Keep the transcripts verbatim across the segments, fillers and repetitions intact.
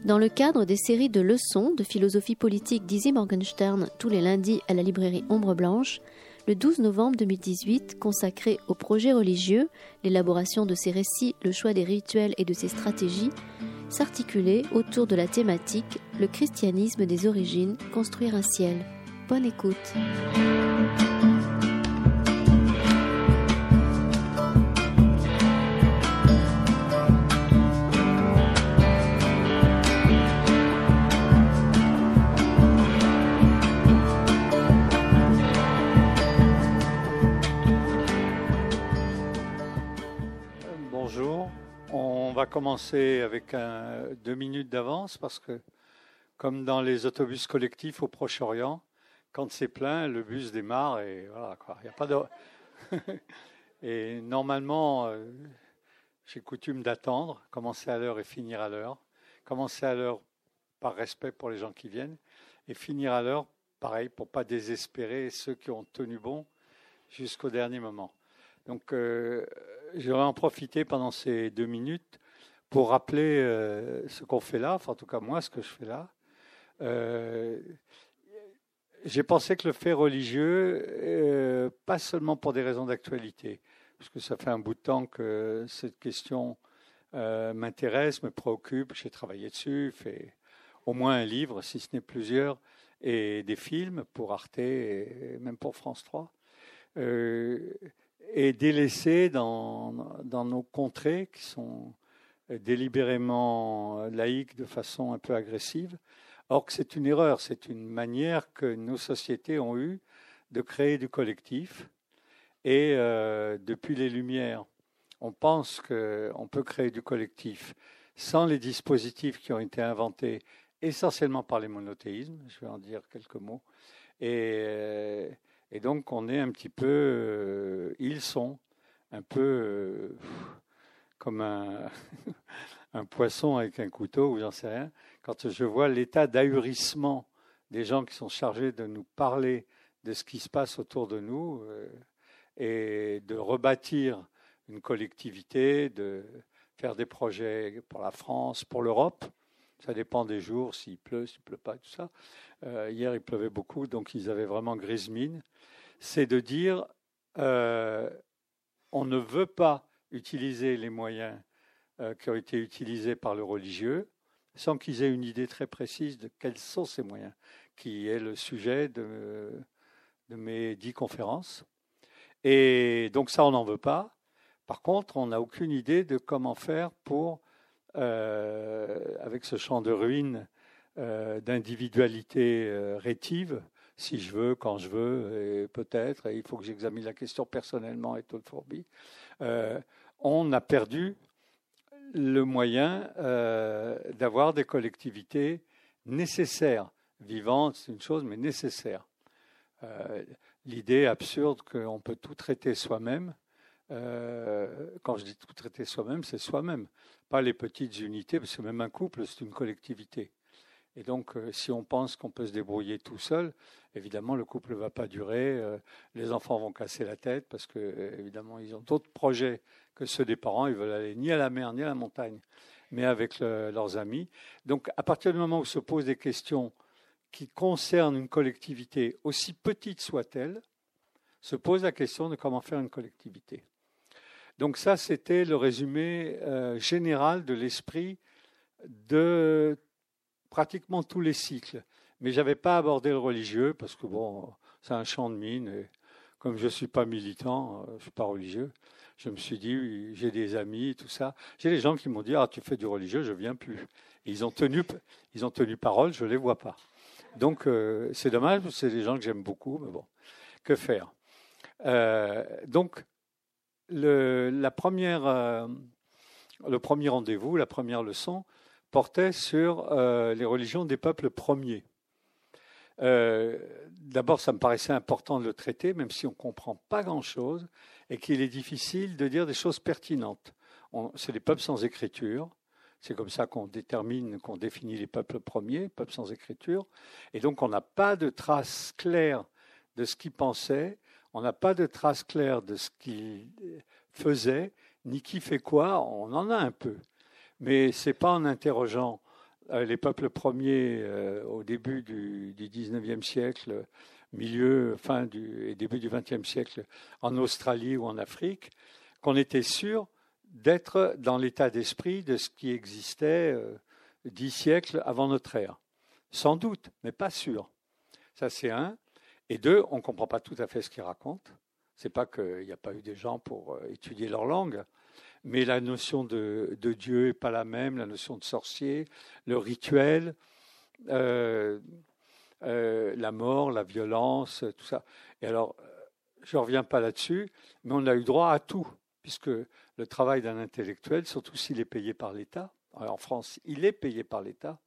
Dans le cadre des séries de leçons de philosophie politique d'Isy Morgensztern tous les lundis à la librairie Ombre Blanche, le douze novembre deux mille dix-huit, consacré aux projets religieux, l'élaboration de ses récits, le choix des rituels et de ses stratégies, s'articulait autour de la thématique « Le christianisme des origines, construire un ciel ». Bonne écoute. On va commencer avec un, deux minutes d'avance parce que, comme dans les autobus collectifs au Proche-Orient, quand c'est plein, le bus démarre et voilà quoi. Il y a pas de... Et normalement, euh, j'ai coutume d'attendre, commencer à l'heure et finir à l'heure. Commencer à l'heure par respect pour les gens qui viennent et finir à l'heure, pareil, pour pas désespérer ceux qui ont tenu bon jusqu'au dernier moment. Donc, euh, j'aurais en profité pendant ces deux minutes pour rappeler euh, ce qu'on fait là, enfin en tout cas moi ce que je fais là. Euh, j'ai pensé que le fait religieux, euh, pas seulement pour des raisons d'actualité, parce que ça fait un bout de temps que cette question euh, m'intéresse, me préoccupe, j'ai travaillé dessus, fait au moins un livre, si ce n'est plusieurs, et des films pour Arte et même pour France trois. Euh, et délaissés dans, dans nos contrées qui sont délibérément laïques de façon un peu agressive. Or que c'est une erreur, c'est une manière que nos sociétés ont eue de créer du collectif. Et euh, depuis les Lumières, on pense qu'on peut créer du collectif sans les dispositifs qui ont été inventés essentiellement par les monothéismes, je vais en dire quelques mots, et... Euh, Et donc, on est un petit peu, euh, ils sont un peu euh, comme un, un poisson avec un couteau, ou j'en sais rien. Quand je vois l'état d'ahurissement des gens qui sont chargés de nous parler de ce qui se passe autour de nous euh, et de rebâtir une collectivité, de faire des projets pour la France, pour l'Europe. Ça dépend des jours, s'il pleut, s'il ne pleut pas, tout ça. Euh, hier, il pleuvait beaucoup, donc ils avaient vraiment grise mine. C'est de dire, euh, on ne veut pas utiliser les moyens euh, qui ont été utilisés par le religieux, sans qu'ils aient une idée très précise de quels sont ces moyens, qui est le sujet de, de mes dix conférences. Et donc ça, on n'en veut pas. Par contre, on n'a aucune idée de comment faire pour... Euh, avec ce champ de ruines euh, d'individualité euh, rétive, si je veux, quand je veux, et peut-être, et il faut que j'examine la question personnellement et tout le fourbi, euh, on a perdu le moyen euh, d'avoir des collectivités nécessaires, vivantes, c'est une chose, mais nécessaires. Euh, l'idée absurde qu'on peut tout traiter soi-même. Euh, quand je dis tout traiter soi-même, c'est soi-même, pas les petites unités, parce que même un couple, c'est une collectivité. Et donc, euh, si on pense qu'on peut se débrouiller tout seul, évidemment, le couple ne va pas durer, euh, les enfants vont casser la tête, parce que euh, évidemment, ils ont d'autres projets que ceux des parents, ils veulent aller ni à la mer, ni à la montagne, mais avec le, leurs amis. Donc, à partir du moment où se posent des questions qui concernent une collectivité, aussi petite soit-elle, se pose la question de comment faire une collectivité. Donc ça, c'était le résumé euh, général de l'esprit de pratiquement tous les cycles. Mais je n'avais pas abordé le religieux, parce que bon, c'est un champ de mine. Et comme je ne suis pas militant, euh, je ne suis pas religieux, je me suis dit, j'ai des amis, tout ça. J'ai des gens qui m'ont dit, ah, tu fais du religieux, je ne viens plus. Et ils ont tenu, ils ont tenu parole, je ne les vois pas. Donc euh, c'est dommage, parce que c'est des gens que j'aime beaucoup, mais bon, que faire ? Euh, donc, le, la première, euh, le premier rendez-vous, la première leçon portait sur euh, les religions des peuples premiers. Euh, d'abord, ça me paraissait important de le traiter, même si on ne comprend pas grand-chose et qu'il est difficile de dire des choses pertinentes. On, c'est des peuples sans écriture. C'est comme ça qu'on détermine, qu'on définit les peuples premiers, peuples sans écriture. Et donc, on n'a pas de traces claires de ce qu'ils pensaient. On n'a pas de traces claires de ce qu'il faisait, ni qui fait quoi, on en a un peu. mais ce n'est pas en interrogeant les peuples premiers euh, au début du, du dix-neuvième siècle, milieu, fin du, et début du vingtième siècle, en Australie ou en Afrique, qu'on était sûr d'être dans l'état d'esprit de ce qui existait euh, dix siècles avant notre ère. Sans doute, mais pas sûr. Ça, c'est un. Et deux, on ne comprend pas tout à fait ce qu'ils racontent. Ce n'est pas qu'il n'y a pas eu des gens pour euh, étudier leur langue, mais la notion de, de Dieu n'est pas la même, la notion de sorcier, le rituel, euh, euh, la mort, la violence, tout ça. Et alors, je ne reviens pas là-dessus, mais on a eu droit à tout, puisque le travail d'un intellectuel, surtout s'il est payé par l'État, en France, il est payé par l'État,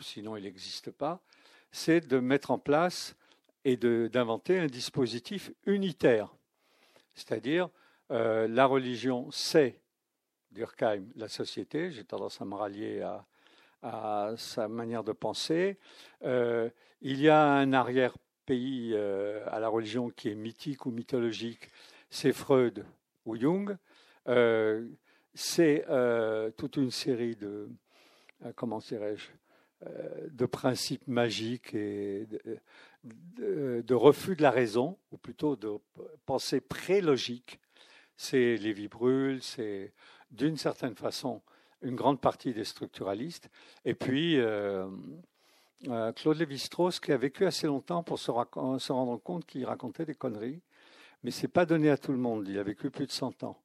sinon il n'existe pas, c'est de mettre en place et de, d'inventer un dispositif unitaire, c'est-à-dire Euh, la religion, c'est Durkheim, la société. J'ai tendance à me rallier à, à sa manière de penser. Euh, il y a un arrière-pays euh, à la religion qui est mythique ou mythologique. C'est Freud ou Jung. Euh, c'est euh, toute une série de euh, comment dirais-je euh, de principes magiques et de, de, de refus de la raison, ou plutôt de pensée prélogique. C'est Lévi Brühl, c'est d'une certaine façon une grande partie des structuralistes. Et puis, euh, euh, Claude Lévi-Strauss, qui a vécu assez longtemps pour se, rac- se rendre compte qu'il racontait des conneries, mais ce n'est pas donné à tout le monde, il a vécu plus de cent ans.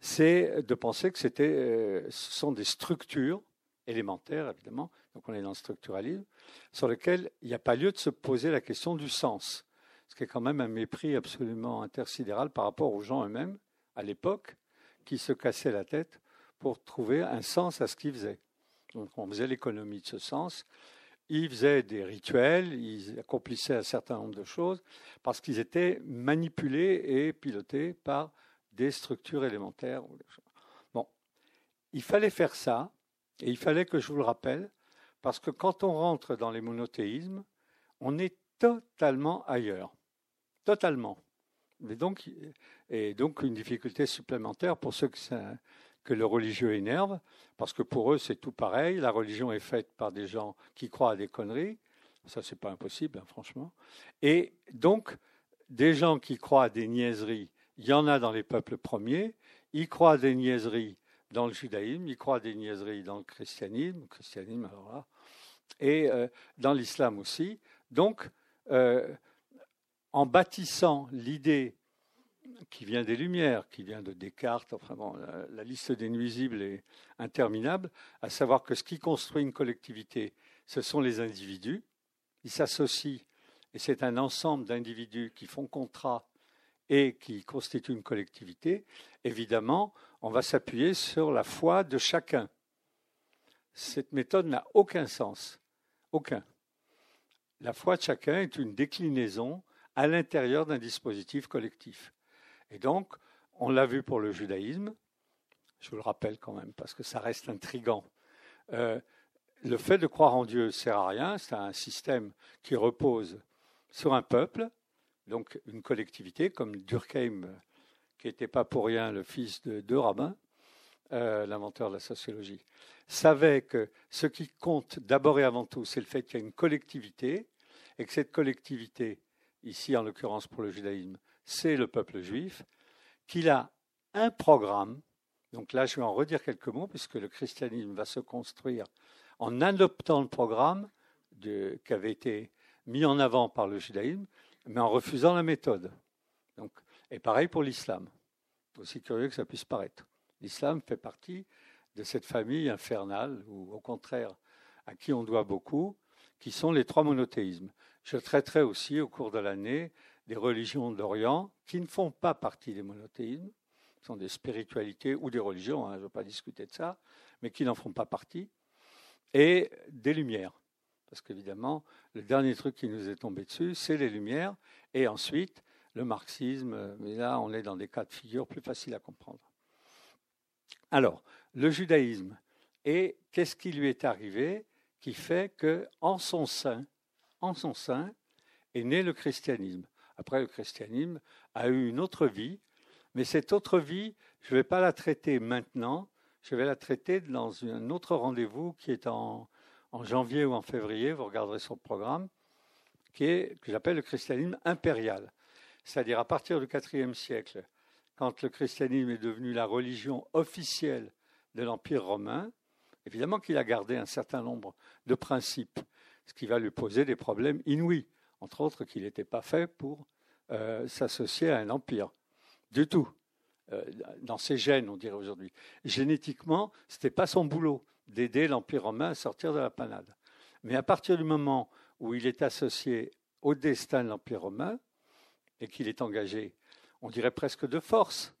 C'est de penser que c'était, euh, ce sont des structures élémentaires, évidemment, donc on est dans le structuralisme, sur lesquelles il n'y a pas lieu de se poser la question du sens, ce qui est quand même un mépris absolument intersidéral par rapport aux gens eux-mêmes, à l'époque, qui se cassaient la tête pour trouver un sens à ce qu'ils faisaient. Donc on faisait l'économie de ce sens. Ils faisaient des rituels, ils accomplissaient un certain nombre de choses parce qu'ils étaient manipulés et pilotés par des structures élémentaires. Bon, il fallait faire ça, et il fallait que je vous le rappelle, parce que quand on rentre dans les monothéismes, on est totalement ailleurs. Totalement. Et donc, et donc une difficulté supplémentaire pour ceux que, ça, que le religieux énerve, parce que pour eux c'est tout pareil, la religion est faite par des gens qui croient à des conneries, ça c'est pas impossible hein, franchement, et donc des gens qui croient à des niaiseries, il y en a dans les peuples premiers, ils croient à des niaiseries dans le judaïsme, ils croient à des niaiseries dans le christianisme, christianisme alors là, et euh, dans l'islam aussi, donc euh, en bâtissant l'idée qui vient des Lumières, qui vient de Descartes, enfin bon, la, la liste des nuisibles est interminable, à savoir que ce qui construit une collectivité, ce sont les individus, ils s'associent, et c'est un ensemble d'individus qui font contrat et qui constituent une collectivité. Évidemment, on va s'appuyer sur la foi de chacun. Cette méthode n'a aucun sens, aucun. La foi de chacun est une déclinaison à l'intérieur d'un dispositif collectif. Et donc, on l'a vu pour le judaïsme, je vous le rappelle quand même, parce que ça reste intriguant. Euh, le fait de croire en Dieu ne sert à rien, c'est un système qui repose sur un peuple, donc une collectivité, comme Durkheim, qui n'était pas pour rien le fils de deux rabbins, euh, l'inventeur de la sociologie, savait que ce qui compte d'abord et avant tout, c'est le fait qu'il y a une collectivité, et que cette collectivité, ici en l'occurrence pour le judaïsme, c'est le peuple juif, qu'il a un programme. Donc là, je vais en redire quelques mots, puisque le christianisme va se construire en adoptant le programme de, qui avait été mis en avant par le judaïsme, mais en refusant la méthode. Donc, et pareil pour l'islam, aussi curieux que ça puisse paraître. L'islam fait partie de cette famille infernale, ou au contraire, à qui on doit beaucoup, qui sont les trois monothéismes. Je traiterai aussi, au cours de l'année, des religions d'Orient qui ne font pas partie des monothéismes, qui sont des spiritualités ou des religions, hein, je ne veux pas discuter de ça, mais qui n'en font pas partie, et des Lumières. Parce qu'évidemment, le dernier truc qui nous est tombé dessus, c'est les Lumières, et ensuite le marxisme, mais là on est dans des cas de figure plus faciles à comprendre. Alors, le judaïsme, et qu'est-ce qui lui est arrivé qui fait qu'en son sein, en son sein, est né le christianisme. Après, le christianisme a eu une autre vie, mais cette autre vie, je ne vais pas la traiter maintenant, Je vais la traiter dans un autre rendez-vous qui est en, en janvier ou en février, vous regarderez sur le programme, qui est, que j'appelle le christianisme impérial. C'est-à-dire à partir du quatrième siècle, quand le christianisme est devenu la religion officielle de l'Empire romain, évidemment qu'il a gardé un certain nombre de principes, ce qui va lui poser des problèmes inouïs, entre autres qu'il n'était pas fait pour euh, s'associer à un empire, du tout, euh, dans ses gènes, on dirait aujourd'hui. Génétiquement, ce n'était pas son boulot d'aider l'Empire romain à sortir de la panade. Mais à partir du moment où il est associé au destin de l'Empire romain et qu'il est engagé, on dirait presque de force,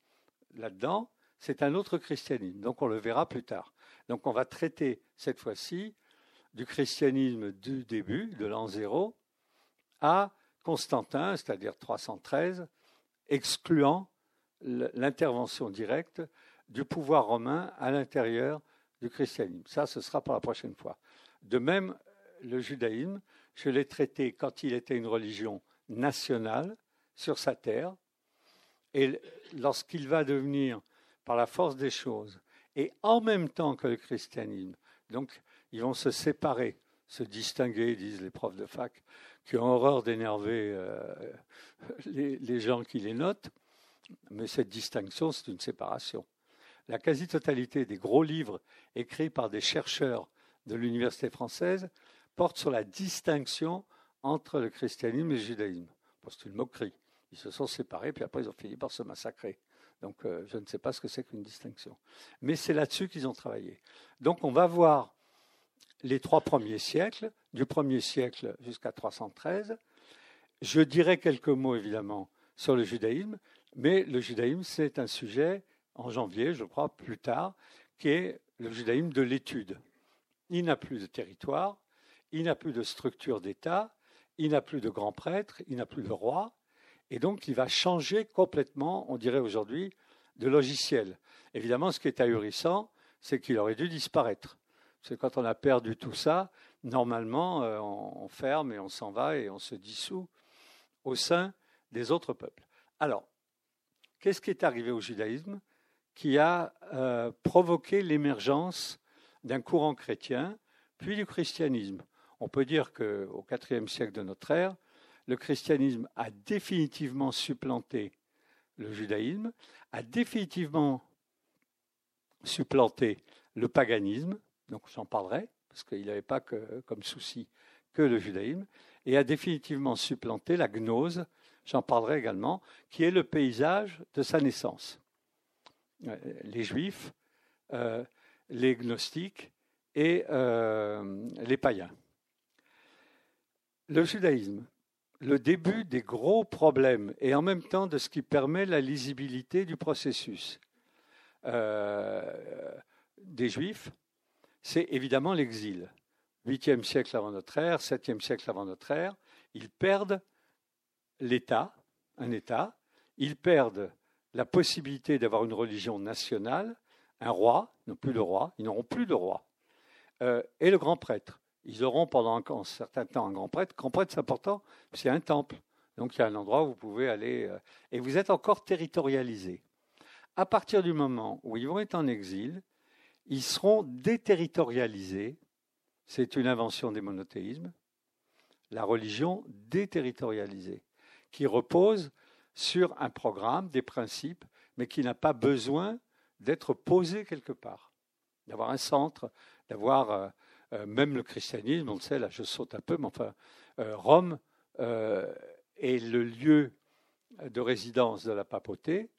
là-dedans, c'est un autre christianisme, donc on le verra plus tard. Donc on va traiter cette fois-ci du christianisme du début, de l'an zéro, à Constantin, c'est-à-dire trois cent treize, excluant l'intervention directe du pouvoir romain à l'intérieur du christianisme. Ça, ce sera pour la prochaine fois. De même, le judaïsme, je l'ai traité quand il était une religion nationale sur sa terre, et lorsqu'il va devenir, par la force des choses, et en même temps que le christianisme, donc ils vont se séparer, se distinguer, disent les profs de fac, qui ont horreur d'énerver euh, les, les gens qui les notent, mais cette distinction, c'est une séparation. La quasi-totalité des gros livres écrits par des chercheurs de l'université française portent sur la distinction entre le christianisme et le judaïsme. Bon, c'est une moquerie. Ils se sont séparés, puis après ils ont fini par se massacrer. Donc euh, je ne sais pas ce que c'est qu'une distinction. Mais c'est là-dessus qu'ils ont travaillé. Donc on va voir les trois premiers siècles, du premier siècle jusqu'à trois cent treize. Je dirai quelques mots, évidemment, sur le judaïsme, mais le judaïsme, c'est un sujet, en janvier, je crois, plus tard, qui est le judaïsme de l'étude. Il n'a plus de territoire, il n'a plus de structure d'État, il n'a plus de grand prêtre, il n'a plus de roi, et donc il va changer complètement, on dirait aujourd'hui, de logiciel. Évidemment, ce qui est ahurissant, c'est qu'il aurait dû disparaître. Parce que quand on a perdu tout ça, normalement, on, on ferme et on s'en va et on se dissout au sein des autres peuples. Alors, qu'est-ce qui est arrivé au judaïsme qui a euh, provoqué l'émergence d'un courant chrétien, puis du christianisme? On peut dire qu'au quatrième siècle de notre ère, le christianisme a définitivement supplanté le judaïsme, a définitivement supplanté le paganisme, donc j'en parlerai, parce qu'il n'avait pas que, comme souci que le judaïsme, et a définitivement supplanté la gnose, j'en parlerai également, qui est le paysage de sa naissance. Les juifs, euh, les gnostiques et euh, les païens. Le judaïsme, le début des gros problèmes et en même temps de ce qui permet la lisibilité du processus euh, des juifs, c'est évidemment l'exil. huitième siècle avant notre ère, septième siècle avant notre ère, ils perdent l'État, un État, ils perdent la possibilité d'avoir une religion nationale, un roi, ils n'ont plus de roi, ils n'auront plus de roi, euh, et le grand prêtre. Ils auront pendant un certain temps un grand prêtre. Grand prêtre, c'est important, c'est un temple. Donc il y a un endroit où vous pouvez aller, euh, et vous êtes encore territorialisés. À partir du moment où ils vont être en exil, ils seront déterritorialisés. C'est une invention des monothéismes, la religion déterritorialisée, qui repose sur un programme, des principes, mais qui n'a pas besoin d'être posé quelque part, d'avoir un centre, d'avoir euh, euh, même le christianisme, on le sait, là je saute un peu, mais enfin, euh, Rome euh, est le lieu de résidence de la papauté,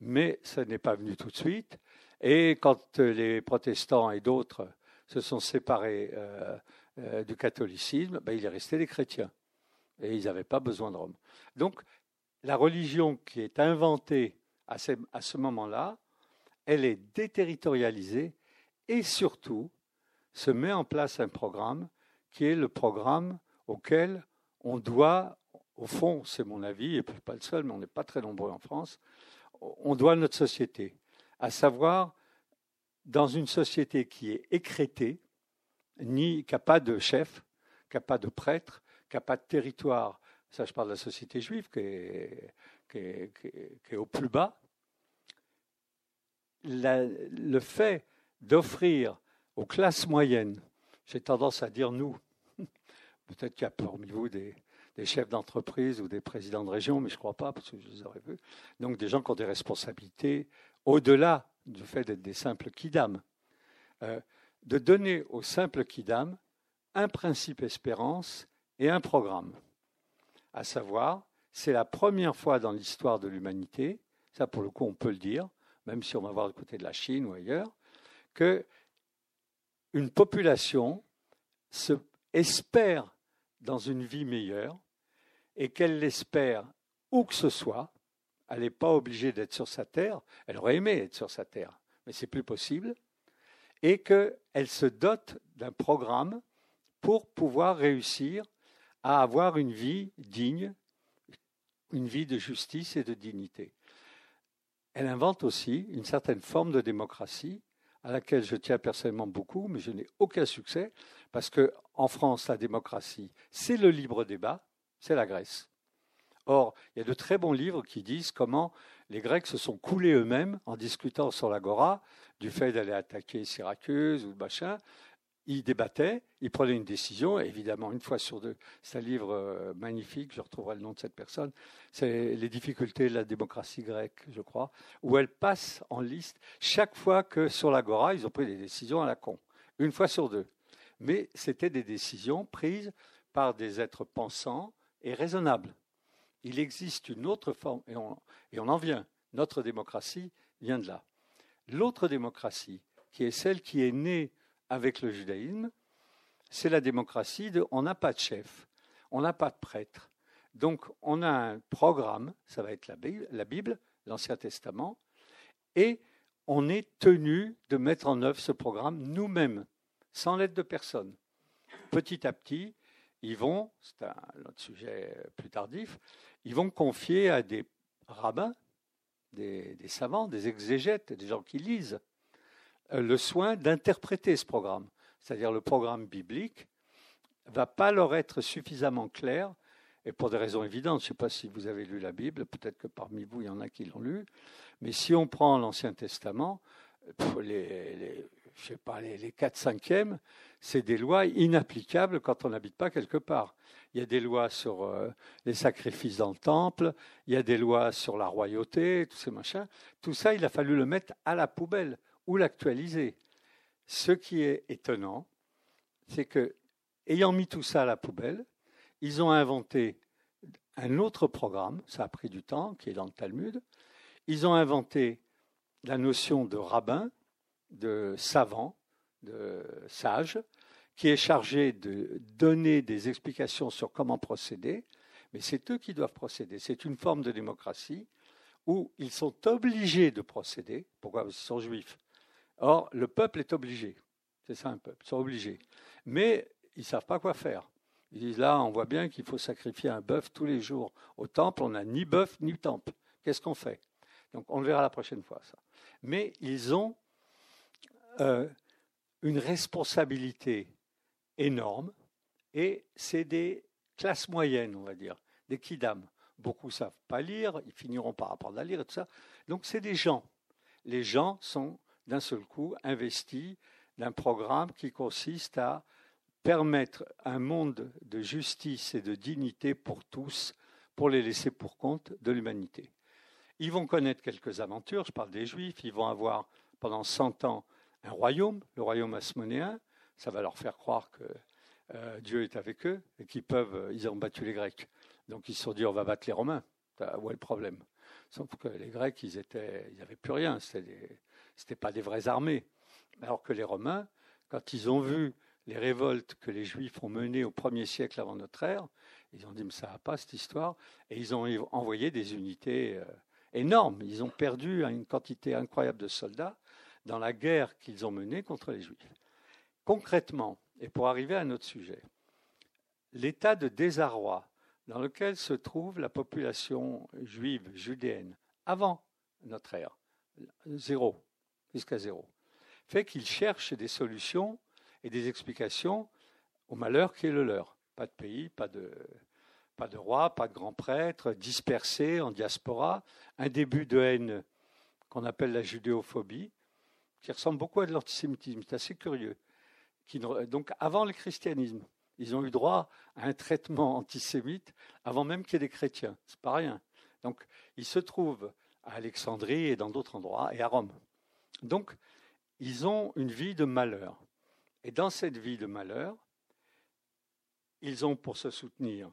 mais ça n'est pas venu tout de suite. Et quand les protestants et d'autres se sont séparés euh, euh, du catholicisme, ben, il est resté des chrétiens. Et ils n'avaient pas besoin de Rome. Donc, la religion qui est inventée à ce, à ce moment-là, elle est déterritorialisée et surtout se met en place un programme qui est le programme auquel on doit, au fond, c'est mon avis, et pas le seul, mais on n'est pas très nombreux en France, on doit notre société. À savoir, dans une société qui est écrétée, ni, qui n'a pas de chef, qui n'a pas de prêtre, qui n'a pas de territoire. Ça, je parle de la société juive qui est, qui est, qui est, qui est au plus bas. La, le fait d'offrir aux classes moyennes, j'ai tendance à dire nous, peut-être qu'il y a parmi vous des, des chefs d'entreprise ou des présidents de région, mais je ne crois pas, parce que je les aurais vus, donc des gens qui ont des responsabilités au-delà du fait d'être des simples kidam, euh, de donner aux simples kidam un principe espérance et un programme, à savoir, c'est la première fois dans l'histoire de l'humanité, ça pour le coup on peut le dire, même si on va voir du côté de la Chine ou ailleurs, qu'une population se espère dans une vie meilleure et qu'elle l'espère où que ce soit. Elle n'est pas obligée d'être sur sa terre, elle aurait aimé être sur sa terre, mais c'est plus possible, et qu'elle se dote d'un programme pour pouvoir réussir à avoir une vie digne, une vie de justice et de dignité. Elle invente aussi une certaine forme de démocratie à laquelle je tiens personnellement beaucoup, mais je n'ai aucun succès, parce qu'en France, la démocratie, c'est le libre débat, c'est la Grèce. Or, il y a de très bons livres qui disent comment les Grecs se sont coulés eux-mêmes en discutant sur l'agora du fait d'aller attaquer Syracuse ou le machin. Ils débattaient, ils prenaient une décision, et évidemment, une fois sur deux. C'est un livre magnifique, je retrouverai le nom de cette personne. C'est Les difficultés de la démocratie grecque, je crois, où elle passe en liste chaque fois que sur l'agora, ils ont pris des décisions à la con, une fois sur deux. Mais c'était des décisions prises par des êtres pensants et raisonnables. Il existe une autre forme, et on, et on en vient. Notre démocratie vient de là. L'autre démocratie, qui est celle qui est née avec le judaïsme, c'est la démocratie de on n'a pas de chef, on n'a pas de prêtre. Donc on a un programme, ça va être la Bible, la Bible, l'Ancien Testament, et on est tenu de mettre en œuvre ce programme nous-mêmes, sans l'aide de personne. Petit à petit, ils vont, c'est un autre sujet plus tardif, ils vont confier à des rabbins, des, des savants, des exégètes, des gens qui lisent, le soin d'interpréter ce programme. C'est-à-dire le programme biblique ne va pas leur être suffisamment clair, et pour des raisons évidentes, je ne sais pas si vous avez lu la Bible, peut-être que parmi vous, il y en a qui l'ont lu, mais si on prend l'Ancien Testament, les, les, je sais pas, les, les quatre cinquièmes, c'est des lois inapplicables quand on n'habite pas quelque part. Il y a des lois sur euh, les sacrifices dans le temple, il y a des lois sur la royauté, tous ces machins. Tout ça, il a fallu le mettre à la poubelle, ou l'actualiser. Ce qui est étonnant, c'est que, ayant mis tout ça à la poubelle, ils ont inventé un autre programme, ça a pris du temps, qui est dans le Talmud. Ils ont inventé la notion de rabbin, de savant, de sage, qui est chargé de donner des explications sur comment procéder, mais c'est eux qui doivent procéder. C'est une forme de démocratie où ils sont obligés de procéder. Pourquoi ? Parce qu'ils sont juifs. Or, le peuple est obligé. C'est ça un peuple, ils sont obligés. Mais ils ne savent pas quoi faire. Ils disent là, on voit bien qu'il faut sacrifier un bœuf tous les jours au temple. On n'a ni bœuf ni temple. Qu'est-ce qu'on fait ? Donc, on le verra la prochaine fois, ça. Mais ils ont euh, une responsabilité énorme et c'est des classes moyennes, on va dire, des kidam. Beaucoup ne savent pas lire, ils finiront par apprendre à lire et tout ça. Donc, c'est des gens. Les gens sont d'un seul coup investi d'un programme qui consiste à permettre un monde de justice et de dignité pour tous, pour les laisser pour compte de l'humanité. Ils vont connaître quelques aventures, je parle des Juifs, ils vont avoir pendant cent ans un royaume, le royaume hasmonéen, ça va leur faire croire que euh, Dieu est avec eux, et qu'ils peuvent, ils ont battu les Grecs, donc ils se sont dit on va battre les Romains, où est le problème ? Sauf que les Grecs, ils étaient, ils n'avaient plus rien, c'était des... C'était pas des vraies armées. Alors que les Romains, quand ils ont vu les révoltes que les Juifs ont menées au premier siècle avant notre ère, ils ont dit « mais ça va pas cette histoire » et ils ont envoyé des unités énormes. Ils ont perdu une quantité incroyable de soldats dans la guerre qu'ils ont menée contre les Juifs. Concrètement, et pour arriver à notre sujet, l'état de désarroi dans lequel se trouve la population juive, judéenne, avant notre ère, zéro, jusqu'à zéro, fait qu'ils cherchent des solutions et des explications au malheur qui est le leur. Pas de pays, pas de, pas de roi, pas de grand prêtre, dispersés en diaspora, un début de haine qu'on appelle la judéophobie, qui ressemble beaucoup à de l'antisémitisme, c'est assez curieux. Qui, donc avant le christianisme, ils ont eu droit à un traitement antisémite avant même qu'il y ait des chrétiens, c'est pas rien. Donc ils se trouvent à Alexandrie et dans d'autres endroits, et à Rome. Donc ils ont une vie de malheur. Et dans cette vie de malheur, ils ont pour se soutenir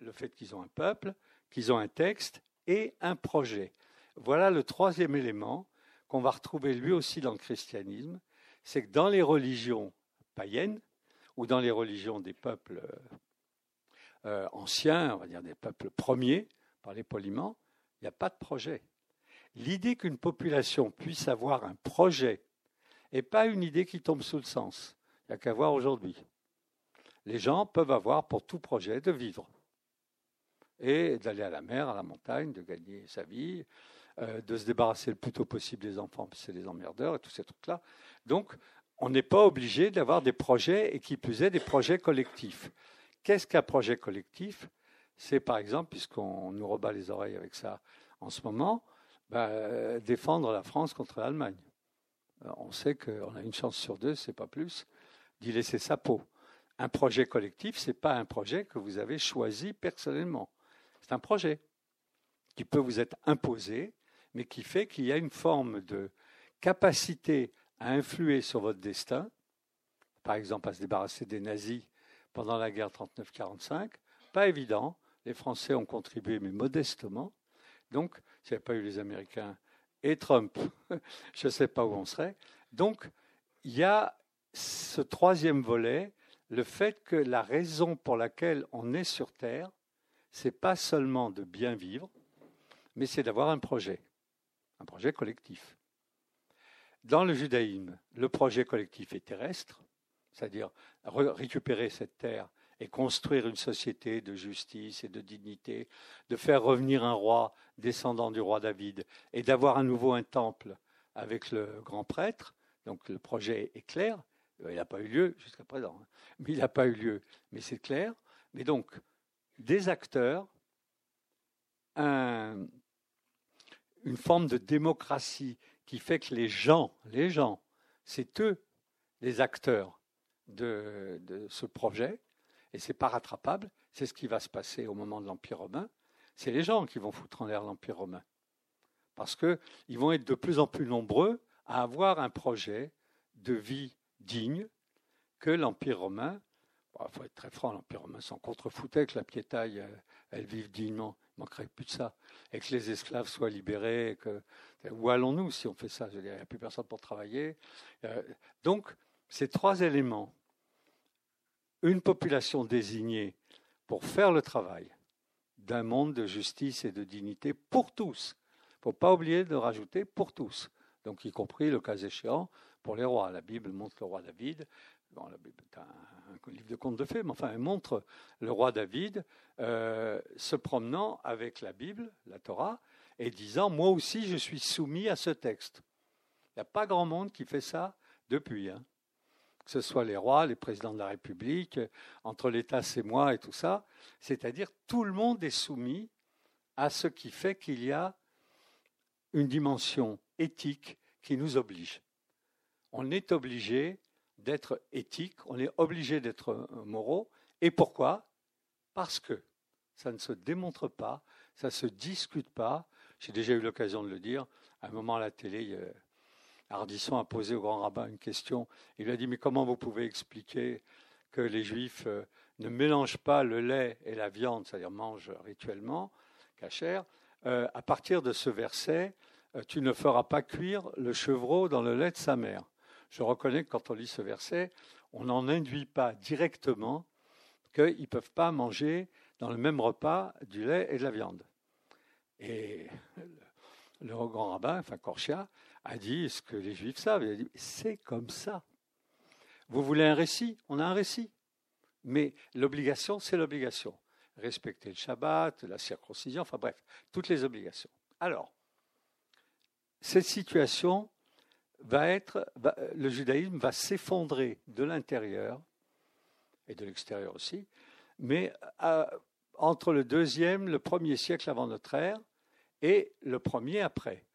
le fait qu'ils ont un peuple, qu'ils ont un texte et un projet. Voilà le troisième élément qu'on va retrouver lui aussi dans le christianisme, c'est que dans les religions païennes ou dans les religions des peuples euh, anciens, on va dire des peuples premiers, parlez poliment, il n'y a pas de projet. L'idée qu'une population puisse avoir un projet n'est pas une idée qui tombe sous le sens. Il n'y a qu'à voir aujourd'hui. Les gens peuvent avoir pour tout projet de vivre et d'aller à la mer, à la montagne, de gagner sa vie, euh, de se débarrasser le plus tôt possible des enfants, parce que c'est des emmerdeurs et tous ces trucs-là. Donc, on n'est pas obligé d'avoir des projets et qui plus est des projets collectifs. Qu'est-ce qu'un projet collectif ? C'est par exemple, puisqu'on nous rebat les oreilles avec ça en ce moment, bah, défendre la France contre l'Allemagne. On sait qu'on a une chance sur deux, c'est pas plus, d'y laisser sa peau. Un projet collectif, ce n'est pas un projet que vous avez choisi personnellement. C'est un projet qui peut vous être imposé, mais qui fait qu'il y a une forme de capacité à influer sur votre destin, par exemple à se débarrasser des nazis pendant la guerre trente-neuf quarante-cinq. Pas évident, les Français ont contribué, mais modestement. Donc, s'il n'y avait pas eu les Américains et Trump, je ne sais pas où on serait. Donc, il y a ce troisième volet, le fait que la raison pour laquelle on est sur Terre, ce n'est pas seulement de bien vivre, mais c'est d'avoir un projet, un projet collectif. Dans le judaïsme, le projet collectif est terrestre, c'est-à-dire récupérer cette terre et construire une société de justice et de dignité, de faire revenir un roi descendant du roi David et d'avoir à nouveau un temple avec le grand prêtre. Donc le projet est clair, il n'a pas eu lieu jusqu'à présent, hein. mais il n'a pas eu lieu, mais c'est clair. Mais donc, des acteurs, un, une forme de démocratie qui fait que les gens, les gens, c'est eux les acteurs de, de ce projet, et ce n'est pas rattrapable, c'est ce qui va se passer au moment de l'Empire romain, c'est les gens qui vont foutre en l'air l'Empire romain, parce qu'ils vont être de plus en plus nombreux à avoir un projet de vie digne que l'Empire romain. Il faut être très franc, l'Empire romain s'en contrefoutait que la piétaille, elle vive dignement. Il ne manquerait plus de ça. Et que les esclaves soient libérés. Que... Où allons-nous si on fait ça ? Je veux dire, il n'y a plus personne pour travailler. Donc, ces trois éléments, une population désignée pour faire le travail d'un monde de justice et de dignité pour tous. Il ne faut pas oublier de rajouter pour tous. Donc, y compris, le cas échéant, pour les rois. La Bible montre le roi David. Bon, la Bible est un livre de contes de fées, mais enfin, elle montre le roi David euh, se promenant avec la Bible, la Torah, et disant « Moi aussi, je suis soumis à ce texte ». Il n'y a pas grand monde qui fait ça depuis. Hein. Que ce soit les rois, les présidents de la République, entre l'État, c'est moi et tout ça. C'est-à-dire, tout le monde est soumis à ce qui fait qu'il y a une dimension éthique qui nous oblige. On est obligé d'être éthique, on est obligé d'être moraux. Et pourquoi ? Parce que ça ne se démontre pas, ça ne se discute pas. J'ai déjà eu l'occasion de le dire. À un moment, à la télé, Ardisson a posé au grand rabbin une question. Il lui a dit « Mais comment vous pouvez expliquer que les Juifs ne mélangent pas le lait et la viande, c'est-à-dire mangent rituellement, cachère, euh, à partir de ce verset, « Tu ne feras pas cuire le chevreau dans le lait de sa mère ». Je reconnais que quand on lit ce verset, on n'en induit pas directement qu'ils ne peuvent pas manger dans le même repas du lait et de la viande. Et le grand rabbin, enfin Korchia, a dit ce que les Juifs savent. Il a dit, c'est comme ça. Vous voulez un récit ? On a un récit. Mais l'obligation, c'est l'obligation. Respecter le Shabbat, la circoncision, enfin bref, toutes les obligations. Alors, cette situation... Va être, va, le judaïsme va s'effondrer de l'intérieur et de l'extérieur aussi, mais à, entre le deuxième, le premier siècle avant notre ère et le premier après.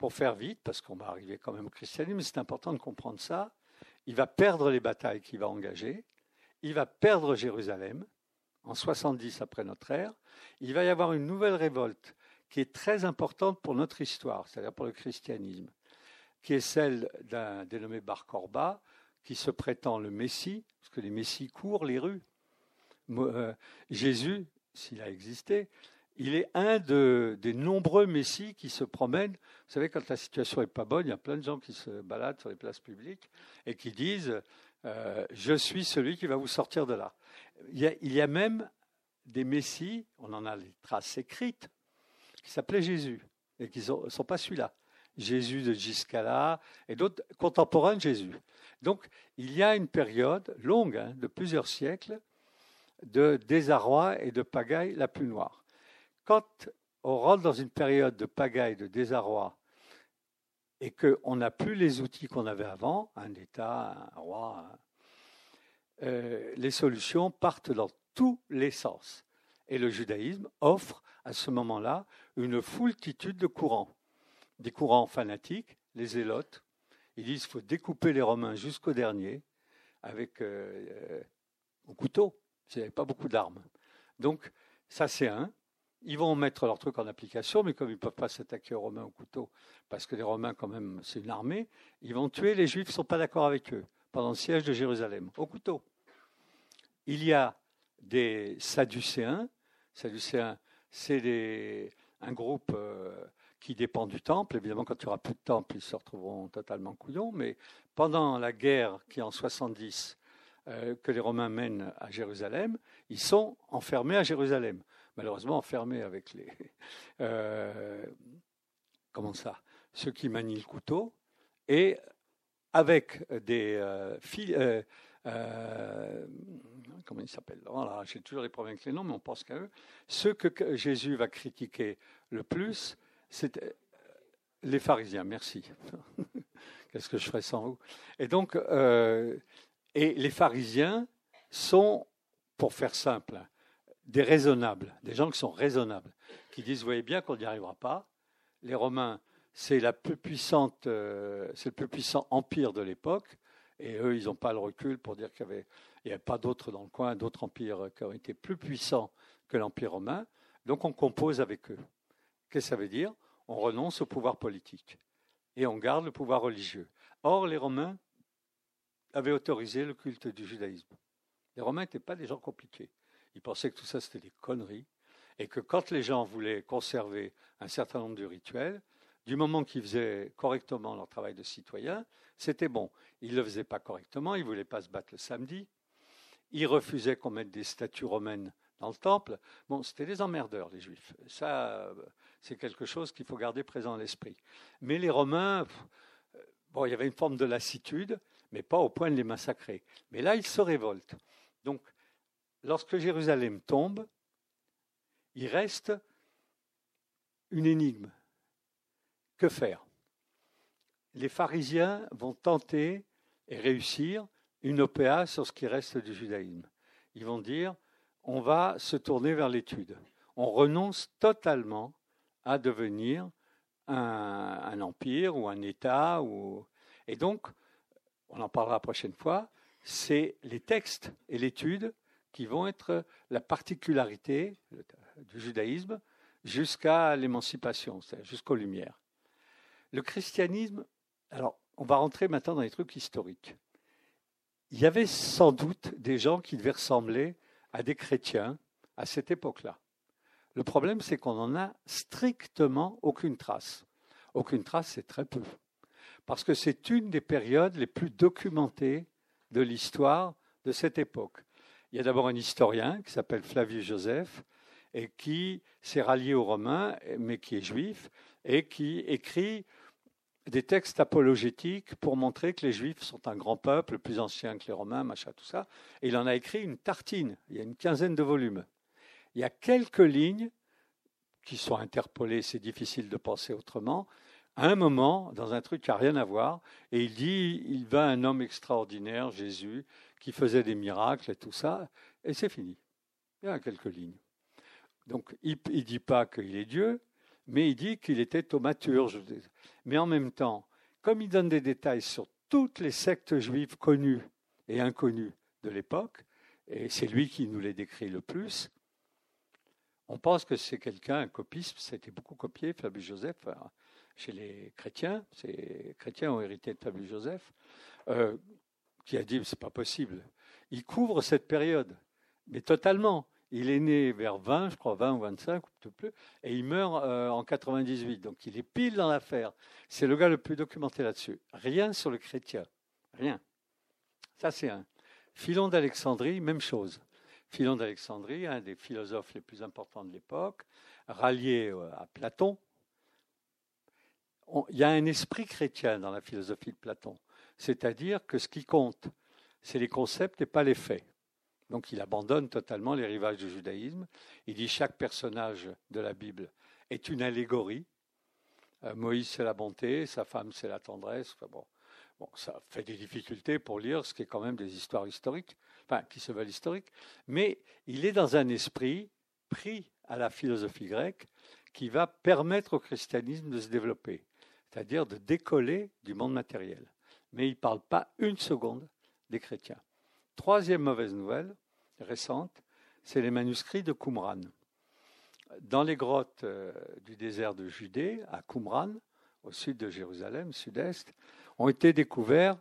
pour faire vite, parce qu'on va arriver quand même au christianisme, c'est important de comprendre ça, il va perdre les batailles qu'il va engager, il va perdre Jérusalem en soixante-dix après notre ère, il va y avoir une nouvelle révolte qui est très importante pour notre histoire, c'est-à-dire pour le christianisme, qui est celle d'un dénommé Bar Kokhba, qui se prétend le Messie, parce que les Messies courent les rues. Euh, Jésus, s'il a existé, il est un de, des nombreux Messies qui se promènent. Vous savez, quand la situation n'est pas bonne, il y a plein de gens qui se baladent sur les places publiques et qui disent euh, « Je suis celui qui va vous sortir de là ». Il y a, il y a même des Messies, on en a les traces écrites, qui s'appelaient Jésus et qui ne sont, sont pas celui-là. Jésus de Giscala et d'autres contemporains de Jésus. Donc, il y a une période longue, hein, de plusieurs siècles, de désarroi et de pagaille la plus noire. Quand on rentre dans une période de pagaille, de désarroi, et qu'on n'a plus les outils qu'on avait avant, un État, un roi, hein, euh, les solutions partent dans tous les sens. Et le judaïsme offre, à ce moment-là, une foultitude de courants. Des courants fanatiques, les zélotes. Ils disent qu'il faut découper les Romains jusqu'au dernier avec euh, au couteau. Ils n'avaient pas beaucoup d'armes. Donc, ça, c'est un. Ils vont mettre leur truc en application, mais comme ils ne peuvent pas s'attaquer aux Romains au couteau, parce que les Romains, quand même, c'est une armée, ils vont tuer les Juifs qui ne sont pas d'accord avec eux pendant le siège de Jérusalem, au couteau. Il y a des Sadducéens. Sadducéens, c'est des, un groupe... Euh, qui dépend du temple. Évidemment, quand il n'y aura plus de temple, ils se retrouveront totalement couillons. Mais pendant la guerre qui est en soixante-dix, euh, que les Romains mènent à Jérusalem, ils sont enfermés à Jérusalem. Malheureusement, enfermés avec les... Euh, comment ça ? Ceux qui manient le couteau. Et avec des... Euh, filles, euh, euh, comment ils s'appellent ? Voilà, j'ai toujours les problèmes avec les noms, mais on pense qu'à eux. Ceux que Jésus va critiquer le plus... C'était les pharisiens, merci. Qu'est-ce que je ferais sans vous ? Et donc, euh, et les pharisiens sont, pour faire simple, des raisonnables, des gens qui sont raisonnables, qui disent, vous voyez bien qu'on n'y arrivera pas. Les Romains, c'est, la plus puissante, euh, c'est le plus puissant empire de l'époque, et eux, ils n'ont pas le recul pour dire qu'il n'y avait, avait pas d'autres dans le coin, d'autres empires qui ont été plus puissants que l'Empire romain, donc on compose avec eux. Qu'est-ce que ça veut dire ? On renonce au pouvoir politique et on garde le pouvoir religieux. Or, les Romains avaient autorisé le culte du judaïsme. Les Romains n'étaient pas des gens compliqués. Ils pensaient que tout ça, c'était des conneries et que quand les gens voulaient conserver un certain nombre de rituels, du moment qu'ils faisaient correctement leur travail de citoyen, c'était bon. Ils ne le faisaient pas correctement, ils ne voulaient pas se battre le samedi. Ils refusaient qu'on mette des statues romaines dans le temple. Bon, c'était des emmerdeurs, les Juifs. Ça, c'est quelque chose qu'il faut garder présent à l'esprit. Mais les Romains, pff, bon, il y avait une forme de lassitude, mais pas au point de les massacrer. Mais là, ils se révoltent. Donc, lorsque Jérusalem tombe, il reste une énigme. Que faire ? Les pharisiens vont tenter et réussir une O P A sur ce qui reste du judaïsme. Ils vont dire... on va se tourner vers l'étude. On renonce totalement à devenir un, un empire ou un État. Ou... Et donc, on en parlera la prochaine fois, c'est les textes et l'étude qui vont être la particularité du judaïsme jusqu'à l'émancipation, c'est-à-dire jusqu'aux Lumières. Le christianisme, alors on va rentrer maintenant dans les trucs historiques. Il y avait sans doute des gens qui devaient ressembler à des chrétiens à cette époque-là. Le problème, c'est qu'on n'en a strictement aucune trace. Aucune trace, c'est très peu. Parce que c'est une des périodes les plus documentées de l'histoire de cette époque. Il y a d'abord un historien qui s'appelle Flavius Josèphe et qui s'est rallié aux Romains, mais qui est juif, et qui écrit des textes apologétiques pour montrer que les Juifs sont un grand peuple, plus ancien que les Romains, machin, tout ça. Et il en a écrit une tartine, il y a une quinzaine de volumes. Il y a quelques lignes qui sont interpolées, c'est difficile de penser autrement, à un moment, dans un truc qui n'a rien à voir, et il dit, il vint un homme extraordinaire, Jésus, qui faisait des miracles et tout ça, et c'est fini. Il y a quelques lignes. Donc, il ne dit pas qu'il est Dieu, mais il dit qu'il était thaumaturge. Mais en même temps, comme il donne des détails sur toutes les sectes juives connues et inconnues de l'époque, et c'est lui qui nous les décrit le plus, on pense que c'est quelqu'un, un copiste, c'était beaucoup copié, Flavius Josèphe, hein, chez les chrétiens, les chrétiens ont hérité de Flavius Josèphe, euh, qui a dit, c'est pas possible. Il couvre cette période, mais totalement. Il est né vers vingt, je crois, vingt ou vingt-cinq, ou plus, et il meurt euh, en quatre-vingt-dix-huit. Donc, il est pile dans l'affaire. C'est le gars le plus documenté là-dessus. Rien sur le chrétien. Rien. Ça, c'est un. Philon d'Alexandrie, même chose. Philon d'Alexandrie, un des philosophes les plus importants de l'époque, rallié à Platon. On, il y a un esprit chrétien dans la philosophie de Platon. C'est-à-dire que ce qui compte, c'est les concepts et pas les faits. Donc, il abandonne totalement les rivages du judaïsme. Il dit chaque personnage de la Bible est une allégorie. Euh, Moïse, c'est la bonté, sa femme, c'est la tendresse. Enfin, bon. Bon, ça fait des difficultés pour lire ce qui est quand même des histoires historiques, enfin, qui se veulent historiques. Mais il est dans un esprit pris à la philosophie grecque qui va permettre au christianisme de se développer, c'est-à-dire de décoller du monde matériel. Mais il ne parle pas une seconde des chrétiens. Troisième mauvaise nouvelle récente, c'est les manuscrits de Qumran. Dans les grottes du désert de Judée, à Qumran, au sud de Jérusalem, sud-est, ont été découverts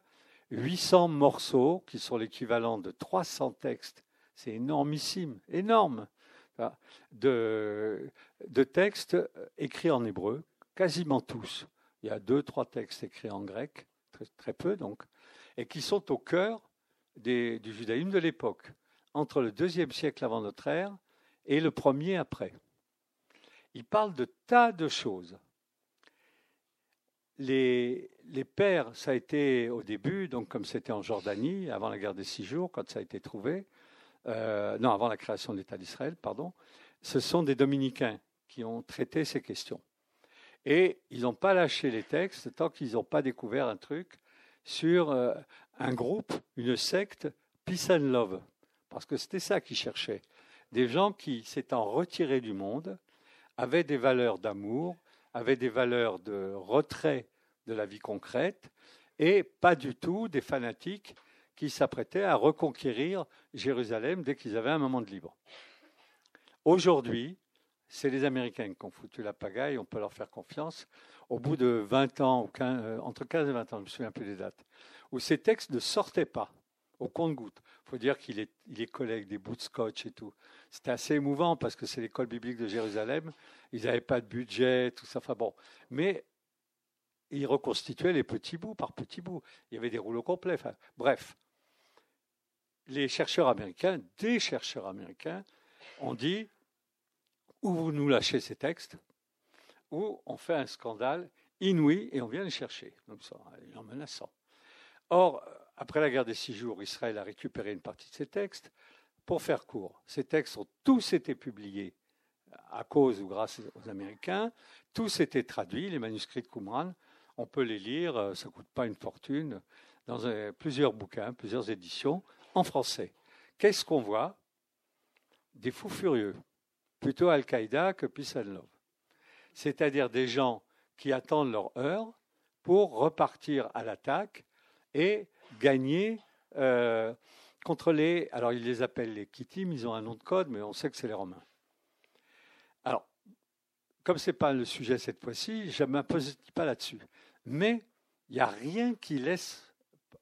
huit cents morceaux qui sont l'équivalent de trois cents textes. C'est énormissime, énorme, de, de textes écrits en hébreu, quasiment tous. Il y a deux, trois textes écrits en grec, très, très peu donc, et qui sont au cœur Des, du judaïsme de l'époque, entre le deuxième siècle avant notre ère et le premier après. Il parle de tas de choses. Les, les pères, ça a été au début, donc comme c'était en Jordanie, avant la guerre des six jours, quand ça a été trouvé, euh, non, avant la création de l'État d'Israël, pardon, ce sont des dominicains qui ont traité ces questions. Et ils n'ont pas lâché les textes tant qu'ils n'ont pas découvert un truc sur euh, un groupe, une secte, peace and love, parce que c'était ça qu'ils cherchaient. Des gens qui, s'étant retirés du monde, avaient des valeurs d'amour, avaient des valeurs de retrait de la vie concrète, et pas du tout des fanatiques qui s'apprêtaient à reconquérir Jérusalem dès qu'ils avaient un moment de libre. Aujourd'hui, c'est les Américains qui ont foutu la pagaille, on peut leur faire confiance. Au bout de vingt ans, ou quinze, entre quinze et vingt ans, je ne me souviens plus des dates, où ces textes ne sortaient pas, au compte-gouttes. Il faut dire qu'il est, il est collé avec des bouts de scotch et tout. C'était assez émouvant parce que c'est l'école biblique de Jérusalem, ils n'avaient pas de budget, tout ça. Enfin bon. Mais ils reconstituaient les petits bouts par petits bouts. Il y avait des rouleaux complets. Enfin, bref, les chercheurs américains, des chercheurs américains, ont dit « ou vous nous lâchez ces textes », où on fait un scandale inouï et on vient les chercher, comme ça, en menaçant. Or, après la guerre des six jours, Israël a récupéré une partie de ces textes. Pour faire court, ces textes ont tous été publiés à cause ou grâce aux Américains, tous étaient traduits, les manuscrits de Qumran, on peut les lire, ça ne coûte pas une fortune, dans plusieurs bouquins, plusieurs éditions, en français. Qu'est-ce qu'on voit? Des fous furieux, plutôt Al-Qaïda que Peace and Love. C'est-à-dire des gens qui attendent leur heure pour repartir à l'attaque et gagner euh, contre les... Alors, ils les appellent les Kittim, ils ont un nom de code, mais on sait que c'est les Romains. Alors, comme ce n'est pas le sujet cette fois-ci, je ne m'appuie pas là-dessus. Mais il n'y a rien qui laisse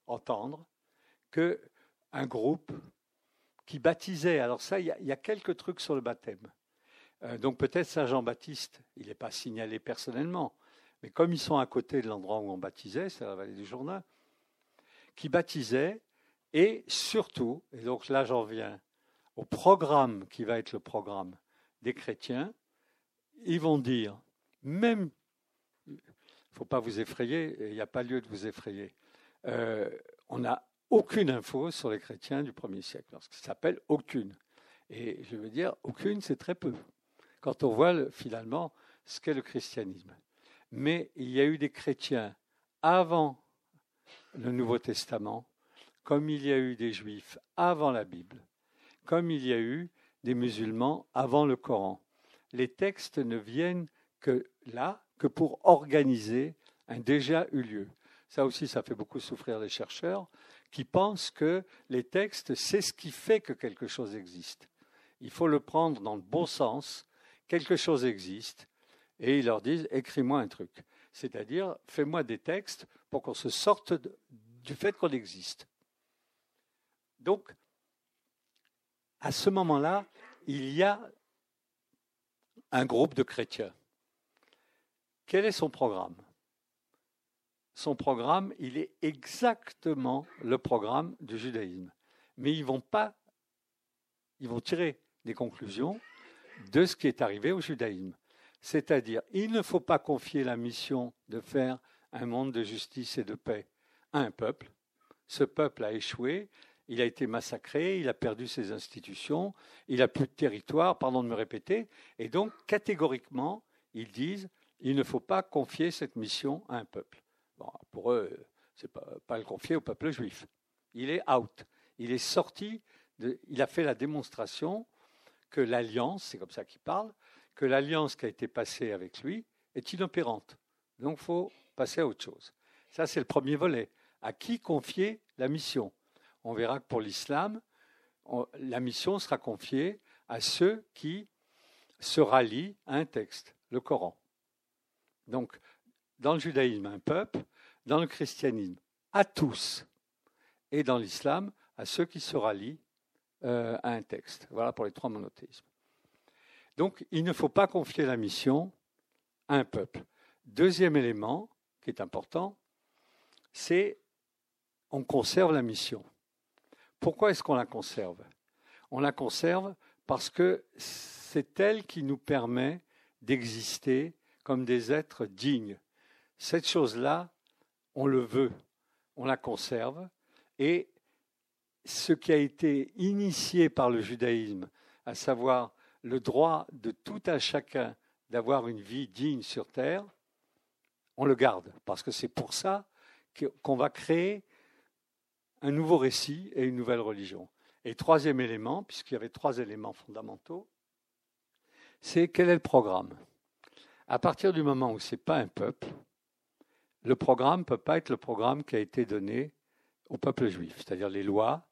entendre qu'un groupe qui baptisait... Alors ça, il y, y a quelques trucs sur le baptême. Donc peut-être Saint Jean-Baptiste, il n'est pas signalé personnellement, mais comme ils sont à côté de l'endroit où on baptisait, c'est la vallée du Jourdain, qui baptisait, et surtout, et donc là j'en viens au programme qui va être le programme des chrétiens, ils vont dire, même, il ne faut pas vous effrayer, il n'y a pas lieu de vous effrayer, euh, on n'a aucune info sur les chrétiens du premier siècle, ce qui s'appelle aucune. Et je veux dire, aucune, c'est très peu. Quand on voit le, finalement ce qu'est le christianisme. Mais il y a eu des chrétiens avant le Nouveau Testament, comme il y a eu des juifs avant la Bible, comme il y a eu des musulmans avant le Coran. Les textes ne viennent que là que pour organiser un déjà eu lieu. Ça aussi, ça fait beaucoup souffrir les chercheurs qui pensent que les textes, c'est ce qui fait que quelque chose existe. Il faut le prendre dans le bon sens. Quelque chose existe et ils leur disent « écris-moi un truc ». C'est-à-dire « fais-moi des textes pour qu'on se sorte du fait qu'on existe ». Donc, à ce moment-là, il y a un groupe de chrétiens. Quel est son programme ? Son programme, il est exactement le programme du judaïsme. Mais ils vont pas, ils vont tirer des conclusions de ce qui est arrivé au judaïsme. C'est-à-dire, il ne faut pas confier la mission de faire un monde de justice et de paix à un peuple. Ce peuple a échoué, il a été massacré, il a perdu ses institutions, il n'a plus de territoire, pardon de me répéter. Et donc, catégoriquement, ils disent, il ne faut pas confier cette mission à un peuple. Bon, pour eux, c'est pas, pas le confier au peuple juif. Il est out, il est sorti, de, il a fait la démonstration que l'alliance, c'est comme ça qu'il parle, que l'alliance qui a été passée avec lui est inopérante. Donc, il faut passer à autre chose. Ça, c'est le premier volet. À qui confier la mission ? On verra que pour l'islam, on, la mission sera confiée à ceux qui se rallient à un texte, le Coran. Donc, dans le judaïsme, un peuple, dans le christianisme, à tous, et dans l'islam, à ceux qui se rallient Euh, à un texte. Voilà pour les trois monothéismes. Donc, il ne faut pas confier la mission à un peuple. Deuxième élément qui est important, c'est on conserve la mission. Pourquoi est-ce qu'on la conserve ? On la conserve parce que c'est elle qui nous permet d'exister comme des êtres dignes. Cette chose-là, on le veut, on la conserve et ce qui a été initié par le judaïsme, à savoir le droit de tout un chacun d'avoir une vie digne sur terre, on le garde, parce que c'est pour ça qu'on va créer un nouveau récit et une nouvelle religion. Et troisième élément, puisqu'il y avait trois éléments fondamentaux, c'est quel est le programme ? À partir du moment où ce n'est pas un peuple, le programme ne peut pas être le programme qui a été donné au peuple juif, c'est-à-dire les lois,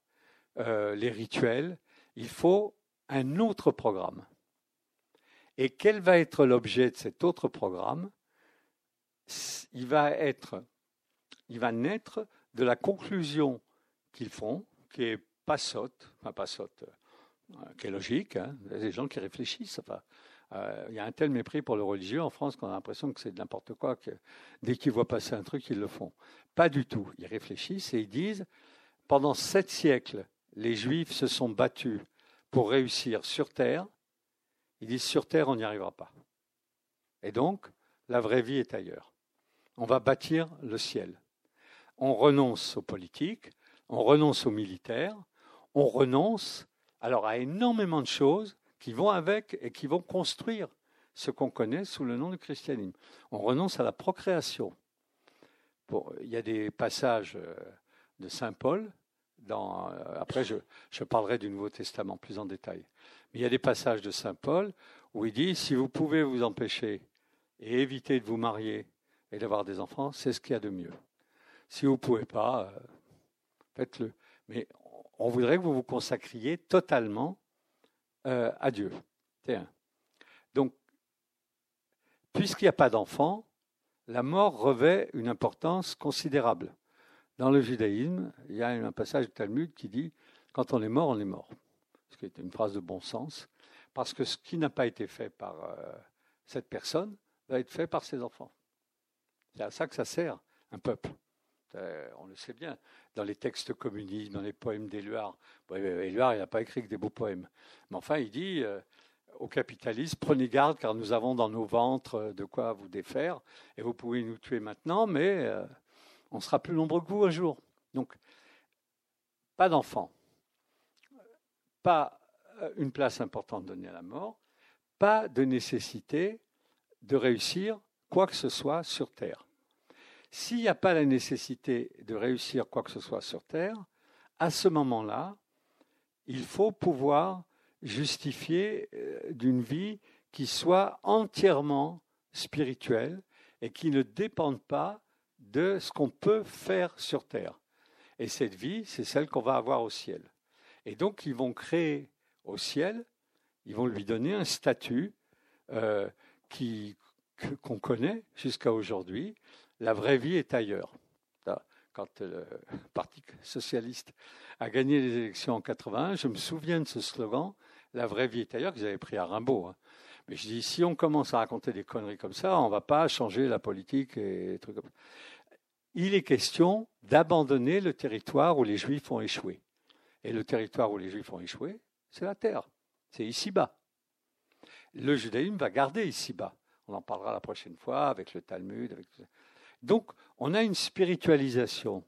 Euh, les rituels, il faut un autre programme. Et quel va être l'objet de cet autre programme ? Il va être, il va naître de la conclusion qu'ils font, qui est pas sotte, enfin pas sotte, euh, qui est logique, hein, des gens qui réfléchissent. Enfin, euh, il y a un tel mépris pour le religieux en France qu'on a l'impression que c'est de n'importe quoi, que dès qu'ils voient passer un truc, ils le font. Pas du tout. Ils réfléchissent et ils disent, pendant sept siècles, les Juifs se sont battus pour réussir sur Terre. Ils disent, sur Terre, on n'y arrivera pas. Et donc, la vraie vie est ailleurs. On va bâtir le ciel. On renonce aux politiques, on renonce aux militaires, on renonce alors à énormément de choses qui vont avec et qui vont construire ce qu'on connaît sous le nom du christianisme. On renonce à la procréation. Bon, il y a des passages de Saint Paul, Dans, euh, après je, je parlerai du Nouveau Testament plus en détail. Mais il y a des passages de Saint Paul où il dit, si vous pouvez vous empêcher et éviter de vous marier et d'avoir des enfants, c'est ce qu'il y a de mieux. Si vous ne pouvez pas, euh, faites-le. Mais on voudrait que vous vous consacriez totalement euh, à Dieu. Tiens. Donc, puisqu'il n'y a pas d'enfants, la mort revêt une importance considérable. Dans le judaïsme, il y a un passage du Talmud qui dit « quand on est mort, on est mort ». Ce qui est une phrase de bon sens, parce que ce qui n'a pas été fait par euh, cette personne va être fait par ses enfants. C'est à ça que ça sert, un peuple. Euh, on le sait bien, dans les textes communistes, dans les poèmes d'Éluard. Bon, Éluard, il n'a pas écrit que des beaux poèmes. Mais enfin, il dit euh, aux capitalistes, prenez garde, car nous avons dans nos ventres de quoi vous défaire, et vous pouvez nous tuer maintenant, mais... Euh, on sera plus nombreux que vous un jour. Donc, pas d'enfants, pas une place importante donnée à la mort, pas de nécessité de réussir quoi que ce soit sur Terre. S'il n'y a pas la nécessité de réussir quoi que ce soit sur Terre, à ce moment-là, il faut pouvoir justifier d'une vie qui soit entièrement spirituelles et qui ne dépendent pas de ce qu'on peut faire sur terre. Et cette vie, c'est celle qu'on va avoir au ciel. Et donc, ils vont créer au ciel, ils vont lui donner un statut euh, qui, que, qu'on connaît jusqu'à aujourd'hui. La vraie vie est ailleurs. Quand le Parti socialiste a gagné les élections en quatre-vingt-un, je me souviens de ce slogan, la vraie vie est ailleurs, qu'ils avaient pris à Rimbaud. Hein. Mais je dis, si on commence à raconter des conneries comme ça, on ne va pas changer la politique et des trucs comme ça. Il est question d'abandonner le territoire où les Juifs ont échoué. Et le territoire où les Juifs ont échoué, c'est la terre. C'est ici-bas. Le judaïsme va garder ici-bas. On en parlera la prochaine fois avec le Talmud, avec tout ça. Donc, on a une spiritualisation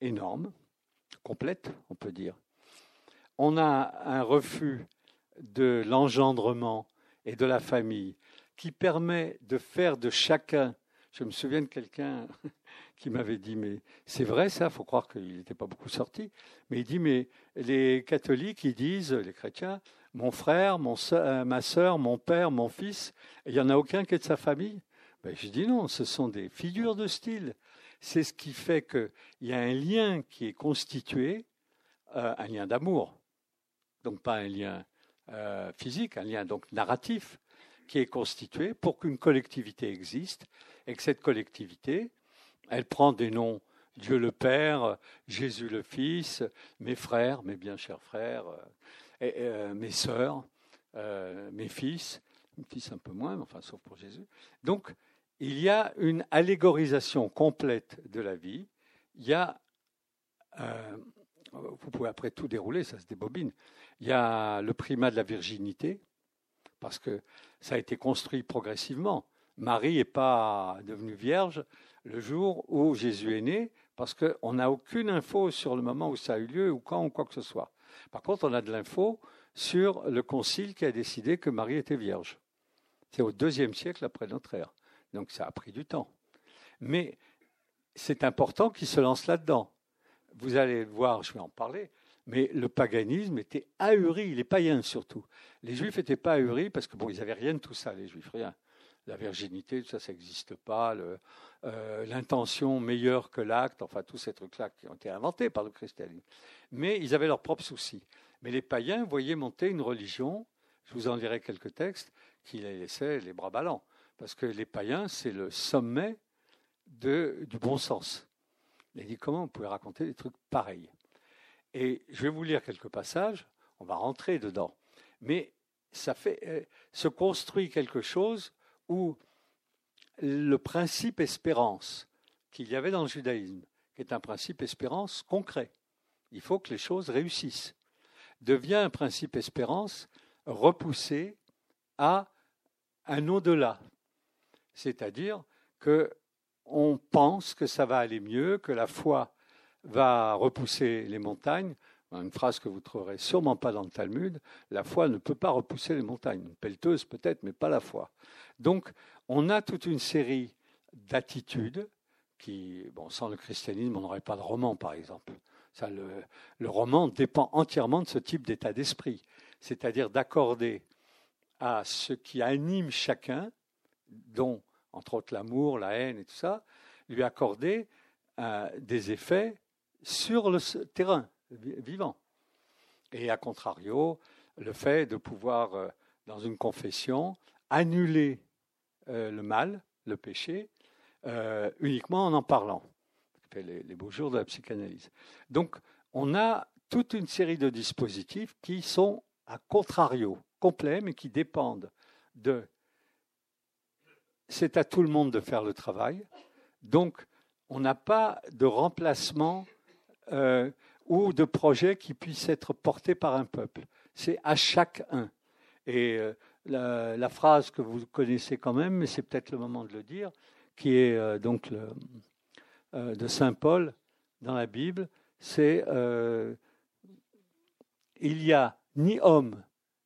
énorme, complète, on peut dire. On a un refus de l'engendrement et de la famille qui permet de faire de chacun. Je me souviens de quelqu'un qui m'avait dit, mais c'est vrai ça, il faut croire qu'il n'était pas beaucoup sorti, mais il dit, mais les catholiques, ils disent, les chrétiens, mon frère, mon soeur, ma soeur, mon père, mon fils, il n'y en a aucun qui est de sa famille. Ben, je dis non, ce sont des figures de style. C'est ce qui fait qu'il y a un lien qui est constitué, euh, un lien d'amour, donc pas un lien euh, physique, un lien donc narratif, qui est constitué pour qu'une collectivité existe et que cette collectivité, elle prend des noms, Dieu le Père, Jésus le Fils, mes frères, mes bien chers frères, et, euh, mes sœurs, euh, mes fils, mes fils un peu moins, mais enfin sauf pour Jésus. Donc, il y a une allégorisation complète de la vie. Il y a, euh, vous pouvez après tout dérouler, ça se débobine. Il y a le primat de la virginité, parce que ça a été construit progressivement. Marie n'est pas devenue vierge le jour où Jésus est né, parce qu'on n'a aucune info sur le moment où ça a eu lieu, ou quand, ou quoi que ce soit. Par contre, on a de l'info sur le concile qui a décidé que Marie était vierge. C'est au deuxième siècle après notre ère. Donc ça a pris du temps. Mais c'est important qu'ils se lancent là-dedans. Vous allez voir, je vais en parler, mais le paganisme était ahuri, les païens surtout. Les Juifs n'étaient pas ahuris parce que bon, ils n'avaient rien de tout ça, les Juifs, rien. La virginité, tout ça, ça n'existe pas. Le, euh, l'intention meilleure que l'acte, enfin tous ces trucs-là qui ont été inventés par le christianisme. Mais ils avaient leurs propres soucis. Mais les païens voyaient monter une religion, je vous en lirai quelques textes, qui les laissait les bras ballants. Parce que les païens, c'est le sommet de, du bon sens. Il a dit, comment on pouvait raconter des trucs pareils? Et je vais vous lire quelques passages, on va rentrer dedans. Mais ça fait, euh, se construit quelque chose où le principe espérance qu'il y avait dans le judaïsme, qui est un principe espérance concret, il faut que les choses réussissent, devient un principe espérance repoussé à un au-delà. C'est-à-dire qu'on pense que ça va aller mieux, que la foi va repousser les montagnes. Une phrase que vous ne trouverez sûrement pas dans le Talmud, la foi ne peut pas repousser les montagnes. Une pelleteuse peut-être, mais pas la foi. Donc, on a toute une série d'attitudes qui, bon, sans le christianisme, on n'aurait pas de roman, par exemple. Ça, le, le roman dépend entièrement de ce type d'état d'esprit, c'est-à-dire d'accorder à ce qui anime chacun, dont, entre autres, l'amour, la haine et tout ça, lui accorder euh, des effets sur le terrain vivant. Et à contrario, le fait de pouvoir, euh, dans une confession, annuler euh, le mal, le péché, euh, uniquement en en parlant. C'est les, les beaux jours de la psychanalyse. Donc, on a toute une série de dispositifs qui sont à contrario, complets, mais qui dépendent de c'est à tout le monde de faire le travail. Donc, on n'a pas de remplacement euh, ou de projet qui puisse être porté par un peuple. C'est à chacun. Et euh, la, la phrase que vous connaissez quand même, mais c'est peut-être le moment de le dire, qui est euh, donc le, euh, de Saint Paul dans la Bible, c'est euh, « Il n'y a ni homme,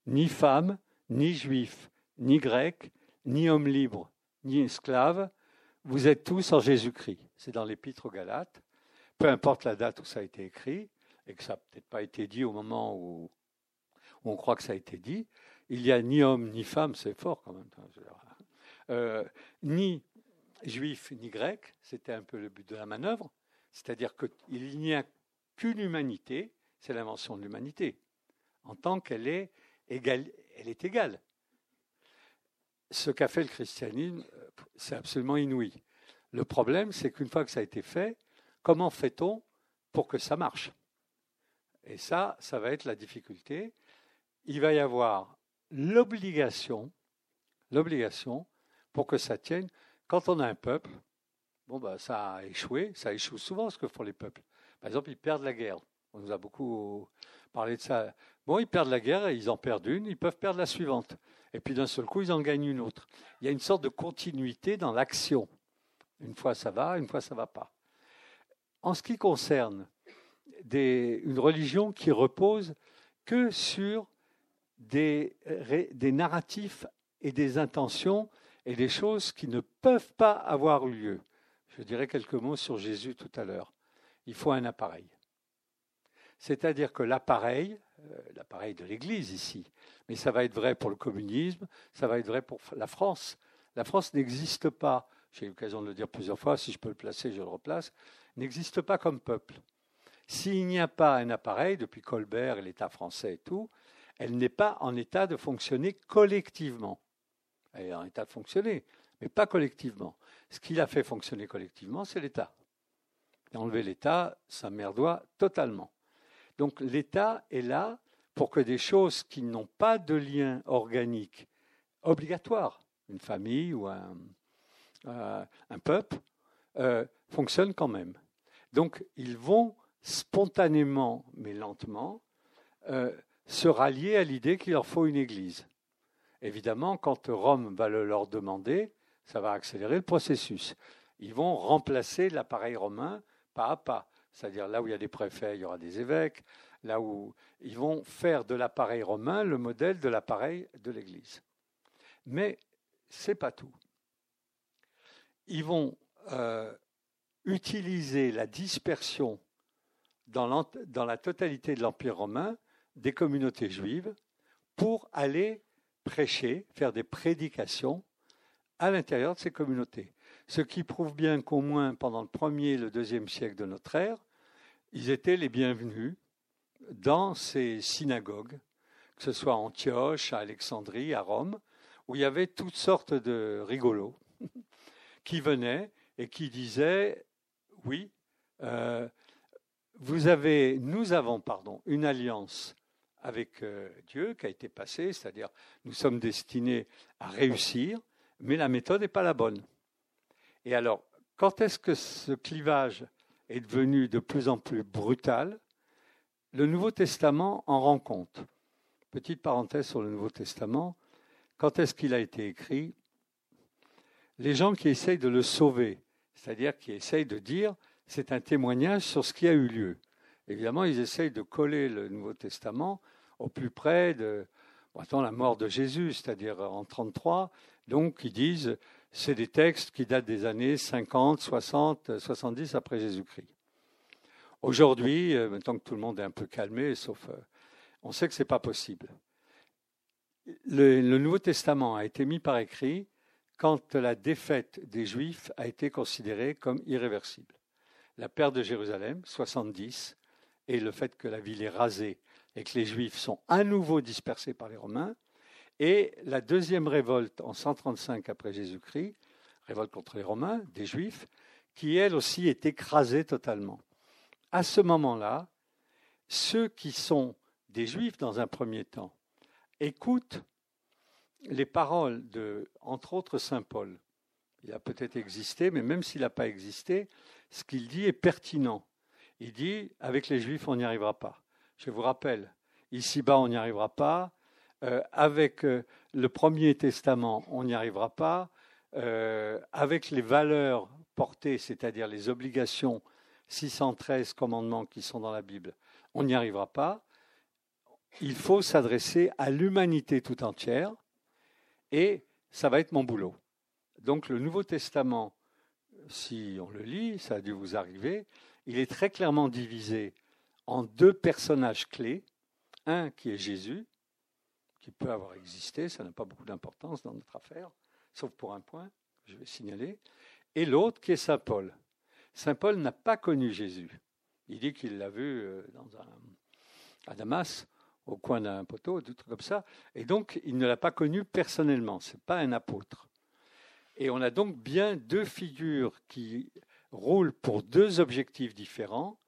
ni femme, ni juif, ni grec, ni homme libre, ni esclave, vous êtes tous en Jésus-Christ. » C'est dans l'Épître aux Galates. Peu importe la date où ça a été écrit, et que ça n'a peut-être pas été dit au moment où, où on croit que ça a été dit, il n'y a ni homme ni femme, c'est fort quand même, euh, ni juifs ni grecs, c'était un peu le but de la manœuvre, c'est-à-dire qu'il n'y a qu'une humanité, c'est l'invention de l'humanité, en tant qu'elle est égale. Elle est égale. Ce qu'a fait le christianisme, c'est absolument inouï. Le problème, c'est qu'une fois que ça a été fait, comment fait-on pour que ça marche? Et ça, ça va être la difficulté. Il va y avoir l'obligation, l'obligation pour que ça tienne. Quand on a un peuple, bon ben, ça a échoué, ça échoue souvent ce que font les peuples. Par exemple, ils perdent la guerre. On nous a beaucoup parlé de ça. Bon, ils perdent la guerre, et ils en perdent une, ils peuvent perdre la suivante. Et puis d'un seul coup, ils en gagnent une autre. Il y a une sorte de continuité dans l'action. Une fois, ça va, une fois, ça ne va pas. En ce qui concerne des, une religion qui repose que sur des, des narratifs et des intentions et des choses qui ne peuvent pas avoir eu lieu. Je dirai quelques mots sur Jésus tout à l'heure. Il faut un appareil. C'est-à-dire que l'appareil, l'appareil de l'Église ici, mais ça va être vrai pour le communisme, ça va être vrai pour la France. La France n'existe pas, j'ai eu l'occasion de le dire plusieurs fois, si je peux le placer, je le replace, n'existe pas comme peuple. S'il n'y a pas un appareil, depuis Colbert et l'État français et tout, elle n'est pas en état de fonctionner collectivement. Elle est en état de fonctionner, mais pas collectivement. Ce qui l'a fait fonctionner collectivement, c'est l'État. Et enlever l'État, ça merdoie totalement. Donc l'État est là pour que des choses qui n'ont pas de lien organique obligatoire, une famille ou un, euh, un peuple, euh, fonctionnent quand même. Donc ils vont spontanément, mais lentement, euh, se rallier à l'idée qu'il leur faut une église. Évidemment, quand Rome va le leur demander, ça va accélérer le processus. Ils vont remplacer l'appareil romain pas à pas. C'est-à-dire là où il y a des préfets, il y aura des évêques, là où ils vont faire de l'appareil romain le modèle de l'appareil de l'Église. Mais ce n'est pas tout. Ils vont euh, utiliser la dispersion dans, dans la totalité de l'Empire romain des communautés juives pour aller prêcher, faire des prédications à l'intérieur de ces communautés. Ce qui prouve bien qu'au moins pendant le premier et le deuxième siècle de notre ère, ils étaient les bienvenus dans ces synagogues, que ce soit à Antioche, à Alexandrie, à Rome, où il y avait toutes sortes de rigolos qui venaient et qui disaient « Oui, euh, vous avez, nous avons pardon, une alliance avec euh, Dieu qui a été passée, c'est-à-dire nous sommes destinés à réussir, mais la méthode n'est pas la bonne. » Et alors, quand est-ce que ce clivage est devenu de plus en plus brutal? Le Nouveau Testament en rend compte. Petite parenthèse sur le Nouveau Testament. Quand est-ce qu'il a été écrit? Les gens qui essayent de le sauver, c'est-à-dire qui essayent de dire « c'est un témoignage sur ce qui a eu lieu ». Évidemment, ils essayent de coller le Nouveau Testament au plus près de bon, attends, la mort de Jésus, c'est-à-dire en trente-trois. Donc, ils disent... C'est des textes qui datent des années cinquante, soixante, soixante-dix après Jésus-Christ. Aujourd'hui, maintenant que tout le monde est un peu calmé, sauf, on sait que ce n'est pas possible. Le, le Nouveau Testament a été mis par écrit quand la défaite des Juifs a été considérée comme irréversible. La perte de Jérusalem, soixante-dix, et le fait que la ville est rasée et que les Juifs sont à nouveau dispersés par les Romains, et la deuxième révolte en cent trente-cinq après Jésus-Christ, révolte contre les Romains, des Juifs, qui elle aussi est écrasée totalement. À ce moment-là, ceux qui sont des Juifs dans un premier temps écoutent les paroles de, entre autres, Saint Paul. Il a peut-être existé, mais même s'il n'a pas existé, ce qu'il dit est pertinent. Il dit « Avec les Juifs, on n'y arrivera pas ». Je vous rappelle, ici-bas, on n'y arrivera pas. Euh, avec euh, le Premier Testament, on n'y arrivera pas. Euh, avec les valeurs portées, c'est-à-dire les obligations, six cent treize commandements qui sont dans la Bible, on n'y arrivera pas. Il faut s'adresser à l'humanité tout entière et ça va être mon boulot. Donc le Nouveau Testament, si on le lit, ça a dû vous arriver, il est très clairement divisé en deux personnages clés. Un qui est Jésus, qui peut avoir existé, ça n'a pas beaucoup d'importance dans notre affaire, sauf pour un point, je vais signaler, et l'autre qui est saint Paul. Saint Paul n'a pas connu Jésus. Il dit qu'il l'a vu dans un, à Damas, au coin d'un poteau, des trucs comme ça, et donc il ne l'a pas connu personnellement, ce n'est pas un apôtre. Et on a donc bien deux figures qui roulent pour deux objectifs différents.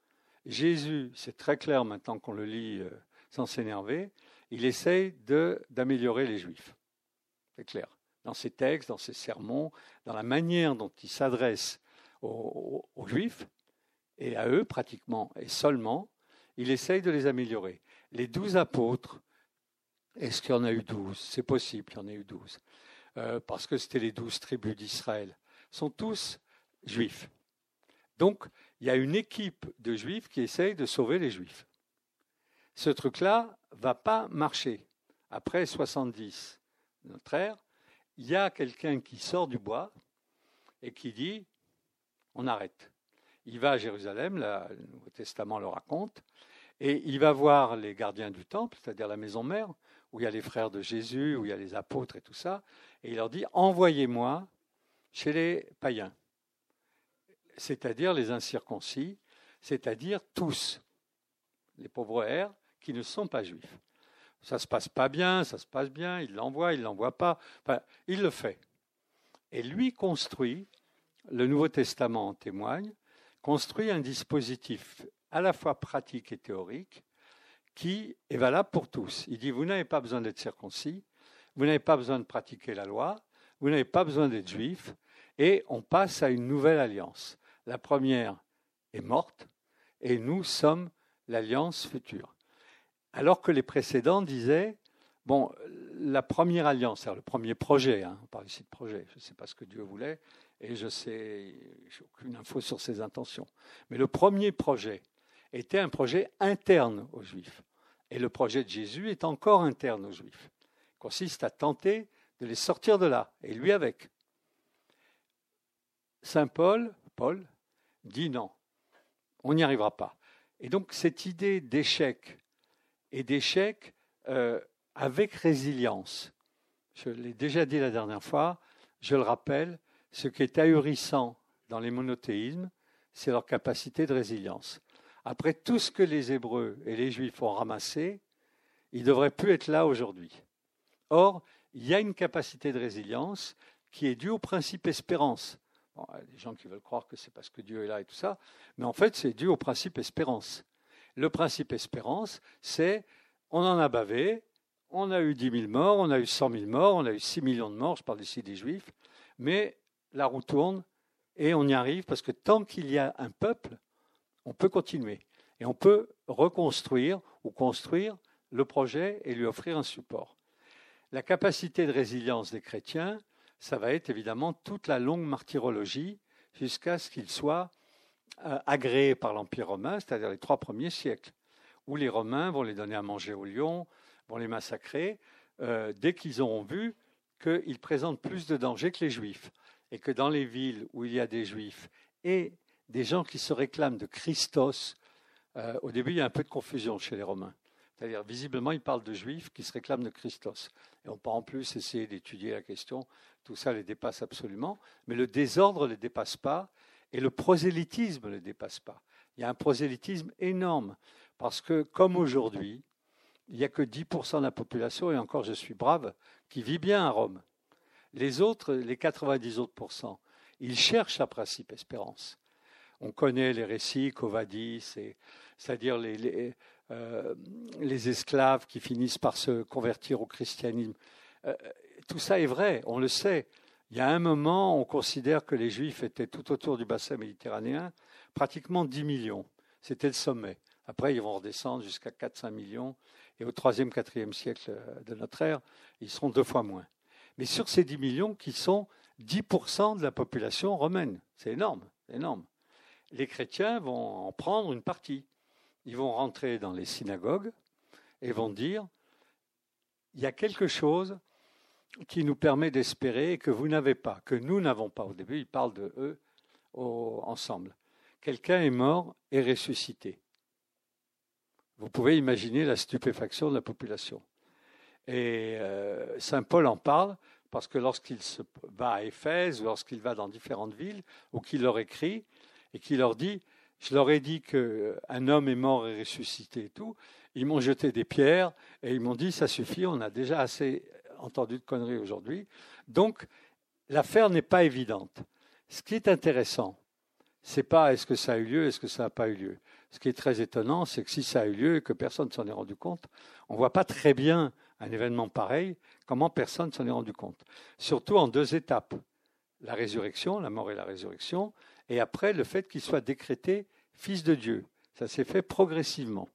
Jésus, c'est très clair maintenant qu'on le lit sans s'énerver, il essaye de, d'améliorer les Juifs, c'est clair. Dans ses textes, dans ses sermons, dans la manière dont il s'adresse aux, aux Juifs, et à eux pratiquement, et seulement, il essaye de les améliorer. Les douze apôtres, est-ce qu'il y en a eu douze? C'est possible qu'il y en ait eu douze, euh, parce que c'était les douze tribus d'Israël, sont tous Juifs. Donc, il y a une équipe de Juifs qui essaye de sauver les Juifs. Ce truc-là ne va pas marcher. Après soixante-dix, notre ère, il y a quelqu'un qui sort du bois et qui dit « on arrête ». Il va à Jérusalem, là, le Nouveau Testament le raconte, et il va voir les gardiens du temple, c'est-à-dire la maison mère, où il y a les frères de Jésus, où il y a les apôtres et tout ça, et il leur dit « envoyez-moi chez les païens ». C'est-à-dire les incirconcis, c'est-à-dire tous, les pauvres R qui ne sont pas juifs. Ça ne se passe pas bien, ça se passe bien, il l'envoie, il ne l'envoie pas, enfin, il le fait. Et lui construit, le Nouveau Testament en témoigne, construit un dispositif à la fois pratique et théorique qui est valable pour tous. Il dit, vous n'avez pas besoin d'être circoncis, vous n'avez pas besoin de pratiquer la loi, vous n'avez pas besoin d'être juif, et on passe à une nouvelle alliance. La première est morte et nous sommes l'alliance future. Alors que les précédents disaient, bon, la première alliance, c'est-à-dire le premier projet, hein, on parle ici de projet, je ne sais pas ce que Dieu voulait et je sais, j'ai aucune info sur ses intentions. Mais le premier projet était un projet interne aux Juifs et le projet de Jésus est encore interne aux Juifs. Il consiste à tenter de les sortir de là et lui avec. Saint Paul, Paul dit non, on n'y arrivera pas. Et donc cette idée d'échec et d'échec euh, avec résilience, je l'ai déjà dit la dernière fois, je le rappelle, ce qui est ahurissant dans les monothéismes, c'est leur capacité de résilience. Après tout ce que les Hébreux et les Juifs ont ramassé, ils ne devraient plus être là aujourd'hui. Or, il y a une capacité de résilience qui est due au principe espérance. Bon, il y a des gens qui veulent croire que c'est parce que Dieu est là et tout ça, mais en fait, c'est dû au principe espérance. Le principe espérance, c'est on en a bavé, on a eu dix mille morts, on a eu cent mille morts, on a eu six millions de morts, je parle ici des Juifs, mais la roue tourne et on y arrive parce que tant qu'il y a un peuple, on peut continuer et on peut reconstruire ou construire le projet et lui offrir un support. La capacité de résilience des chrétiens, ça va être évidemment toute la longue martyrologie jusqu'à ce qu'il soit agréé par l'Empire romain, c'est-à-dire les trois premiers siècles, où les Romains vont les donner à manger aux lions, vont les massacrer, euh, dès qu'ils auront vu qu'ils présentent plus de dangers que les Juifs, et que dans les villes où il y a des Juifs et des gens qui se réclament de Christos, euh, au début il y a un peu de confusion chez les Romains. C'est-à-dire, visiblement, il parle de Juifs qui se réclament de Christos. Et on peut en plus essayer d'étudier la question. Tout ça les dépasse absolument. Mais le désordre ne les dépasse pas et le prosélytisme ne les dépasse pas. Il y a un prosélytisme énorme parce que, comme aujourd'hui, il n'y a que dix pour cent de la population, et encore je suis brave, qui vit bien à Rome. Les autres, les quatre-vingt-dix autres pourcents, ils cherchent un principe espérance. On connaît les récits, Covadis, et, c'est-à-dire les... les Euh, les esclaves qui finissent par se convertir au christianisme. Euh, tout ça est vrai, on le sait. Il y a un moment, on considère que les Juifs étaient tout autour du bassin méditerranéen, pratiquement dix millions. C'était le sommet. Après, ils vont redescendre jusqu'à quatre à cinq millions. Et au troisième, quatrième siècle de notre ère, ils seront deux fois moins. Mais sur ces dix millions qui sont dix pour cent de la population romaine, c'est énorme, énorme. Les chrétiens vont en prendre une partie. Ils vont rentrer dans les synagogues et vont dire « il y a quelque chose qui nous permet d'espérer et que vous n'avez pas, que nous n'avons pas ». Au début, ils parlent de eux au, ensemble. Quelqu'un est mort et ressuscité. Vous pouvez imaginer la stupéfaction de la population. Et euh, Saint Paul en parle parce que lorsqu'il se va à Éphèse, lorsqu'il va dans différentes villes, ou qu'il leur écrit et qu'il leur dit, je leur ai dit qu'un homme est mort et ressuscité et tout, ils m'ont jeté des pierres et ils m'ont dit, ça suffit, on a déjà assez entendu de conneries aujourd'hui. Donc, l'affaire n'est pas évidente. Ce qui est intéressant, c'est pas est-ce que ça a eu lieu, est-ce que ça n'a pas eu lieu. Ce qui est très étonnant, c'est que si ça a eu lieu et que personne ne s'en est rendu compte, on ne voit pas très bien un événement pareil, comment personne ne s'en est rendu compte. Surtout en deux étapes, la résurrection, la mort et la résurrection, et après le fait qu'il soit décrété fils de Dieu. Ça s'est fait progressivement.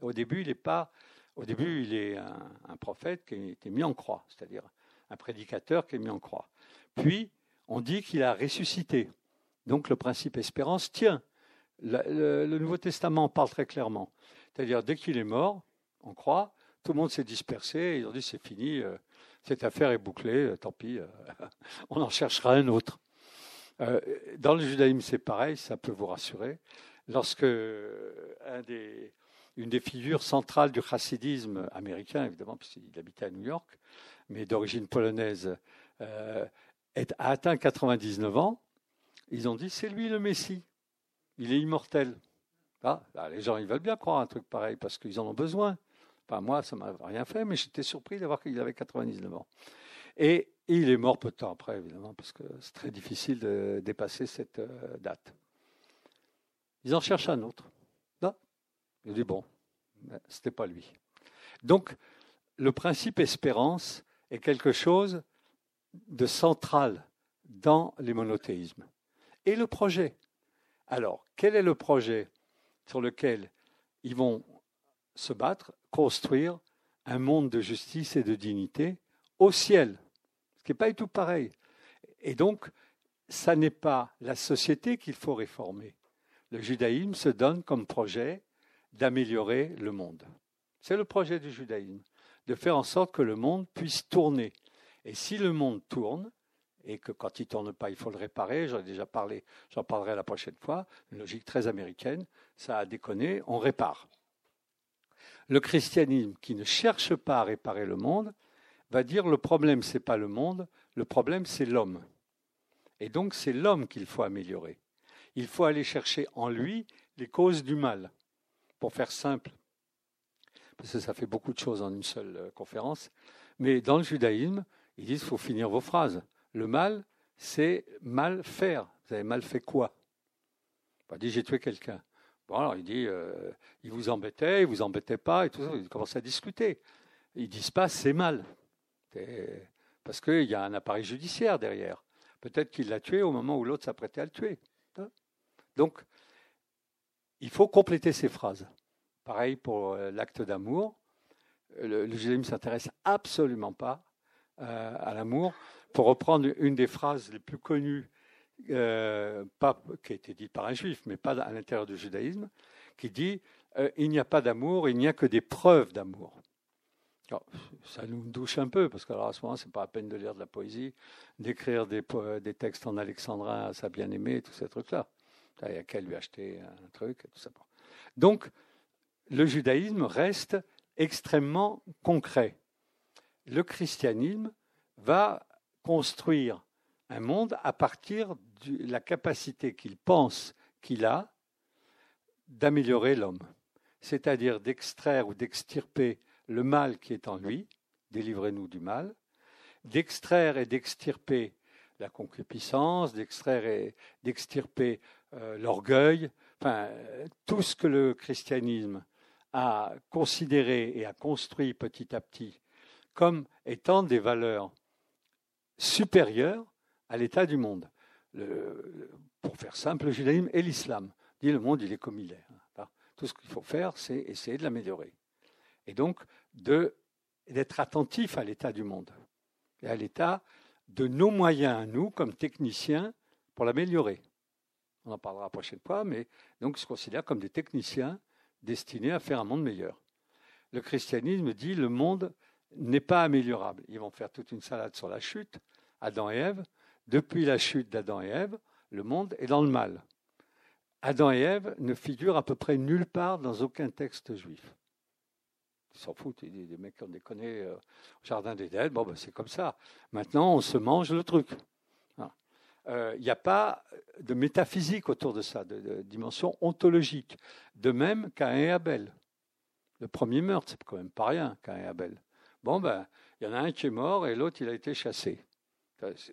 Au début, il est, pas, au début, il est un, un prophète qui a été mis en croix, c'est-à-dire un prédicateur qui est mis en croix. Puis, on dit qu'il a ressuscité. Donc, le principe espérance tient. Le, le, le Nouveau Testament en parle très clairement. C'est-à-dire, dès qu'il est mort, on croit, tout le monde s'est dispersé, ils ont dit, c'est fini, euh, cette affaire est bouclée, euh, tant pis, euh, on en cherchera un autre. Euh, dans le judaïsme, c'est pareil, ça peut vous rassurer. Lorsque un des, une des figures centrales du chassidisme américain, évidemment, puisqu'il habitait à New York, mais d'origine polonaise, euh, est, a atteint quatre-vingt-dix-neuf ans, ils ont dit, c'est lui le Messie. Il est immortel. Ah, là, les gens, ils veulent bien croire un truc pareil parce qu'ils en ont besoin. Enfin, moi, ça ne m'a rien fait, mais j'étais surpris d'avoir qu'il avait quatre-vingt-dix-neuf ans. Et il est mort peu de temps après, évidemment, parce que c'est très difficile de dépasser cette date. Ils en cherchent un autre. Là, ils disent, bon, ce n'était pas lui. Donc, le principe espérance est quelque chose de central dans les monothéismes. Et le projet. Alors, quel est le projet sur lequel ils vont se battre, construire un monde de justice et de dignité au ciel, ce qui n'est pas du tout pareil. Et donc, ça n'est pas la société qu'il faut réformer. Le judaïsme se donne comme projet d'améliorer le monde. C'est le projet du judaïsme, de faire en sorte que le monde puisse tourner. Et si le monde tourne, et que quand il ne tourne pas, il faut le réparer. J'en ai déjà parlé, j'en parlerai la prochaine fois. Une logique très américaine, ça a déconné, on répare. Le christianisme qui ne cherche pas à réparer le monde va dire le problème, ce n'est pas le monde, le problème, c'est l'homme. Et donc, c'est l'homme qu'il faut améliorer. Il faut aller chercher en lui les causes du mal, pour faire simple. Parce que ça fait beaucoup de choses en une seule conférence. Mais dans le judaïsme, ils disent « il faut finir vos phrases ». Le mal, c'est mal faire. Vous avez mal fait quoi ? On dit, j'ai tué quelqu'un. Bon, alors, il dit, euh, il vous embêtait, il vous embêtait pas, et tout ça. Ils commencent à discuter. Ils ne disent pas, c'est mal. C'est parce qu'il y a un appareil judiciaire derrière. Peut-être qu'il l'a tué au moment où l'autre s'apprêtait à le tuer. Donc, il faut compléter ces phrases. Pareil pour l'acte d'amour. Le, le judaïsme ne s'intéresse absolument pas euh, à l'amour. Pour reprendre une des phrases les plus connues, euh, pas, qui a été dite par un juif, mais pas à l'intérieur du judaïsme, qui dit euh, « il n'y a pas d'amour, il n'y a que des preuves d'amour ». Ça nous douche un peu, parce qu'à ce moment, ce n'est pas la peine de lire de la poésie, d'écrire des, des textes en alexandrin à sa bien-aimée, tous ces trucs-là. Il n'y a qu'à lui acheter un truc, et tout ça. Donc, le judaïsme reste extrêmement concret. Le christianisme va construire un monde à partir de la capacité qu'il pense qu'il a d'améliorer l'homme, c'est-à-dire d'extraire ou d'extirper le mal qui est en lui, délivrez-nous du mal, d'extraire et d'extirper la concupiscence, d'extraire et d'extirper euh, l'orgueil, enfin, tout ce que le christianisme a considéré et a construit petit à petit comme étant des valeurs supérieur à l'état du monde. Le, pour faire simple, le judaïsme et l'islam dit le monde, il est comme il est. Tout ce qu'il faut faire, c'est essayer de l'améliorer. Et donc, de, d'être attentif à l'état du monde et à l'état de nos moyens à nous, comme techniciens, pour l'améliorer. On en parlera la prochaine fois, mais donc, ils se considèrent comme des techniciens destinés à faire un monde meilleur. Le christianisme dit le monde n'est pas améliorable. Ils vont faire toute une salade sur la chute, Adam et Ève. Depuis la chute d'Adam et Ève, le monde est dans le mal. Adam et Ève ne figurent à peu près nulle part dans aucun texte juif. Ils s'en foutent, ils disent, des mecs qui ont déconné euh, au Jardin d'Éden, bon, ben, c'est comme ça. Maintenant, on se mange le truc. Il euh, n'y a pas de métaphysique autour de ça, de, de dimension ontologique. De même Caïn et Abel. Le premier meurtre, c'est quand même pas rien, Caïn et Abel. Bon, ben, il y en a un qui est mort et l'autre, il a été chassé.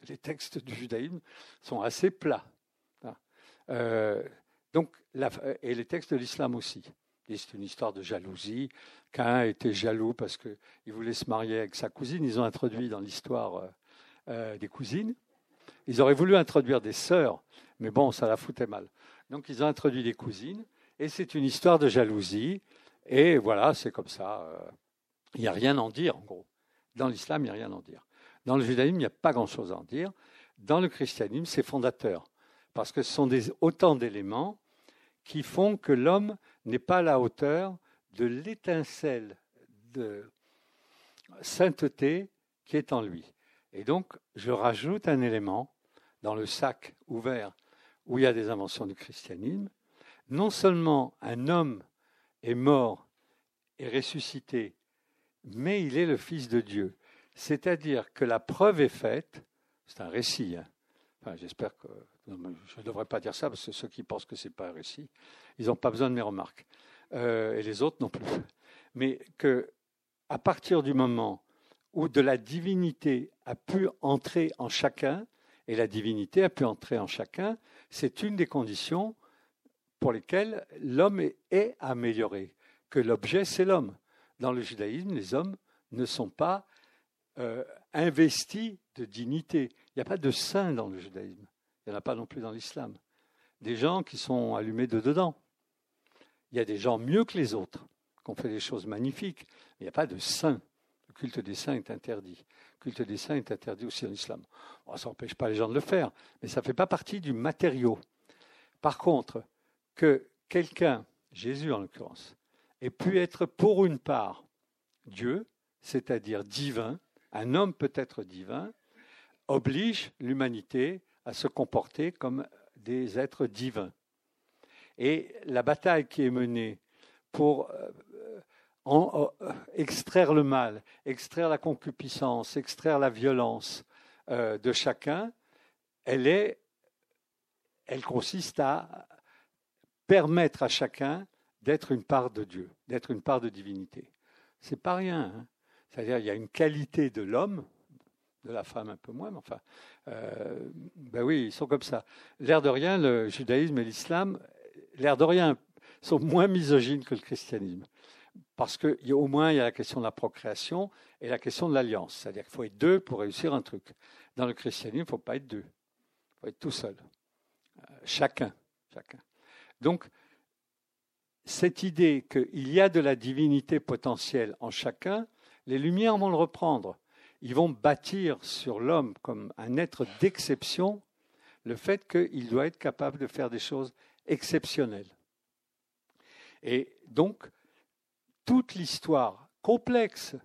Les textes du judaïsme sont assez plats. Euh, donc, la, et les textes de l'islam aussi. C'est une histoire de jalousie. Caïn était jaloux parce qu'il voulait se marier avec sa cousine. Ils ont introduit dans l'histoire euh, euh, des cousines. Ils auraient voulu introduire des sœurs, mais bon, ça la foutait mal. Donc, ils ont introduit des cousines, et c'est une histoire de jalousie. Et voilà, c'est comme ça. Il n'y a rien à en dire, en gros. Dans l'islam, il n'y a rien à en dire. Dans le judaïsme, il n'y a pas grand-chose à en dire. Dans le christianisme, c'est fondateur, parce que ce sont des, autant d'éléments qui font que l'homme n'est pas à la hauteur de l'étincelle de sainteté qui est en lui. Et donc, je rajoute un élément dans le sac ouvert où il y a des inventions du christianisme. Non seulement un homme est mort et ressuscité, mais il est le Fils de Dieu. C'est-à-dire que la preuve est faite, c'est un récit. Hein. Enfin, j'espère que non, je ne devrais pas dire ça, parce que ceux qui pensent que ce n'est pas un récit, ils n'ont pas besoin de mes remarques. Euh, et les autres non plus. Mais qu'à partir du moment où de la divinité a pu entrer en chacun, et la divinité a pu entrer en chacun, c'est une des conditions pour lesquelles l'homme est amélioré, que l'objet, c'est l'homme. Dans le judaïsme, les hommes ne sont pas euh, investis de dignité. Il n'y a pas de saint dans le judaïsme. Il n'y en a pas non plus dans l'islam. Des gens qui sont allumés de dedans. Il y a des gens mieux que les autres, qui ont fait des choses magnifiques. Il n'y a pas de saint. Le culte des saints est interdit. Le culte des saints est interdit aussi en islam. Bon, ça n'empêche pas les gens de le faire, mais ça ne fait pas partie du matériau. Par contre, que quelqu'un, Jésus en l'occurrence, ait pu être pour une part Dieu, c'est-à-dire divin, un homme peut être divin, oblige l'humanité à se comporter comme des êtres divins. Et la bataille qui est menée pour euh, En, euh, extraire le mal, extraire la concupiscence, extraire la violence euh, de chacun, elle, est, elle consiste à permettre à chacun d'être une part de Dieu, d'être une part de divinité. C'est pas rien. Hein, c'est-à-dire il y a une qualité de l'homme, de la femme un peu moins, mais enfin, euh, ben oui, ils sont comme ça. L'air de rien, le judaïsme et l'islam, l'air de rien, sont moins misogynes que le christianisme. Parce qu'au moins, il y a la question de la procréation et la question de l'alliance. C'est-à-dire qu'il faut être deux pour réussir un truc. Dans le christianisme, il ne faut pas être deux. Il faut être tout seul. Euh, chacun, chacun. Donc, cette idée qu'il y a de la divinité potentielle en chacun, les Lumières vont le reprendre. Ils vont bâtir sur l'homme comme un être d'exception le fait qu'il doit être capable de faire des choses exceptionnelles. Et donc, toute l'histoire complexe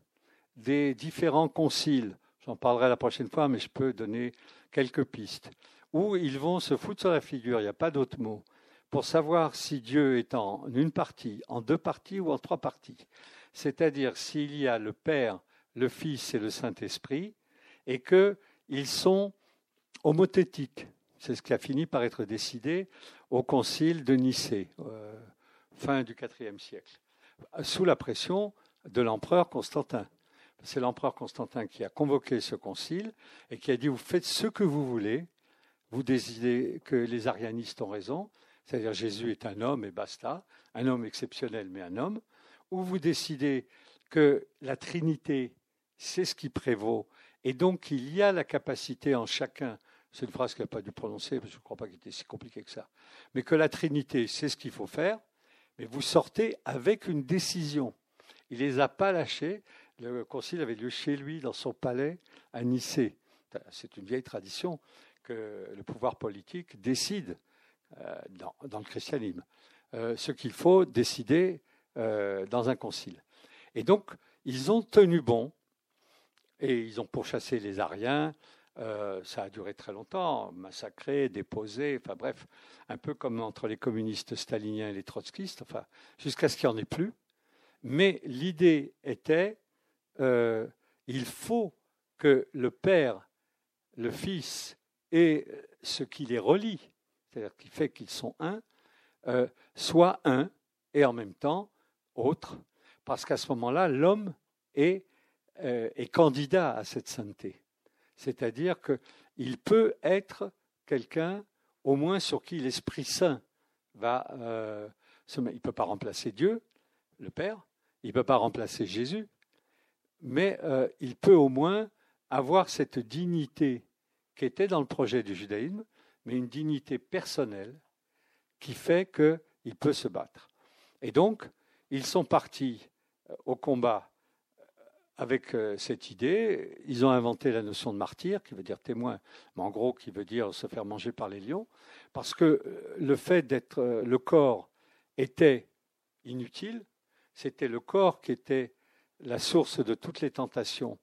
des différents conciles, j'en parlerai la prochaine fois, mais je peux donner quelques pistes, où ils vont se foutre sur la figure, il n'y a pas d'autre mot, pour savoir si Dieu est en une partie, en deux parties ou en trois parties. C'est-à-dire s'il y a le Père, le Fils et le Saint-Esprit, et qu'ils sont homothétiques. C'est ce qui a fini par être décidé au concile de Nicée, euh, fin du quatrième siècle. Sous la pression de l'empereur Constantin. C'est l'empereur Constantin qui a convoqué ce concile et qui a dit « Vous faites ce que vous voulez, vous décidez que les arianistes ont raison, c'est-à-dire Jésus est un homme et basta, un homme exceptionnel mais un homme, ou vous décidez que la Trinité, c'est ce qui prévaut et donc il y a la capacité en chacun, c'est une phrase qu'il n'a pas dû prononcer parce que je ne crois pas qu'il était si compliqué que ça, mais que la Trinité, c'est ce qu'il faut faire, mais vous sortez avec une décision. Il ne les a pas lâchés. Le concile avait lieu chez lui, dans son palais, à Nicée. C'est une vieille tradition que le pouvoir politique décide euh, dans, dans le christianisme. Euh, ce qu'il faut décider euh, dans un concile. Et donc, ils ont tenu bon. Et ils ont pourchassé les Ariens. Euh, ça a duré très longtemps, massacré, déposé, enfin bref, un peu comme entre les communistes staliniens et les trotskistes, enfin, jusqu'à ce qu'il n'y en ait plus. mais l'idée était, euh, il faut que le Père, le Fils et ce qui les relie, c'est-à-dire qui fait qu'ils sont un, euh, soient un et en même temps autre, parce qu'à ce moment-là, l'homme est, euh, est candidat à cette sainteté. C'est-à-dire qu'il peut être quelqu'un, au moins sur qui l'Esprit Saint va... Euh, se... Il ne peut pas remplacer Dieu, le Père, il ne peut pas remplacer Jésus, mais euh, il peut au moins avoir cette dignité qui était dans le projet du judaïsme, mais une dignité personnelle qui fait qu'il peut se battre. Et donc, ils sont partis au combat avec cette idée. Ils ont inventé la notion de martyr, qui veut dire témoin, mais en gros, qui veut dire se faire manger par les lions, parce que le fait d'être, le corps était inutile, c'était le corps qui était la source de toutes les tentations,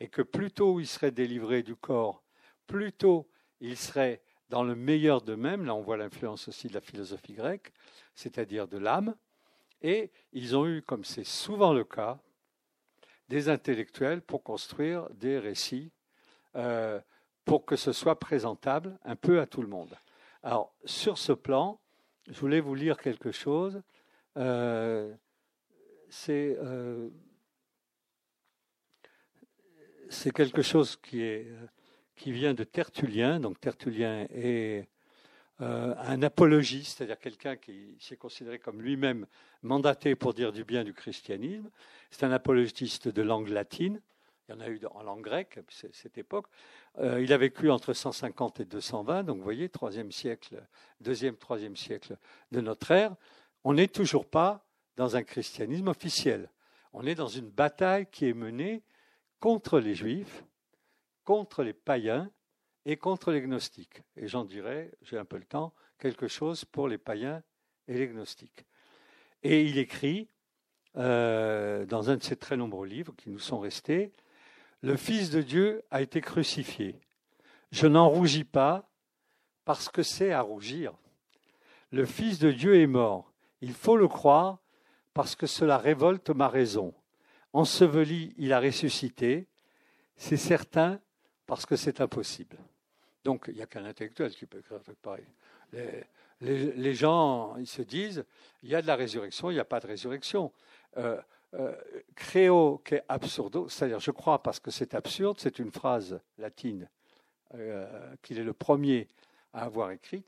et que plus tôt ils seraient délivrés du corps, plus tôt ils seraient dans le meilleur d'eux-mêmes, là on voit l'influence aussi de la philosophie grecque, c'est-à-dire de l'âme, et ils ont eu, comme c'est souvent le cas, des intellectuels pour construire des récits, euh, pour que ce soit présentable un peu à tout le monde. Alors, sur ce plan, je voulais vous lire quelque chose. Euh, c'est, euh, c'est quelque chose qui est... qui vient de Tertullien. Donc Tertullien est euh, un apologiste, c'est-à-dire quelqu'un qui s'est considéré comme lui-même mandaté pour dire du bien du christianisme. C'est un apologiste de langue latine. Il y en a eu en langue grecque, c'est cette époque. Euh, il a vécu entre cent cinquante et deux cent vingt, donc vous voyez, troisième siècle, deuxième, troisième siècle de notre ère. On n'est toujours pas dans un christianisme officiel. On est dans une bataille qui est menée contre les juifs, contre les païens et contre les gnostiques. Et j'en dirai, j'ai un peu le temps, quelque chose pour les païens et les gnostiques. Et il écrit, euh, dans un de ses très nombreux livres qui nous sont restés, « Le Fils de Dieu a été crucifié. Je n'en rougis pas parce que c'est à rougir. Le Fils de Dieu est mort. Il faut le croire parce que cela révolte ma raison. Enseveli, il a ressuscité. C'est certain. Parce que c'est impossible. » Donc, il n'y a qu'un intellectuel qui peut écrire un truc pareil. Les, les, les gens, ils se disent, il y a de la résurrection, il n'y a pas de résurrection. Euh, euh, Creo que absurdo, c'est-à-dire je crois parce que c'est absurde, c'est une phrase latine euh, qu'il est le premier à avoir écrite.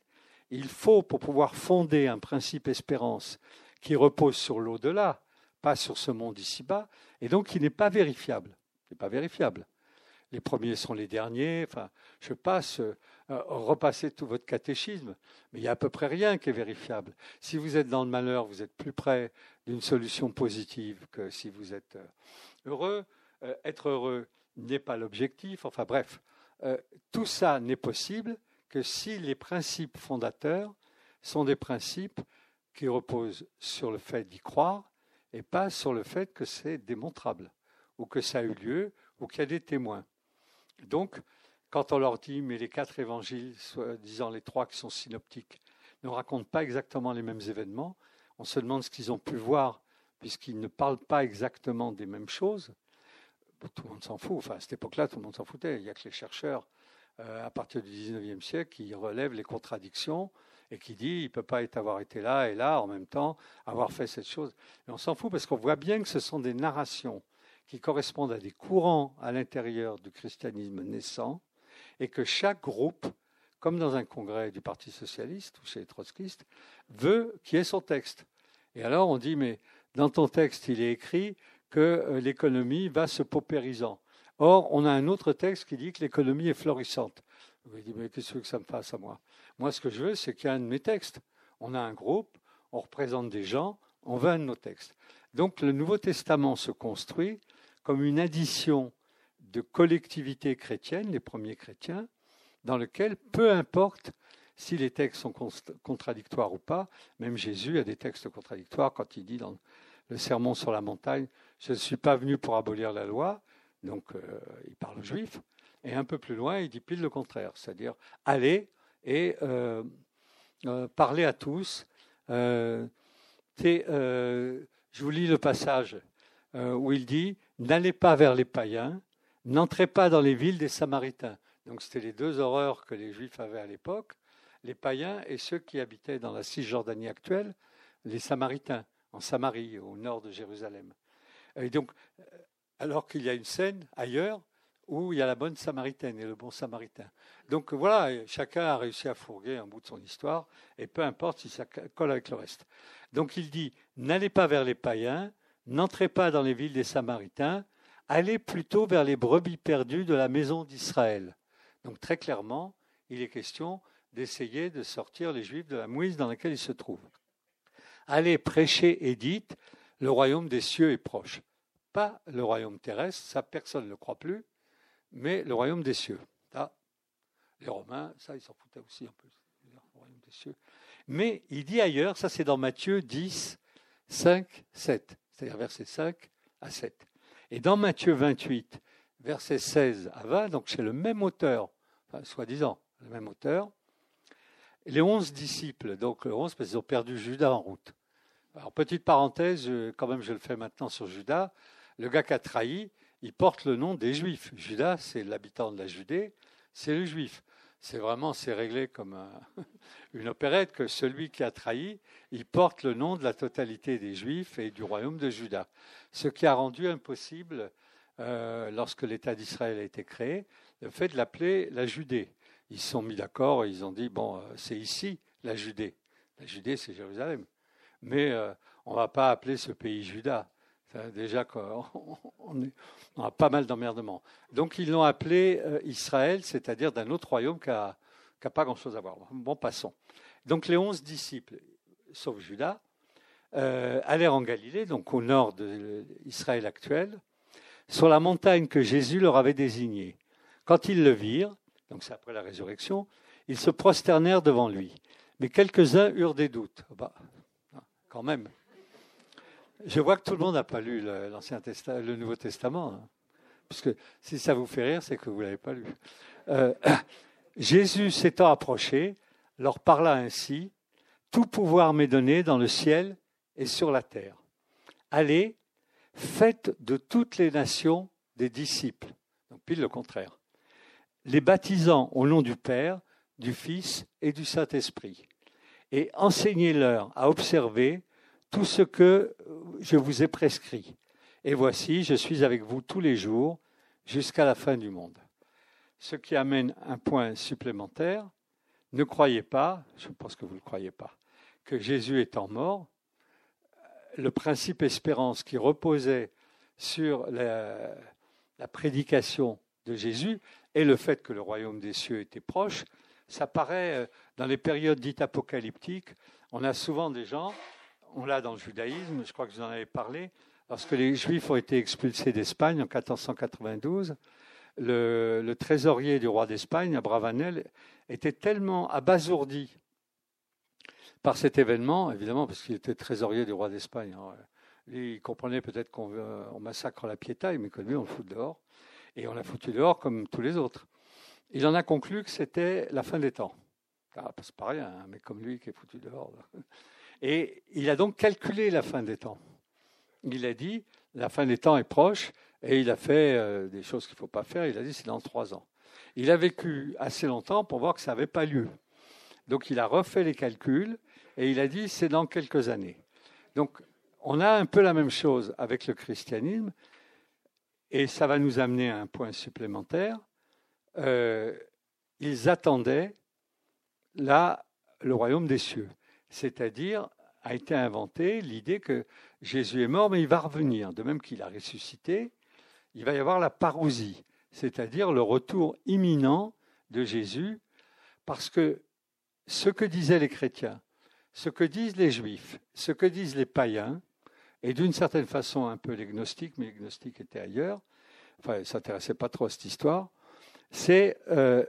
Il faut, pour pouvoir fonder un principe espérance qui repose sur l'au-delà, pas sur ce monde ici-bas, et donc qui n'est pas vérifiable. Il n'est pas vérifiable. Les premiers sont les derniers. Enfin, je passe, euh, repasser tout votre catéchisme, mais il n'y a à peu près rien qui est vérifiable. Si vous êtes dans le malheur, vous êtes plus près d'une solution positive que si vous êtes heureux. Euh, être heureux n'est pas l'objectif. Enfin bref, euh, tout ça n'est possible que si les principes fondateurs sont des principes qui reposent sur le fait d'y croire et pas sur le fait que c'est démontrable ou que ça a eu lieu ou qu'il y a des témoins. Donc, quand on leur dit « mais les quatre évangiles, soi-disant les trois qui sont synoptiques, ne racontent pas exactement les mêmes événements », on se demande ce qu'ils ont pu voir, puisqu'ils ne parlent pas exactement des mêmes choses. Bon, tout le monde s'en fout. Enfin, à cette époque-là, tout le monde s'en foutait. Il n'y a que les chercheurs, euh, à partir du dix-neuvième siècle, qui relèvent les contradictions et qui disent « il ne peut pas avoir été là et là, en même temps, avoir fait cette chose ». Et on s'en fout parce qu'on voit bien que ce sont des narrations qui correspondent à des courants à l'intérieur du christianisme naissant, et que chaque groupe, comme dans un congrès du Parti socialiste ou chez les trotskistes, veut qu'il y ait son texte. Et alors on dit, mais dans ton texte, il est écrit que l'économie va se paupérisant. Or, on a un autre texte qui dit que l'économie est florissante. Vous dites, mais qu'est-ce que ça me fasse à moi ? Moi, ce que je veux, c'est qu'il y ait un de mes textes. On a un groupe, on représente des gens, on veut un de nos textes. Donc, le Nouveau Testament se construit comme une addition de collectivités chrétiennes, les premiers chrétiens, dans lequel, peu importe si les textes sont contradictoires ou pas, même Jésus a des textes contradictoires quand il dit dans le sermon sur la montagne « Je ne suis pas venu pour abolir la loi », donc euh, il parle aux Juifs, et un peu plus loin, il dit pile le contraire, c'est-à-dire « Allez et euh, euh, parlez à tous euh, ». Je vous lis le passage où il dit « N'allez pas vers les païens, n'entrez pas dans les villes des Samaritains ». Donc c'était les deux horreurs que les Juifs avaient à l'époque, les païens et ceux qui habitaient dans la Cisjordanie actuelle, les Samaritains, en Samarie, au nord de Jérusalem. Et donc, alors qu'il y a une scène ailleurs où il y a la bonne Samaritaine et le bon Samaritain. Donc voilà, chacun a réussi à fourguer un bout de son histoire, et peu importe si ça colle avec le reste. Donc il dit, n'allez pas vers les païens, n'entrez pas dans les villes des Samaritains, allez plutôt vers les brebis perdues de la maison d'Israël. Donc très clairement, il est question d'essayer de sortir les Juifs de la mouise dans laquelle ils se trouvent. Allez prêcher et dites, le royaume des cieux est proche. Pas le royaume terrestre, ça personne ne le croit plus, mais le royaume des cieux. Ah, les Romains, ça ils s'en foutaient aussi un peu, le royaume des cieux. Mais il dit ailleurs, ça c'est dans Matthieu dix, cinq, sept, c'est-à-dire versets cinq à sept. Et dans Matthieu vingt-huit, versets seize à vingt, donc c'est le même auteur, enfin, soi-disant le même auteur, les onze disciples, donc les onze, parce qu'ils ont perdu Judas en route. Alors, petite parenthèse, quand même je le fais maintenant sur Judas, le gars qui a trahi, il porte le nom des Juifs. Judas, c'est l'habitant de la Judée, c'est le Juif. C'est vraiment, c'est réglé comme un, une opérette que celui qui a trahi, il porte le nom de la totalité des Juifs et du royaume de Juda. Ce qui a rendu impossible, euh, lorsque l'État d'Israël a été créé, le fait de l'appeler la Judée. Ils se sont mis d'accord, ils ont dit, bon, c'est ici la Judée. La Judée, c'est Jérusalem. Mais euh, on ne va pas appeler ce pays Juda. Déjà, on, est, on a pas mal d'emmerdements. Donc, ils l'ont appelé euh, Israël, c'est-à-dire d'un autre royaume qui n'a pas grand-chose à voir. Bon, passons. Donc, les onze disciples, sauf Juda, euh, allèrent en Galilée, donc au nord d'Israël actuel, sur la montagne que Jésus leur avait désignée. Quand ils le virent, donc c'est après la résurrection, ils se prosternèrent devant lui. Mais quelques-uns eurent des doutes. Bah, quand même. Je vois que tout le monde n'a pas lu l'Ancien Testament, le Nouveau Testament, hein, puisque si ça vous fait rire, c'est que vous ne l'avez pas lu. Euh, Jésus s'étant approché, leur parla ainsi, « Tout pouvoir m'est donné dans le ciel et sur la terre. Allez, faites de toutes les nations des disciples. » Donc pile le contraire. « Les baptisant au nom du Père, du Fils et du Saint-Esprit. » Et enseignez-leur à observer tout ce que je vous ai prescrit. Et voici, je suis avec vous tous les jours jusqu'à la fin du monde. Ce qui amène un point supplémentaire. Ne croyez pas, je pense que vous ne le croyez pas, que Jésus étant mort, le principe espérance qui reposait sur la, la prédication de Jésus et le fait que le royaume des cieux était proche, ça paraît, dans les périodes dites apocalyptiques, on a souvent des gens, on l'a dans le judaïsme, je crois que vous en avez parlé, lorsque les Juifs ont été expulsés d'Espagne en quatorze cent quatre-vingt-douze, le, le trésorier du roi d'Espagne, Abravanel, était tellement abasourdi par cet événement, évidemment parce qu'il était trésorier du roi d'Espagne. Alors, lui, il comprenait peut-être qu'on veut, on massacre la piétaille, mais que lui, on le fout dehors. Et on l'a foutu dehors comme tous les autres. Il en a conclu que c'était la fin des temps. Ah, c'est pas rien, hein, mais comme lui qui est foutu dehors. Là. Et il a donc calculé la fin des temps. Il a dit, la fin des temps est proche, et il a fait euh, des choses qu'il ne faut pas faire. Il a dit, c'est dans trois ans. Il a vécu assez longtemps pour voir que ça n'avait pas lieu. Donc il a refait les calculs, et il a dit, c'est dans quelques années. Donc on a un peu la même chose avec le christianisme, et ça va nous amener à un point supplémentaire. Euh, ils attendaient là le royaume des cieux, c'est-à-dire a été inventée l'idée que Jésus est mort mais il va revenir, de même qu'il a ressuscité, il va y avoir la parousie, c'est-à-dire le retour imminent de Jésus, parce que ce que disaient les chrétiens, ce que disent les juifs, ce que disent les païens, et d'une certaine façon un peu les gnostiques, mais les gnostiques étaient ailleurs, enfin ils ne s'intéressaient pas trop à cette histoire, c'est euh,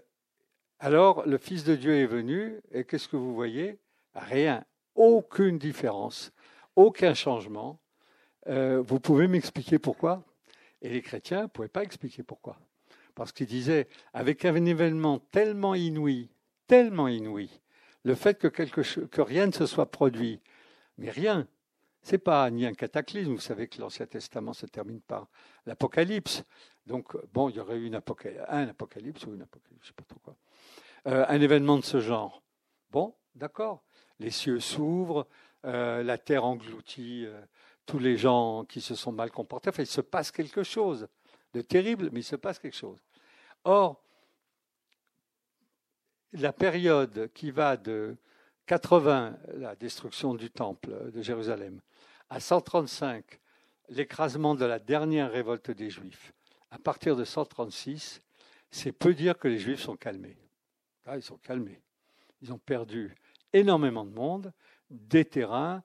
alors le Fils de Dieu est venu et qu'est-ce que vous voyez? Rien, aucune différence, aucun changement. Euh, vous pouvez m'expliquer pourquoi? Et les chrétiens ne pouvaient pas expliquer pourquoi. Parce qu'ils disaient, avec un événement tellement inouï, tellement inouï, le fait que, quelque, que rien ne se soit produit, mais rien, Ce n'est pas ni un cataclysme. Vous savez que l'Ancien Testament se termine par l'Apocalypse. Donc, bon, il y aurait eu une apocalypse, un Apocalypse ou une Apocalypse, je ne sais pas trop quoi. Euh, un événement de ce genre. Bon, d'accord. Les cieux s'ouvrent, euh, la terre engloutit euh, tous les gens qui se sont mal comportés. Enfin, il se passe quelque chose de terrible, mais il se passe quelque chose. Or, la période qui va de quatre-vingts, la destruction du Temple de Jérusalem, à cent trente-cinq, l'écrasement de la dernière révolte des Juifs, à partir de cent trente-six, c'est peu dire que les Juifs sont calmés. Là, ils sont calmés. Ils ont perdu énormément de monde, des terrains.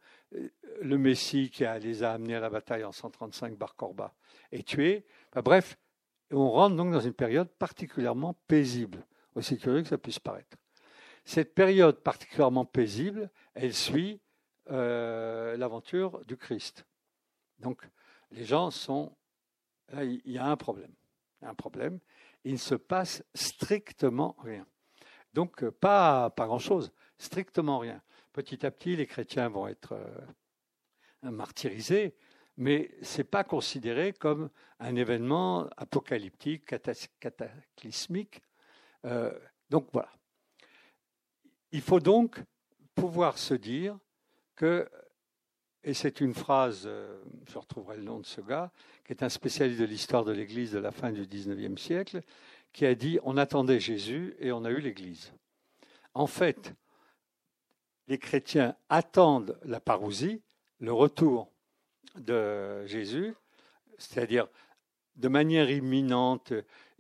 Le Messie qui a, les a amenés à la bataille en cent trente-cinq, Bar Kokhba, est tué. Enfin, bref, on rentre donc dans une période particulièrement paisible, aussi curieux que ça puisse paraître. Cette période particulièrement paisible, elle suit euh, l'aventure du Christ. Donc, les gens sont... Là, il y a un problème. Un problème. Il ne se passe strictement rien. Donc, pas, pas grand-chose, strictement rien. Petit à petit, les chrétiens vont être euh, martyrisés, mais ce n'est pas considéré comme un événement apocalyptique, cataclysmique. Euh, donc, voilà. Il faut donc pouvoir se dire que, et c'est une phrase, je retrouverai le nom de ce gars, qui est un spécialiste de l'histoire de l'Église de la fin du dix-neuvième siècle, qui a dit « On attendait Jésus et on a eu l'Église ». En fait, les chrétiens attendent la parousie, le retour de Jésus, c'est-à-dire de manière imminente.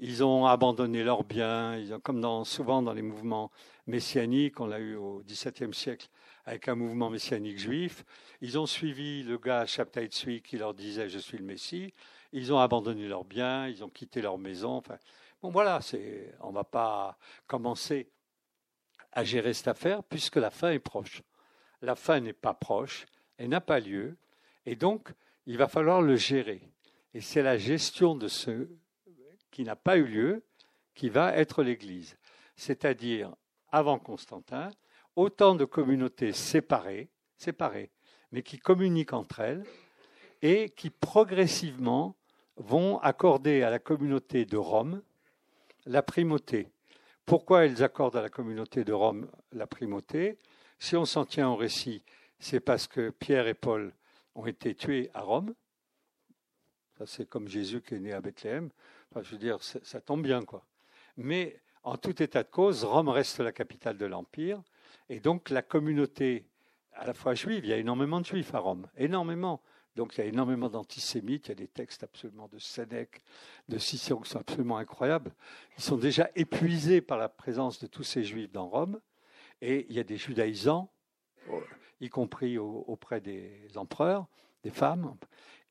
Ils ont abandonné leurs biens, ils ont, comme dans, souvent dans les mouvements messianiques, on l'a eu au dix-septième siècle avec un mouvement messianique juif. Ils ont suivi le gars Chaptai Tsui qui leur disait « Je suis le Messie ». Ils ont abandonné leurs biens, ils ont quitté leur maison. Enfin, bon, voilà, c'est, on ne va pas commencer à gérer cette affaire puisque la fin est proche. La fin n'est pas proche, elle n'a pas lieu, et donc il va falloir le gérer. Et c'est la gestion de ce qui n'a pas eu lieu qui va être l'Église. C'est-à-dire, avant Constantin, autant de communautés séparées, séparées, mais qui communiquent entre elles et qui progressivement vont accorder à la communauté de Rome la primauté. Pourquoi elles accordent à la communauté de Rome la primauté? Si on s'en tient au récit, c'est parce que Pierre et Paul ont été tués à Rome. Ça, c'est comme Jésus qui est né à Bethléem. Enfin, je veux dire, ça, ça tombe bien, quoi. Mais en tout état de cause, Rome reste la capitale de l'Empire. Et donc, la communauté, à la fois juive, il y a énormément de juifs à Rome, énormément. Donc, il y a énormément d'antisémites, il y a des textes absolument de Sénèque, de Cicéron qui sont absolument incroyables. Ils sont déjà épuisés par la présence de tous ces juifs dans Rome. Et il y a des judaïsants, y compris auprès des empereurs, des femmes.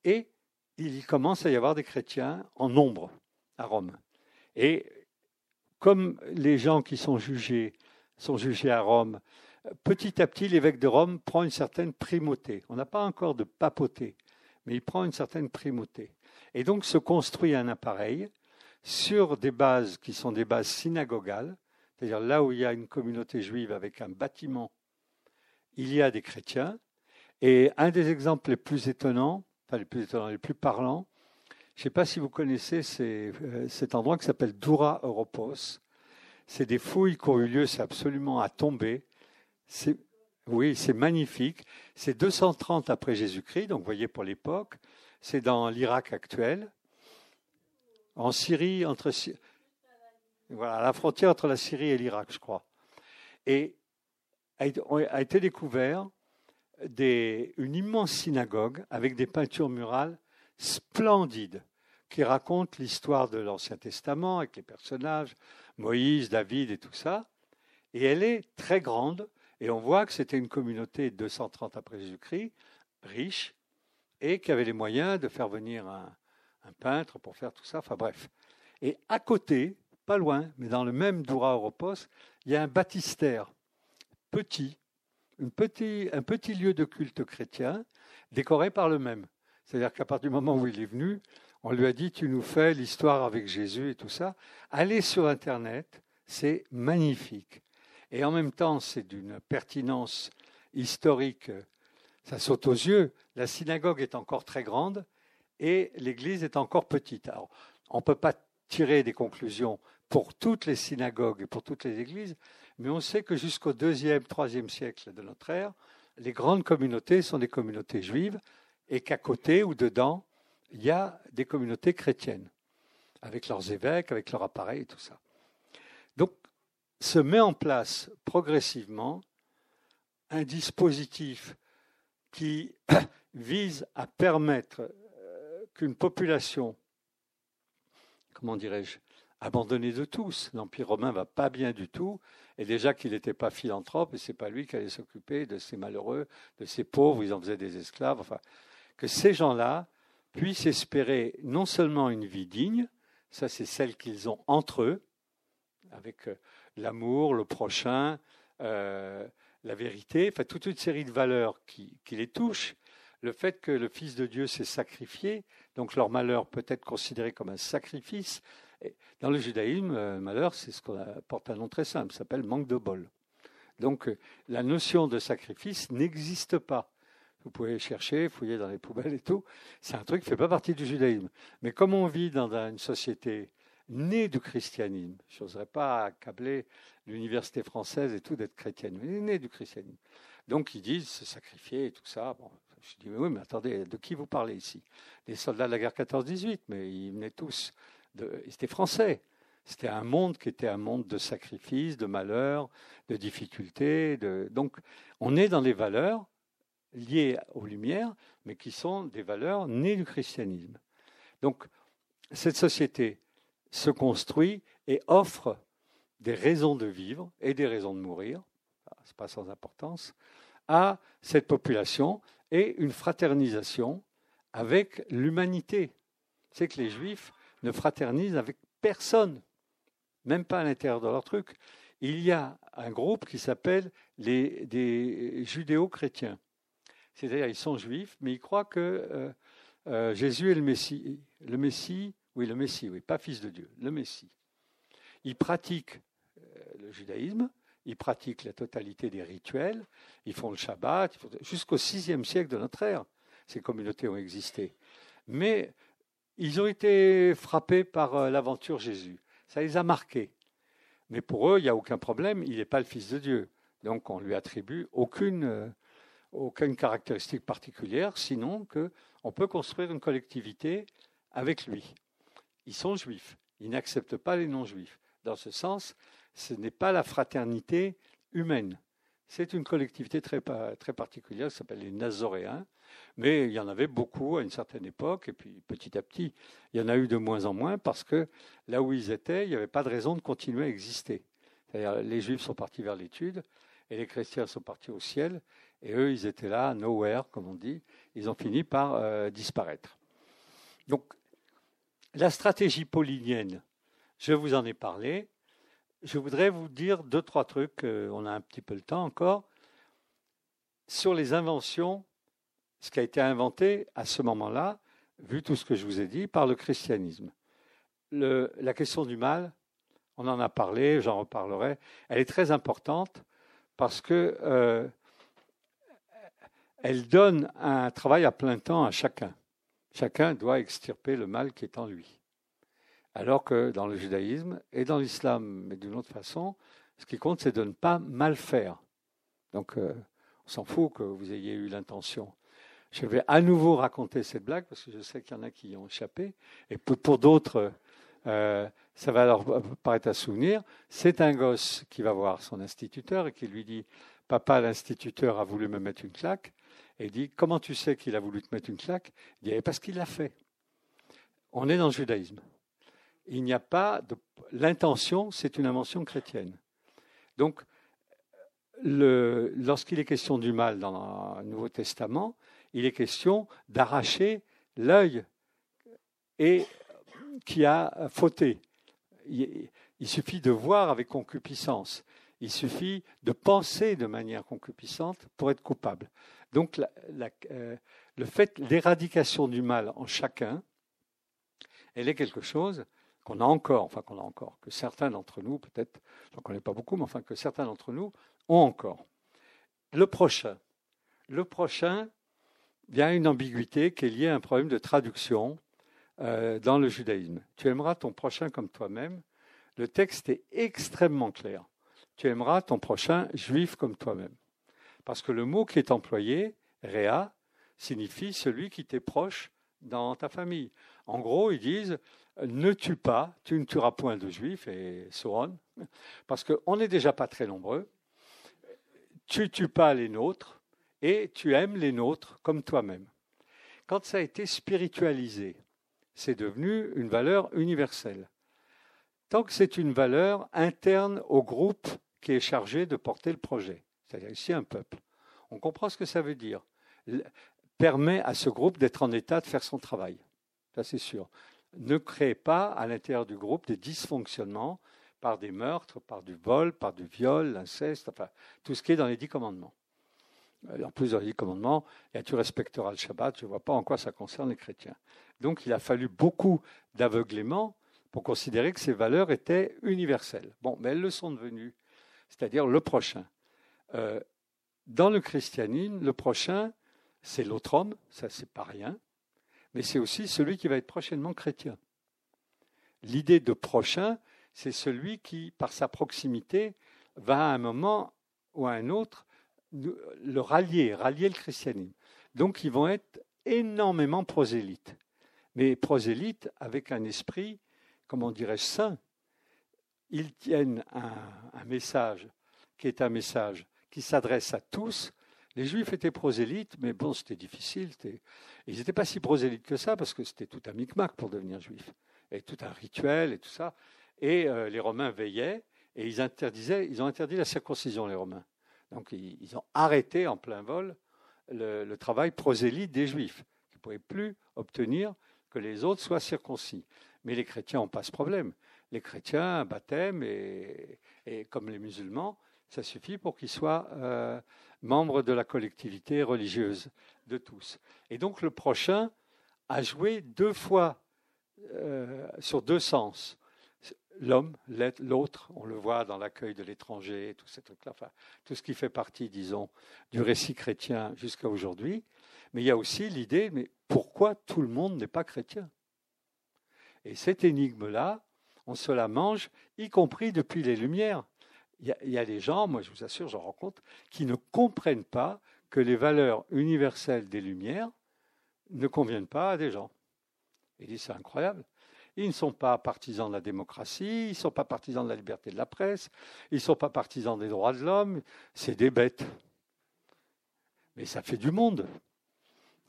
Et il commence à y avoir des chrétiens en nombre à Rome. Et comme les gens qui sont jugés sont jugés à Rome, petit à petit, l'évêque de Rome prend une certaine primauté. On n'a pas encore de papauté, mais il prend une certaine primauté. Et donc se construit un appareil sur des bases qui sont des bases synagogales, c'est-à-dire là où il y a une communauté juive avec un bâtiment, il y a des chrétiens. Et un des exemples les plus étonnants, enfin les plus étonnants, les plus parlants, je ne sais pas si vous connaissez ces, euh, cet endroit qui s'appelle Dura Europos. C'est des fouilles qui ont eu lieu, c'est absolument à tomber. C'est, oui, c'est magnifique. C'est deux cent trente après Jésus-Christ, donc vous voyez pour l'époque. C'est dans l'Irak actuel. En Syrie, entre... Voilà, la frontière entre la Syrie et l'Irak, je crois. Et a été découvert des, une immense synagogue avec des peintures murales splendides qui racontent l'histoire de l'Ancien Testament avec les personnages, Moïse, David et tout ça. Et elle est très grande. Et on voit que c'était une communauté deux cent trente après Jésus-Christ, riche, et qui avait les moyens de faire venir un, un peintre pour faire tout ça. Enfin bref. Et à côté, pas loin, mais dans le même Dura Europos, il y a un baptistère petit, une petit, un petit lieu de culte chrétien décoré par le même. C'est-à-dire qu'à partir du moment où il est venu, on lui a dit « Tu nous fais l'histoire avec Jésus et tout ça ». Allez sur Internet, c'est magnifique. Et en même temps, c'est d'une pertinence historique ça saute aux yeux. La synagogue est encore très grande et l'église est encore petite. Alors, on ne peut pas tirer des conclusions pour toutes les synagogues et pour toutes les églises, mais on sait que jusqu'au deuxième, troisième siècle de notre ère, les grandes communautés sont des communautés juives et qu'à côté ou dedans, il y a des communautés chrétiennes, avec leurs évêques, avec leur appareil et tout ça. Donc, se met en place progressivement un dispositif qui vise à permettre qu'une population, comment dirais-je, abandonnée de tous, l'Empire romain ne va pas bien du tout, et déjà qu'il n'était pas philanthrope, et ce n'est pas lui qui allait s'occuper de ces malheureux, de ces pauvres, ils en faisaient des esclaves, enfin, que ces gens-là puissent espérer non seulement une vie digne, ça c'est celle qu'ils ont entre eux, avec l'amour, le prochain, euh, la vérité, enfin toute une série de valeurs qui, qui les touchent. Le fait que le Fils de Dieu s'est sacrifié, donc leur malheur peut être considéré comme un sacrifice. Et dans le judaïsme, euh, malheur, c'est ce qu'on porte un nom très simple, ça s'appelle manque de bol. Donc euh, la notion de sacrifice n'existe pas. Vous pouvez chercher, fouiller dans les poubelles et tout. C'est un truc qui ne fait pas partie du judaïsme. Mais comme on vit dans une société née du christianisme, je n'oserais pas accabler l'université française et tout d'être chrétienne, mais née du christianisme. Donc ils disent se sacrifier et tout ça. Bon, je dis mais oui, mais attendez, de qui vous parlez ici? Les soldats de la guerre quatorze dix-huit, mais ils venaient tous, de, ils étaient français. C'était un monde qui était un monde de sacrifices, de malheurs, de difficultés. De, donc on est dans les valeurs liées aux Lumières, mais qui sont des valeurs nées du christianisme. Donc, cette société se construit et offre des raisons de vivre et des raisons de mourir, c'est pas sans importance, à cette population et une fraternisation avec l'humanité. C'est que les Juifs ne fraternisent avec personne, même pas à l'intérieur de leur truc. Il y a un groupe qui s'appelle les, des judéo-chrétiens. C'est-à-dire ils sont juifs, mais ils croient que euh, euh, Jésus est le Messie. Le Messie, oui, le Messie, oui, pas fils de Dieu, le Messie. Ils pratiquent euh, le judaïsme, ils pratiquent la totalité des rituels, ils font le Shabbat, ils font... jusqu'au sixième siècle de notre ère, ces communautés ont existé. Mais ils ont été frappés par euh, l'aventure Jésus. Ça les a marqués. Mais pour eux, il n'y a aucun problème, il n'est pas le fils de Dieu. Donc on ne lui attribue aucune... Euh, aucune caractéristique particulière, sinon qu'on peut construire une collectivité avec lui. Ils sont juifs, ils n'acceptent pas les non-juifs. Dans ce sens, ce n'est pas la fraternité humaine. C'est une collectivité très, très particulière qui s'appelle les Nazoréens, mais il y en avait beaucoup à une certaine époque, et puis petit à petit, il y en a eu de moins en moins, parce que là où ils étaient, il n'y avait pas de raison de continuer à exister. C'est-à-dire, les Juifs sont partis vers l'étude, et les chrétiens sont partis au ciel, et eux, ils étaient là, nowhere, comme on dit. Ils ont fini par euh, disparaître. Donc, la stratégie paulinienne, je vous en ai parlé. Je voudrais vous dire deux, trois trucs, euh, on a un petit peu le temps encore, sur les inventions, ce qui a été inventé à ce moment-là, vu tout ce que je vous ai dit, par le christianisme. Le, la question du mal, on en a parlé, j'en reparlerai. Elle est très importante parce que... Euh, elle donne un travail à plein temps à chacun. Chacun doit extirper le mal qui est en lui. Alors que dans le judaïsme et dans l'islam, mais d'une autre façon, ce qui compte, c'est de ne pas mal faire. Donc, euh, on s'en fout que vous ayez eu l'intention. Je vais à nouveau raconter cette blague, parce que je sais qu'il y en a qui y ont échappé. Et pour, pour d'autres, euh, ça va leur paraître un souvenir. C'est un gosse qui va voir son instituteur et qui lui dit « Papa, l'instituteur a voulu me mettre une claque. » Et dit, comment tu sais qu'il a voulu te mettre une claque? Il dit, parce qu'il l'a fait. On est dans le judaïsme. Il n'y a pas de... L'intention, c'est une invention chrétienne. Donc, le... lorsqu'il est question du mal dans le Nouveau Testament, il est question d'arracher l'œil et... qui a fauté. Il... il suffit de voir avec concupiscence. Il suffit de penser de manière concupiscente pour être coupable. Donc, la, la, euh, le fait, l'éradication du mal en chacun, elle est quelque chose qu'on a encore, enfin qu'on a encore, que certains d'entre nous, peut-être, je n'en connais pas beaucoup, mais enfin que certains d'entre nous ont encore. Le prochain. Le prochain, il y a une ambiguïté qui est liée à un problème de traduction euh, dans le judaïsme. Tu aimeras ton prochain comme toi-même. Le texte est extrêmement clair. Tu aimeras ton prochain juif comme toi-même. Parce que le mot qui est employé, réa, signifie celui qui t'est proche dans ta famille. En gros, ils disent « ne tue pas, tu ne tueras point de juifs » et so on, parce qu'on n'est déjà pas très nombreux. « Tu ne tues pas les nôtres et tu aimes les nôtres comme toi-même ». Quand ça a été spiritualisé, c'est devenu une valeur universelle. Tant que c'est une valeur interne au groupe qui est chargé de porter le projet, c'est-à-dire ici un peuple, on comprend ce que ça veut dire. Permet à ce groupe d'être en état de faire son travail. Ça, c'est sûr. Ne créez pas à l'intérieur du groupe des dysfonctionnements par des meurtres, par du vol, par du viol, l'inceste, enfin, tout ce qui est dans les dix commandements. En plus, dans les dix commandements, il y a « tu respecteras le Shabbat », je ne vois pas en quoi ça concerne les chrétiens. Donc, il a fallu beaucoup d'aveuglement pour considérer que ces valeurs étaient universelles. Bon, mais elles le sont devenues, c'est-à-dire le prochain. Euh, dans le christianisme, le prochain, c'est l'autre homme, ça c'est pas rien, mais c'est aussi celui qui va être prochainement chrétien. L'idée de prochain, c'est celui qui, par sa proximité, va à un moment ou à un autre le rallier, rallier le christianisme. Donc ils vont être énormément prosélytes, mais prosélytes avec un esprit, comment dirais-je, saint. Ils tiennent un, un message qui est un message qui s'adresse à tous. Les Juifs étaient prosélytes, mais bon, c'était difficile. C'était... Ils n'étaient pas si prosélytes que ça, parce que c'était tout un micmac pour devenir Juif, et tout un rituel, et tout ça. Et euh, les Romains veillaient, et ils interdisaient, ils ont interdit la circoncision, les Romains. Donc, ils, ils ont arrêté en plein vol le, le travail prosélyte des Juifs, qui ne pouvaient plus obtenir que les autres soient circoncis. Mais les chrétiens n'ont pas ce problème. Les chrétiens, baptême, et, et comme les musulmans, ça suffit pour qu'ils soient euh, membres de la collectivité religieuse de tous. Et donc le prochain a joué deux fois euh, sur deux sens. L'homme, l'autre, on le voit dans l'accueil de l'étranger, tous ces trucs-là, enfin, tout ce qui fait partie, disons, du récit chrétien jusqu'à aujourd'hui. Mais il y a aussi l'idée, mais pourquoi tout le monde n'est pas chrétien? Et cette énigme-là, on se la mange, y compris depuis les Lumières. Il y a des gens, moi je vous assure, j'en rencontre, qui ne comprennent pas que les valeurs universelles des Lumières ne conviennent pas à des gens. Ils disent c'est incroyable. Ils ne sont pas partisans de la démocratie, ils ne sont pas partisans de la liberté de la presse, ils ne sont pas partisans des droits de l'homme, c'est des bêtes. Mais ça fait du monde.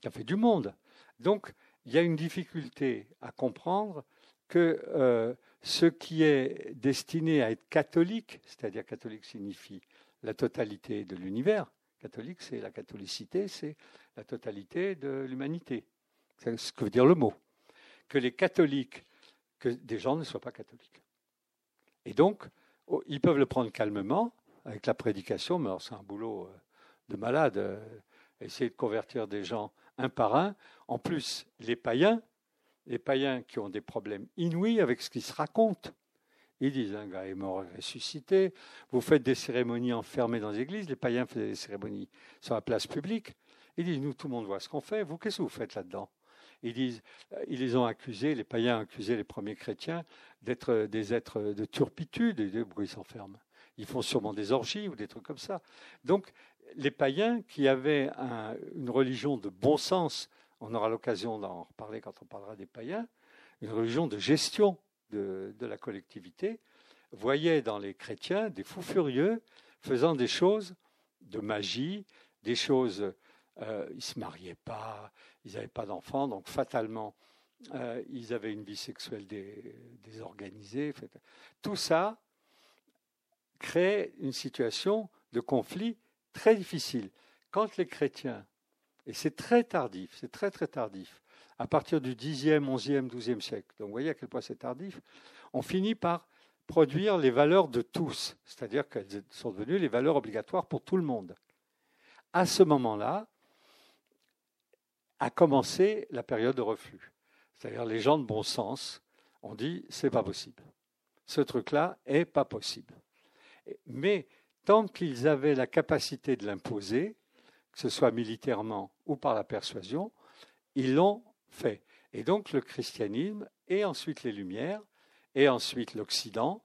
Ça fait du monde. Donc il y a une difficulté à comprendre que euh, ce qui est destiné à être catholique, c'est-à-dire catholique signifie la totalité de l'univers, catholique c'est la catholicité, c'est la totalité de l'humanité, c'est ce que veut dire le mot, que les catholiques, que des gens ne soient pas catholiques. Et donc, ils peuvent le prendre calmement, avec la prédication, mais alors c'est un boulot de malade, essayer de convertir des gens un par un, en plus les païens, les païens qui ont des problèmes inouïs avec ce qui se raconte. Ils disent, un gars est mort, ressuscité. Vous faites des cérémonies enfermées dans les églises. Les païens faisaient des cérémonies sur la place publique. Ils disent, nous, tout le monde voit ce qu'on fait. Vous, qu'est-ce que vous faites là-dedans? Ils disent, ils les ont accusés, les païens ont accusé les premiers chrétiens d'être des êtres de turpitude. Et de bruit s'enferme. Ils font sûrement des orgies ou des trucs comme ça. Donc, les païens qui avaient un, une religion de bon sens, on aura l'occasion d'en reparler quand on parlera des païens, une religion de gestion de, de la collectivité, voyait dans les chrétiens des fous furieux faisant des choses de magie, des choses, euh, ils ne se mariaient pas, ils n'avaient pas d'enfants, donc fatalement, euh, ils avaient une vie sexuelle dé, désorganisée. Tout ça crée une situation de conflit très difficile. Quand les chrétiens... Et c'est très tardif, c'est très très tardif. À partir du dixième, onzième, douzième siècle, donc vous voyez à quel point c'est tardif, on finit par produire les valeurs de tous, c'est-à-dire qu'elles sont devenues les valeurs obligatoires pour tout le monde. À ce moment-là, a commencé la période de reflux. C'est-à-dire les gens de bon sens ont dit « c'est pas possible, ce truc-là est pas possible ». Mais tant qu'ils avaient la capacité de l'imposer, que ce soit militairement ou par la persuasion, ils l'ont fait. Et donc le christianisme, et ensuite les Lumières, et ensuite l'Occident,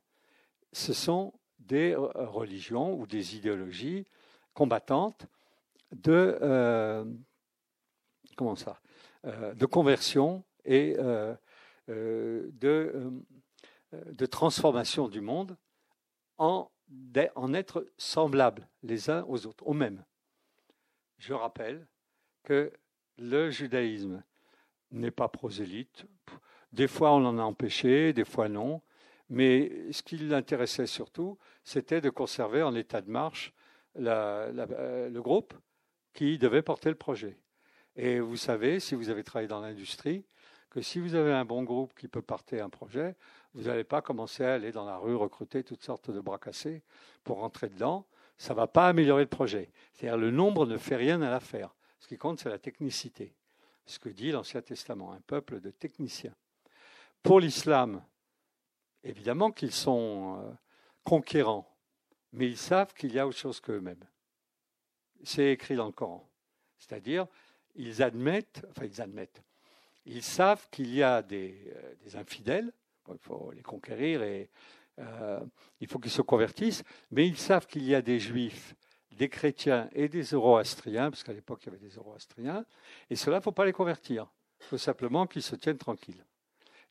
ce sont des religions ou des idéologies combattantes de, euh, comment ça, euh, de conversion et euh, euh, de, euh, de transformation du monde en, en être semblables les uns aux autres, aux mêmes. Je rappelle que le judaïsme n'est pas prosélyte. Des fois, on en a empêché, des fois non. Mais ce qui l'intéressait surtout, c'était de conserver en état de marche la, la, le groupe qui devait porter le projet. Et vous savez, si vous avez travaillé dans l'industrie, que si vous avez un bon groupe qui peut porter un projet, vous n'allez pas commencer à aller dans la rue recruter toutes sortes de bras cassés pour rentrer dedans. Ça ne va pas améliorer le projet. C'est-à-dire le nombre ne fait rien à l'affaire. Ce qui compte, c'est la technicité. Ce que dit l'Ancien Testament, un peuple de techniciens. Pour l'islam, évidemment qu'ils sont conquérants, mais ils savent qu'il y a autre chose qu'eux-mêmes. C'est écrit dans le Coran. C'est-à-dire, ils admettent, enfin ils admettent, ils savent qu'il y a des, des infidèles, bon, il faut les conquérir et euh, il faut qu'ils se convertissent, mais ils savent qu'il y a des juifs, des chrétiens et des zoroastriens, parce qu'à l'époque il y avait des zoroastriens, et cela, il ne faut pas les convertir. Il faut simplement qu'ils se tiennent tranquilles.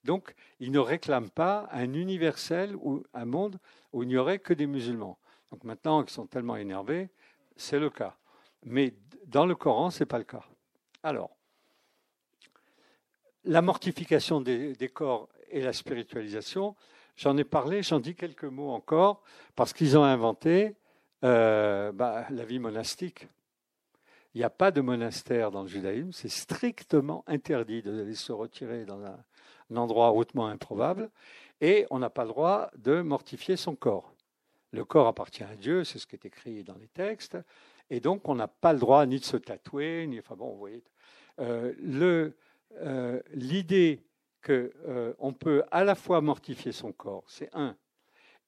Donc, ils ne réclament pas un universel ou un monde où il n'y aurait que des musulmans. Donc maintenant, ils sont tellement énervés, c'est le cas. Mais dans le Coran, ce n'est pas le cas. Alors, la mortification des, des corps et la spiritualisation, j'en ai parlé, j'en dis quelques mots encore, parce qu'ils ont inventé euh, bah, la vie monastique. Il n'y a pas de monastère dans le judaïsme, c'est strictement interdit de se retirer dans un, un endroit hautement improbable, et on n'a pas le droit de mortifier son corps. Le corps appartient à Dieu, c'est ce qui est écrit dans les textes, et donc on n'a pas le droit ni de se tatouer, ni... Enfin bon, vous voyez. Euh, le, euh, l'idée qu'on euh, peut à la fois mortifier son corps, c'est un,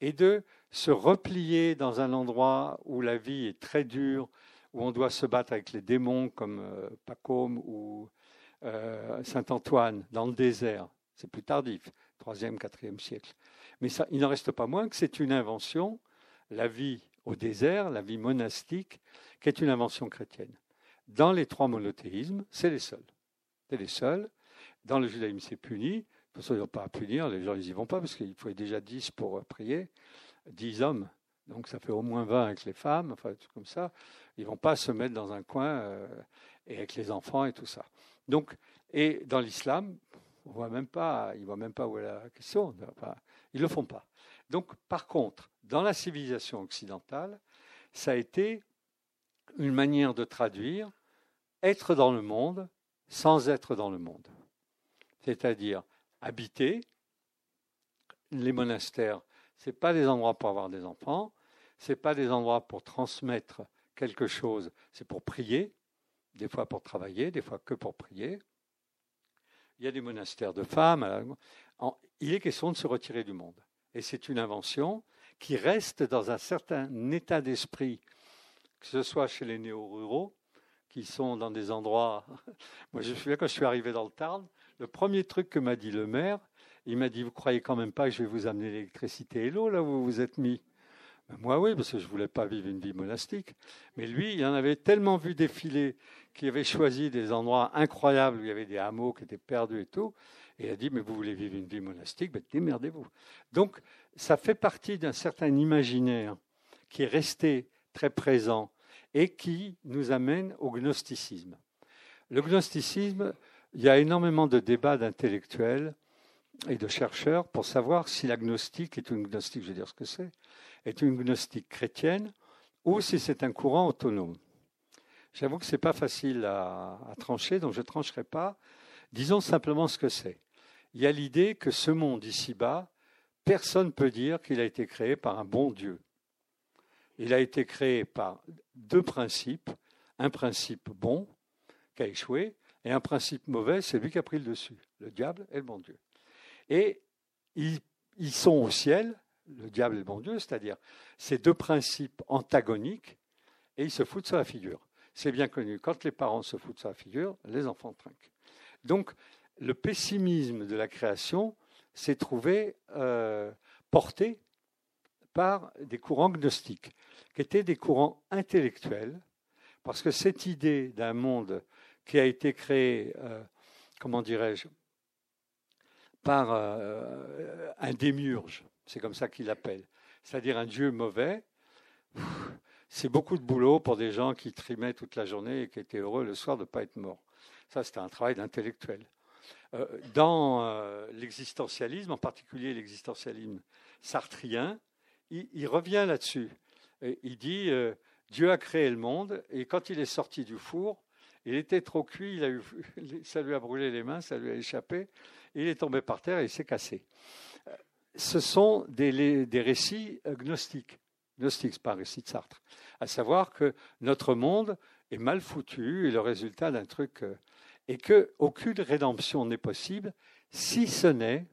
et deux, se replier dans un endroit où la vie est très dure, où on doit se battre avec les démons comme euh, Pacôme ou euh, Saint-Antoine dans le désert. C'est plus tardif, troisième, quatrième siècle. Mais ça, il n'en reste pas moins que c'est une invention, la vie au désert, la vie monastique, qui est une invention chrétienne. Dans les trois monothéismes, c'est les seuls. C'est les seuls. Dans le judaïsme, c'est puni. De toute façon, ils n'ont pas à punir, les gens ils n'y vont pas, parce qu'il faut déjà dix pour prier, dix hommes. Donc ça fait au moins vingt avec les femmes, enfin tout comme ça. Ils ne vont pas se mettre dans un coin euh, et avec les enfants et tout ça. Donc, et dans l'islam, on voit même pas, ils ne voient même pas où est la question. Enfin, ils ne le font pas. Donc, par contre, dans la civilisation occidentale, ça a été une manière de traduire être dans le monde sans être dans le monde. C'est-à-dire habiter les monastères. Ce n'est pas des endroits pour avoir des enfants, ce n'est pas des endroits pour transmettre quelque chose, c'est pour prier, des fois pour travailler, des fois que pour prier. Il y a des monastères de femmes. Il est question de se retirer du monde. Et c'est une invention qui reste dans un certain état d'esprit, que ce soit chez les néo-ruraux, qui sont dans des endroits... Moi, je me souviens, quand je suis arrivé dans le Tarn, le premier truc que m'a dit le maire, il m'a dit, vous ne croyez quand même pas que je vais vous amener l'électricité et l'eau, là où vous vous êtes mis? Ben moi, oui, parce que je ne voulais pas vivre une vie monastique. Mais lui, il en avait tellement vu défiler qu'il avait choisi des endroits incroyables où il y avait des hameaux qui étaient perdus et tout. Et il a dit, mais vous voulez vivre une vie monastique? Ben démerdez-vous. Donc, ça fait partie d'un certain imaginaire qui est resté très présent et qui nous amène au gnosticisme. Le gnosticisme, il y a énormément de débats d'intellectuels et de chercheurs pour savoir si la gnostique est une gnostique, je veux dire ce que c'est, est une gnostique chrétienne ou si c'est un courant autonome. J'avoue que ce n'est pas facile à, à trancher, donc je ne trancherai pas. Disons simplement ce que c'est. Il y a l'idée que ce monde ici-bas, personne ne peut dire qu'il a été créé par un bon Dieu. Il a été créé par deux principes, un principe bon qui a échoué et un principe mauvais, c'est lui qui a pris le dessus, le diable et le bon Dieu. Et ils, ils sont au ciel, le diable et le bon Dieu, c'est-à-dire ces deux principes antagoniques, et ils se foutent sur la figure. c'est bien connu. Quand les parents se foutent sur la figure, les enfants trinquent. Donc, le pessimisme de la création s'est trouvé euh, porté par des courants gnostiques, qui étaient des courants intellectuels, parce que cette idée d'un monde qui a été créé, euh, comment dirais-je, par euh, un démiurge, c'est comme ça qu'il l'appelle, c'est-à-dire un dieu mauvais, c'est beaucoup de boulot pour des gens qui trimaient toute la journée et qui étaient heureux le soir de ne pas être morts. Ça, c'était un travail d'intellectuel. Dans l'existentialisme, en particulier l'existentialisme sartrien, il, il revient là-dessus. Il dit euh, « Dieu a créé le monde et quand il est sorti du four, il était trop cuit, il a eu, ça lui a brûlé les mains, ça lui a échappé, il est tombé par terre et il s'est cassé. » Ce sont des, les, des récits gnostiques. Gnostiques, c'est pas un récit de Sartre. À savoir que notre monde est mal foutu et le résultat d'un truc... Euh, et qu'aucune rédemption n'est possible, si ce n'est,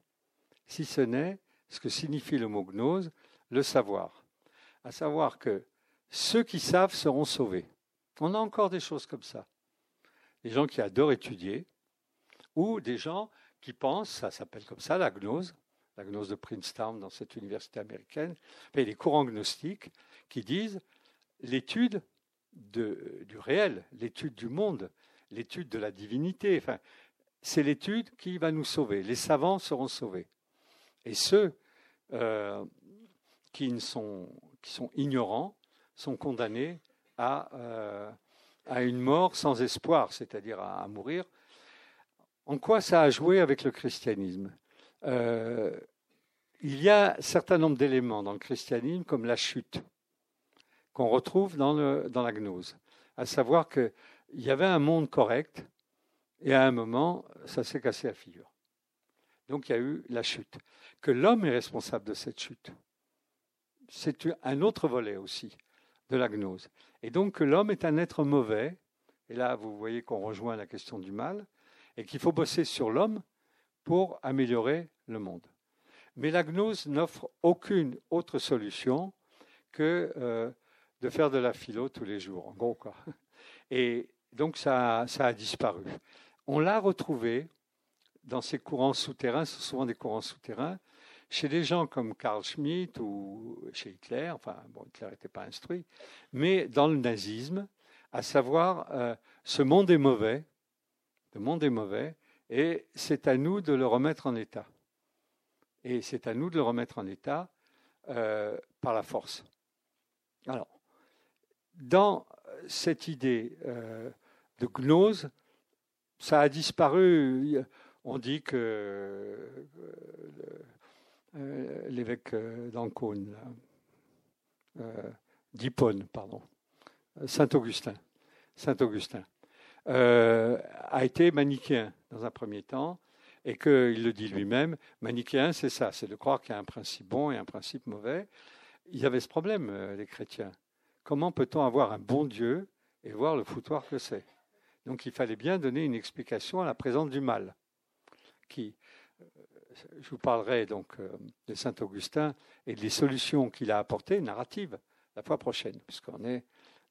si ce n'est ce que signifie le mot gnose, le savoir. À savoir que ceux qui savent seront sauvés. On a encore des choses comme ça. Des gens qui adorent étudier, ou des gens qui pensent, ça s'appelle comme ça la gnose, la gnose de Princeton dans cette université américaine, et les courants gnostiques qui disent l'étude de, du réel, l'étude du monde, l'étude de la divinité, enfin, c'est l'étude qui va nous sauver. Les savants seront sauvés. Et ceux euh, qui, ne sont, qui sont ignorants sont condamnés à, euh, à une mort sans espoir, c'est-à-dire à, à mourir. En quoi ça a joué avec le christianisme ? euh, Il y a un certain nombre d'éléments dans le christianisme, comme la chute, qu'on retrouve dans, le, dans la gnose, à savoir que il y avait un monde correct, et à un moment, ça s'est cassé la figure. Donc, il y a eu la chute. Que l'homme est responsable de cette chute, c'est un autre volet aussi de la gnose. Et donc, que l'homme est un être mauvais, et là, vous voyez qu'on rejoint la question du mal, et qu'il faut bosser sur l'homme pour améliorer le monde. Mais la gnose n'offre aucune autre solution que euh, de faire de la philo tous les jours, en gros, quoi. Et donc, ça, ça a disparu. On l'a retrouvé dans ces courants souterrains, souvent des courants souterrains, chez des gens comme Karl Schmitt ou chez Hitler. Enfin, bon, Hitler n'était pas instruit, mais dans le nazisme, à savoir, euh, ce monde est mauvais, le monde est mauvais, et c'est à nous de le remettre en état. Et c'est à nous de le remettre en état euh, par la force. Alors, dans cette idée euh, de gnose, ça a disparu. On dit que euh, euh, l'évêque d'Ancône, euh, d'Hippone, pardon, Saint Augustin, Saint Augustin, euh, a été manichéen dans un premier temps, et qu'il le dit lui-même, manichéen, c'est ça, c'est de croire qu'il y a un principe bon et un principe mauvais. Il y avait ce problème, les chrétiens. Comment peut-on avoir un bon Dieu et voir le foutoir que c'est ? Donc, il fallait bien donner une explication à la présence du mal. Qui, je vous parlerai donc de Saint Augustin et des solutions qu'il a apportées, narratives, la fois prochaine, puisqu'on est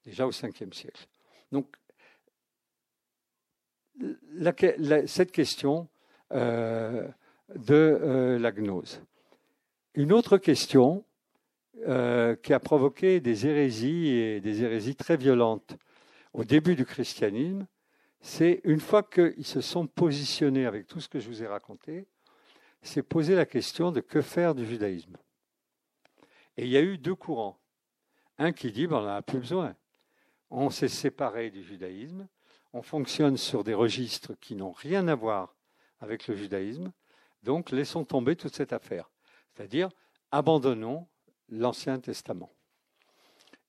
déjà au cinquième siècle. Donc, la, la, cette question euh, de euh, la gnose. Une autre question... Euh, qui a provoqué des hérésies et des hérésies très violentes au début du christianisme, c'est une fois qu'ils se sont positionnés avec tout ce que je vous ai raconté, c'est poser la question de que faire du judaïsme. Et il y a eu deux courants. Un qui dit ben, on n'en a plus besoin. On s'est séparé du judaïsme, on fonctionne sur des registres qui n'ont rien à voir avec le judaïsme, donc laissons tomber toute cette affaire. C'est-à-dire abandonnons l'Ancien Testament.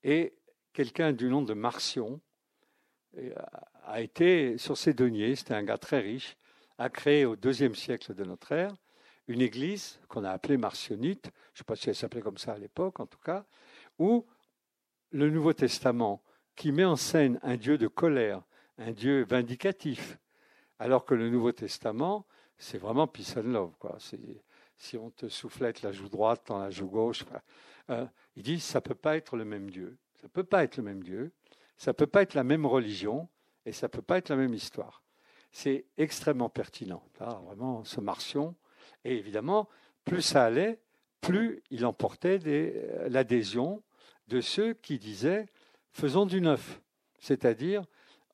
Et quelqu'un du nom de Marcion a été sur ses deniers, c'était un gars très riche, a créé au deuxième siècle de notre ère une église qu'on a appelée marcionite, je ne sais pas si elle s'appelait comme ça à l'époque en tout cas, où le Nouveau Testament, qui met en scène un Dieu de colère, un Dieu vindicatif, alors que le Nouveau Testament, c'est vraiment peace and love, quoi. C'est si on te soufflette la joue droite dans la joue gauche, euh, il dit ça ne peut pas être le même Dieu. Ça ne peut pas être le même Dieu. Ça ne peut pas être la même religion et ça ne peut pas être la même histoire. C'est extrêmement pertinent. Là, vraiment, ce Marcion. Et évidemment, plus ça allait, plus il emportait des, l'adhésion de ceux qui disaient « faisons du neuf ». C'est-à-dire,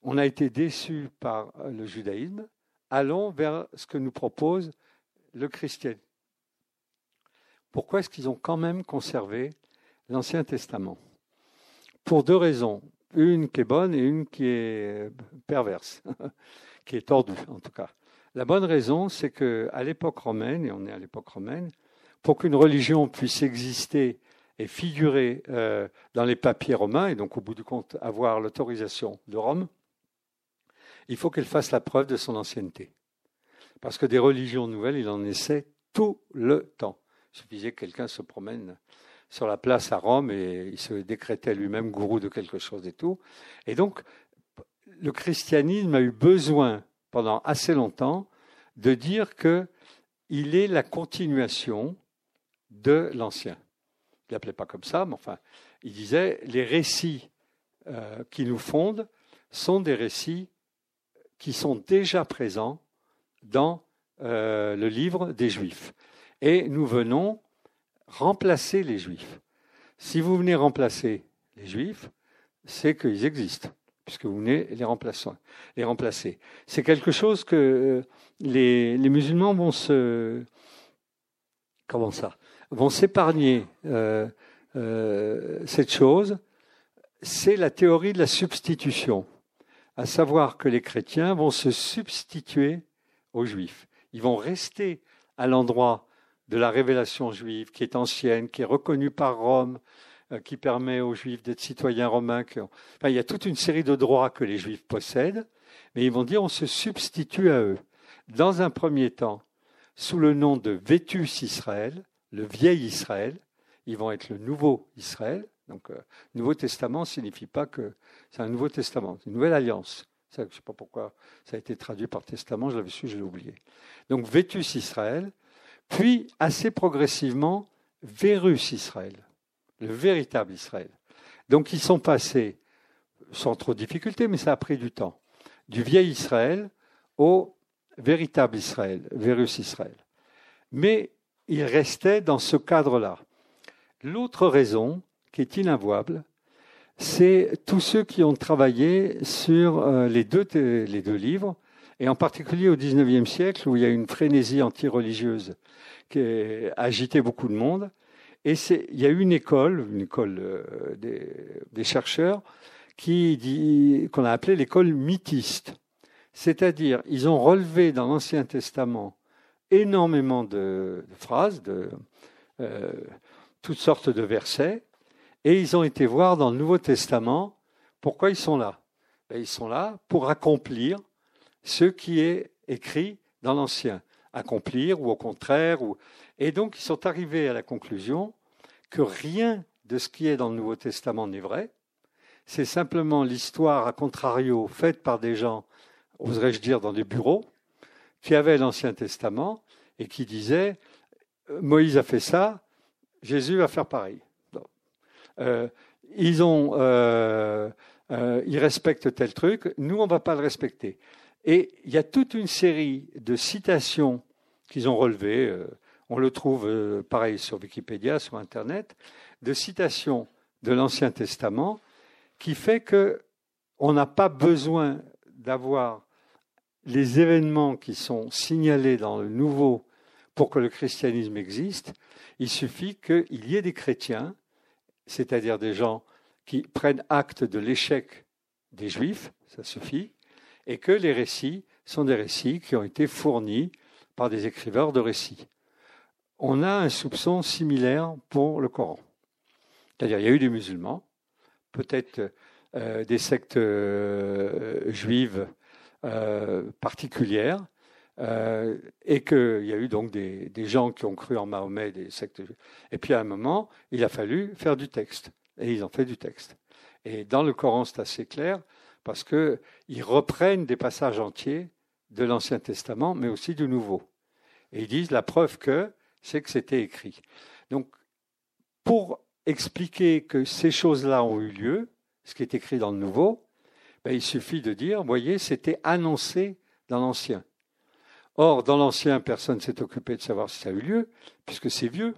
on a été déçus par le judaïsme, allons vers ce que nous propose le christianisme. Pourquoi est-ce qu'ils ont quand même conservé l'Ancien Testament ? Pour deux raisons, une qui est bonne et une qui est perverse, qui est tordue en tout cas. La bonne raison, c'est qu'à l'époque romaine, et on est à l'époque romaine, pour qu'une religion puisse exister et figurer euh, dans les papiers romains, et donc au bout du compte avoir l'autorisation de Rome, il faut qu'elle fasse la preuve de son ancienneté. Parce que des religions nouvelles, il en essaie tout le temps. Il suffisait que quelqu'un se promène sur la place à Rome et il se décrétait lui-même gourou de quelque chose et tout. Et donc, le christianisme a eu besoin, pendant assez longtemps, de dire qu'il est la continuation de l'ancien. Il ne l'appelait pas comme ça, mais enfin, il disait les récits euh, qui nous fondent sont des récits qui sont déjà présents dans euh, le livre des Juifs. Et nous venons remplacer les Juifs. Si vous venez remplacer les Juifs, c'est qu'ils existent, puisque vous venez les remplacer. Les remplacer. C'est quelque chose que les, les musulmans vont se... Comment ça ? Vont s'épargner euh, euh, cette chose. C'est la théorie de la substitution, à savoir que les chrétiens vont se substituer aux Juifs. Ils vont rester à l'endroit de la révélation juive, qui est ancienne, qui est reconnue par Rome, euh, qui permet aux Juifs d'être citoyens romains. Qui ont... Enfin, il y a toute une série de droits que les Juifs possèdent, mais ils vont dire on se substitue à eux. Dans un premier temps, sous le nom de Vétus Israël, le vieil Israël, ils vont être le nouveau Israël. Donc, euh, Nouveau Testament ne signifie pas que c'est un Nouveau Testament, c'est une nouvelle alliance. Ça, je ne sais pas pourquoi ça a été traduit par Testament, je l'avais su, je l'ai oublié. Donc, Vétus Israël, puis, assez progressivement, Vérus Israël, le véritable Israël. Donc, ils sont passés, sans trop de difficultés, mais ça a pris du temps, du vieil Israël au véritable Israël, Vérus Israël. Mais ils restaient dans ce cadre-là. L'autre raison, qui est inavouable, c'est tous ceux qui ont travaillé sur les deux, les deux livres, et en particulier au dix-neuvième siècle, où il y a une frénésie anti-religieuse qui a agité beaucoup de monde. Et c'est, il y a eu une école, une école des, des chercheurs, qui dit, qu'on a appelée l'école mythiste. C'est-à-dire, ils ont relevé dans l'Ancien Testament énormément de, de phrases, de euh, toutes sortes de versets, et ils ont été voir dans le Nouveau Testament pourquoi ils sont là. Ben, ils sont là pour accomplir ce qui est écrit dans l'Ancien, accomplir ou au contraire. Ou... Et donc, ils sont arrivés à la conclusion que rien de ce qui est dans le Nouveau Testament n'est vrai. C'est simplement l'histoire, à contrario, faite par des gens, oserais-je dire, dans des bureaux, qui avaient l'Ancien Testament et qui disaient « Moïse a fait ça, Jésus va faire pareil ». Euh, ils, ont, euh, euh, ils respectent tel truc, nous, on ne va pas le respecter. Et il y a toute une série de citations qu'ils ont relevées, euh, on le trouve euh, pareil sur Wikipédia, sur Internet, de citations de l'Ancien Testament qui fait qu'on n'a pas besoin d'avoir les événements qui sont signalés dans le Nouveau pour que le christianisme existe. Il suffit qu'il y ait des chrétiens, c'est-à-dire des gens qui prennent acte de l'échec des Juifs, ça suffit, et que les récits sont des récits qui ont été fournis par des écrivains de récits. On a un soupçon similaire pour le Coran. C'est-à-dire qu'il y a eu des musulmans, peut-être euh, des sectes euh, juives euh, particulières, euh, et qu'il y a eu donc des, des gens qui ont cru en Mahomet, des sectes juives. Et puis à un moment, il a fallu faire du texte, et ils ont fait du texte. Et dans le Coran, c'est assez clair, parce qu'ils reprennent des passages entiers de l'Ancien Testament, mais aussi du Nouveau. Et ils disent la preuve que c'est que c'était écrit. Donc, pour expliquer que ces choses-là ont eu lieu, ce qui est écrit dans le Nouveau, ben, il suffit de dire, voyez, c'était annoncé dans l'Ancien. Or, dans l'Ancien, personne ne s'est occupé de savoir si ça a eu lieu, puisque c'est vieux.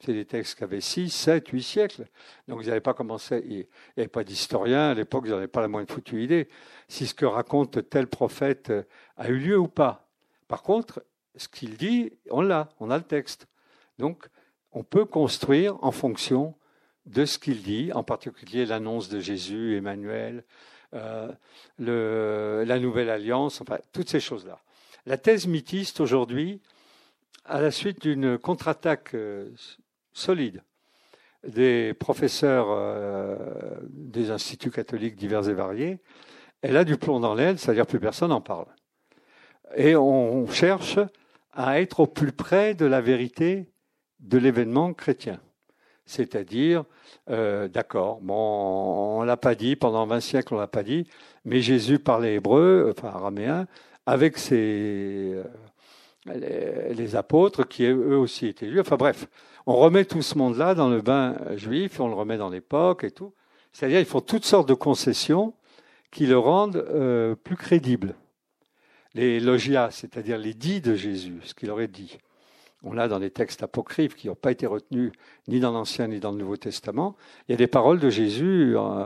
C'est des textes qui avaient six, sept, huit siècles. Donc, vous n'avez pas commencé, il n'y avait pas d'historien à l'époque, vous n'avez pas la moindre foutue idée si ce que raconte tel prophète a eu lieu ou pas. Par contre, ce qu'il dit, on l'a, on a le texte. Donc, on peut construire en fonction de ce qu'il dit, en particulier l'annonce de Jésus, Emmanuel, euh, le, la Nouvelle Alliance, enfin, toutes ces choses-là. La thèse mythiste, aujourd'hui, à la suite d'une contre-attaque euh, solide des professeurs euh, des instituts catholiques divers et variés, elle a du plomb dans l'aile, c'est-à-dire plus personne n'en parle. Et on cherche à être au plus près de la vérité de l'événement chrétien. C'est-à-dire, euh, d'accord, bon, on ne l'a pas dit, pendant vingt siècles on ne l'a pas dit, mais Jésus parlait hébreu, enfin araméen, avec ses, euh, les apôtres qui eux aussi étaient juifs. Enfin bref, on remet tout ce monde-là dans le bain juif, on le remet dans l'époque et tout. C'est-à-dire ils font toutes sortes de concessions qui le rendent euh, plus crédible. Les logias, c'est-à-dire les dits de Jésus, ce qu'il aurait dit. On l'a dans des textes apocryphes qui n'ont pas été retenus ni dans l'Ancien ni dans le Nouveau Testament. Il y a des paroles de Jésus, euh,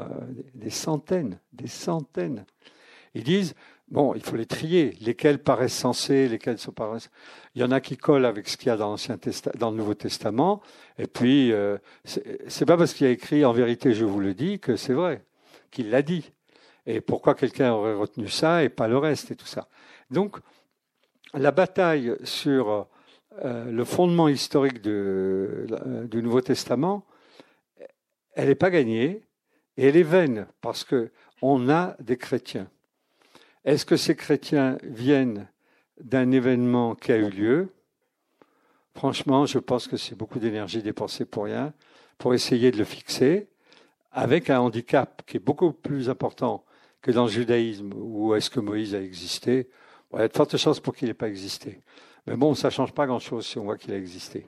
des centaines, des centaines. Ils disent, bon, il faut les trier, lesquels paraissent sensés, lesquels sont pas. Il y en a qui collent avec ce qu'il y a dans l'Ancien Testa... dans le Nouveau Testament. Et puis, euh, c'est... c'est pas parce qu'il y a écrit « En vérité, je vous le dis » que c'est vrai, qu'il l'a dit. Et pourquoi quelqu'un aurait retenu ça et pas le reste et tout ça. Donc, la bataille sur euh, le fondement historique de, euh, du Nouveau Testament, elle n'est pas gagnée et elle est vaine parce que on a des chrétiens. Est-ce que ces chrétiens viennent d'un événement qui a eu lieu? Franchement, je pense que c'est beaucoup d'énergie dépensée pour rien, pour essayer de le fixer, avec un handicap qui est beaucoup plus important que dans le judaïsme, où est-ce que Moïse a existé. Il y a de fortes chances pour qu'il n'ait pas existé. Mais bon, ça ne change pas grand-chose si on voit qu'il a existé.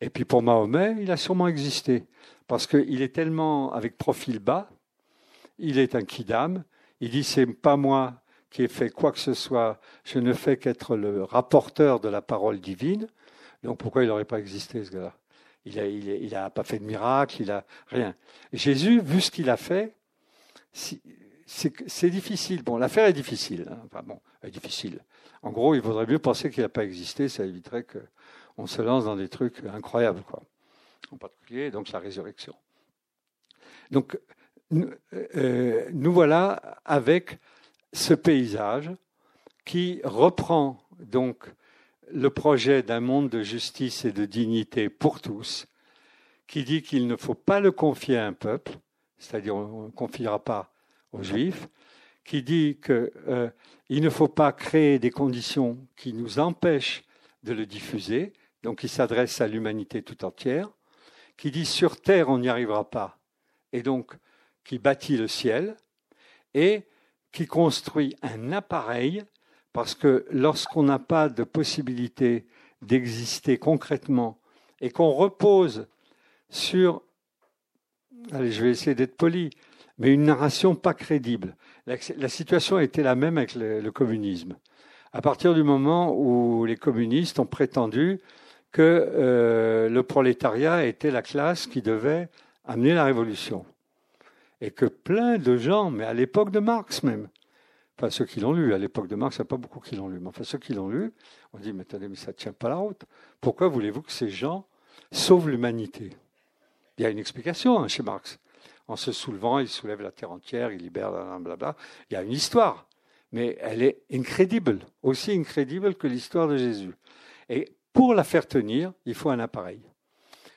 Et puis pour Mahomet, il a sûrement existé. Parce qu'il est tellement avec profil bas, il est un kidam, il dit « c'est pas moi qui ai fait quoi que ce soit, je ne fais qu'être le rapporteur de la parole divine ». Donc pourquoi il n'aurait pas existé ce gars-là ? Il n'a il il a pas fait de miracle, il n'a rien. Jésus, vu ce qu'il a fait, si, c'est, c'est difficile. Bon, l'affaire est difficile. Hein. Enfin bon, elle est difficile. En gros, il vaudrait mieux penser qu'il n'a pas existé. Ça éviterait qu'on se lance dans des trucs incroyables, quoi. En particulier, donc, la résurrection. Donc, nous, euh, nous voilà avec ce paysage qui reprend donc le projet d'un monde de justice et de dignité pour tous, qui dit qu'il ne faut pas le confier à un peuple, c'est-à-dire on ne confiera pas aux Juifs, qui dit qu'il euh, ne faut pas créer des conditions qui nous empêchent de le diffuser, donc il s'adresse à l'humanité tout entière, qui dit sur terre on n'y arrivera pas, et donc qui bâtit le ciel, et qui construit un appareil, parce que lorsqu'on n'a pas de possibilité d'exister concrètement et qu'on repose sur, allez, je vais essayer d'être poli, mais une narration pas crédible. La, la situation était la même avec le, le communisme. À partir du moment où les communistes ont prétendu que euh, le prolétariat était la classe qui devait amener la révolution, et que plein de gens, mais à l'époque de Marx même, enfin, ceux qui l'ont lu, à l'époque de Marx, il n'y a pas beaucoup qui l'ont lu, mais enfin, ceux qui l'ont lu, on dit, mais attendez, mais ça ne tient pas la route. Pourquoi voulez-vous que ces gens sauvent l'humanité? Il y a une explication hein, chez Marx. En se soulevant, il soulève la terre entière, il libère, blablabla. Il y a une histoire, mais elle est incrédible, aussi incrédible que l'histoire de Jésus. Et pour la faire tenir, il faut un appareil.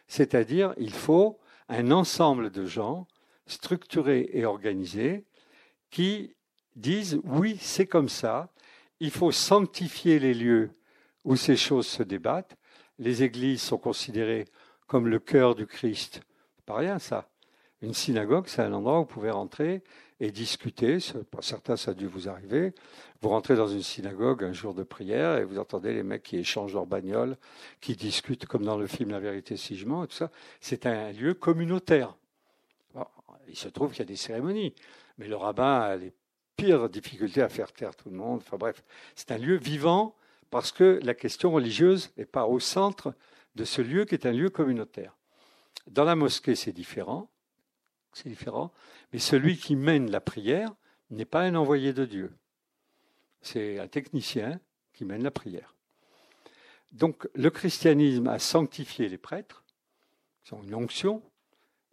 C'est-à-dire, il faut un ensemble de gens structurés et organisés qui disent « oui, c'est comme ça, il faut sanctifier les lieux où ces choses se débattent ». Les églises sont considérées comme le cœur du Christ. C'est pas rien, ça. Une synagogue, c'est un endroit où vous pouvez rentrer et discuter. Pour certains, ça a dû vous arriver. Vous rentrez dans une synagogue un jour de prière et vous entendez les mecs qui échangent leur bagnole, qui discutent comme dans le film « La vérité, si je mens » et tout ça. C'est un lieu communautaire. il se trouve qu'il y a des cérémonies. Mais le rabbin a les pires difficultés à faire taire tout le monde. Enfin bref, c'est un lieu vivant parce que la question religieuse n'est pas au centre de ce lieu qui est un lieu communautaire. Dans la mosquée, c'est différent, c'est différent, mais celui qui mène la prière n'est pas un envoyé de Dieu. C'est un technicien qui mène la prière. Donc, le christianisme a sanctifié les prêtres, ils ont une onction.